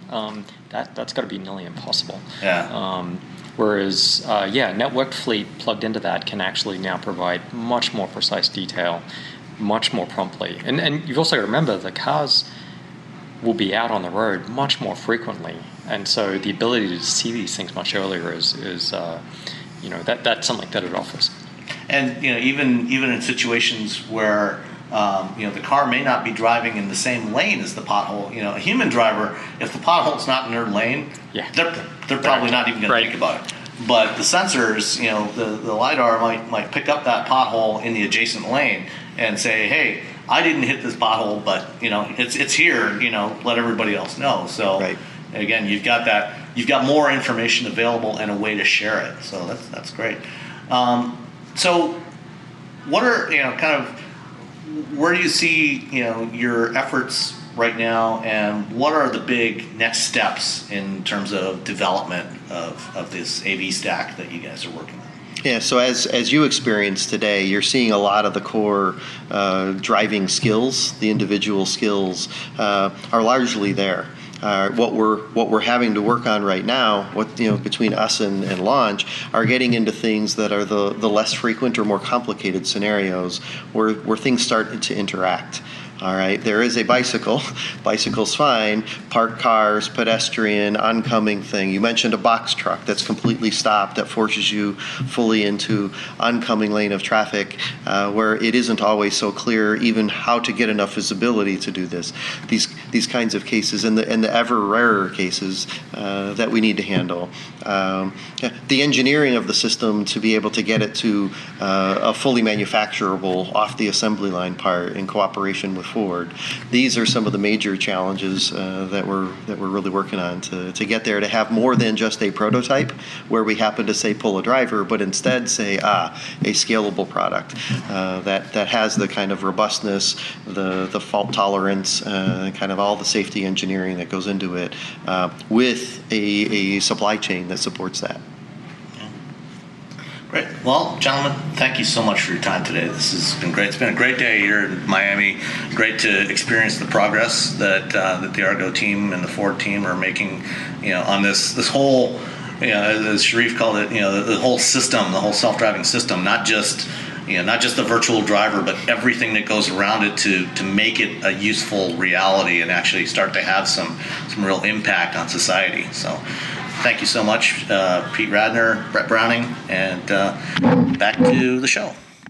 That's got to be nearly impossible. Yeah. Whereas, networked fleet plugged into that can actually now provide much more precise detail, much more promptly. And you've also got to remember the cars will be out on the road much more frequently. And so the ability to see these things much earlier is that's something that it offers. And even in situations where the car may not be driving in the same lane as the pothole. A human driver, if the pothole's not in their lane, they're probably not even going to think about it. But the sensors, the LiDAR might pick up that pothole in the adjacent lane and say, hey, I didn't hit this pothole, but it's here. Let everybody else know. So. Right. Again, you've got more information available and a way to share it. So that's great. So what are, where do you see, your efforts right now and what are the big next steps in terms of development of this AV stack that you guys are working on? Yeah, so as you experience today, you're seeing a lot of the core driving skills, the individual skills are largely there. What we're having to work on right now, between us and launch, are getting into things that are the less frequent or more complicated scenarios where things start to interact. All right, there is a bicycle. Bicycle's fine. Parked cars, pedestrian, oncoming thing. You mentioned a box truck that's completely stopped that forces you fully into oncoming lane of traffic where it isn't always so clear even how to get enough visibility to do this. These kinds of cases and the ever rarer cases that we need to handle. The engineering of the system to be able to get it to a fully manufacturable off the assembly line part in cooperation with Ford. These are some of the major challenges that we're really working on to get there, to have more than just a prototype where we happen to say pull a driver, but instead say a scalable product that has the kind of robustness, the fault tolerance, kind of all the safety engineering that goes into it with a supply chain that supports that. Great. Well, gentlemen, thank you so much for your time today. This has been great. It's been a great day here in Miami. Great to experience the progress that the Argo team and the Ford team are making, on this whole, as Sharif called it, the whole system, the whole self-driving system, not just the virtual driver, but everything that goes around it to make it a useful reality and actually start to have some real impact on society. So. Thank you so much, Pete Radner, Brett Browning, and back to the show.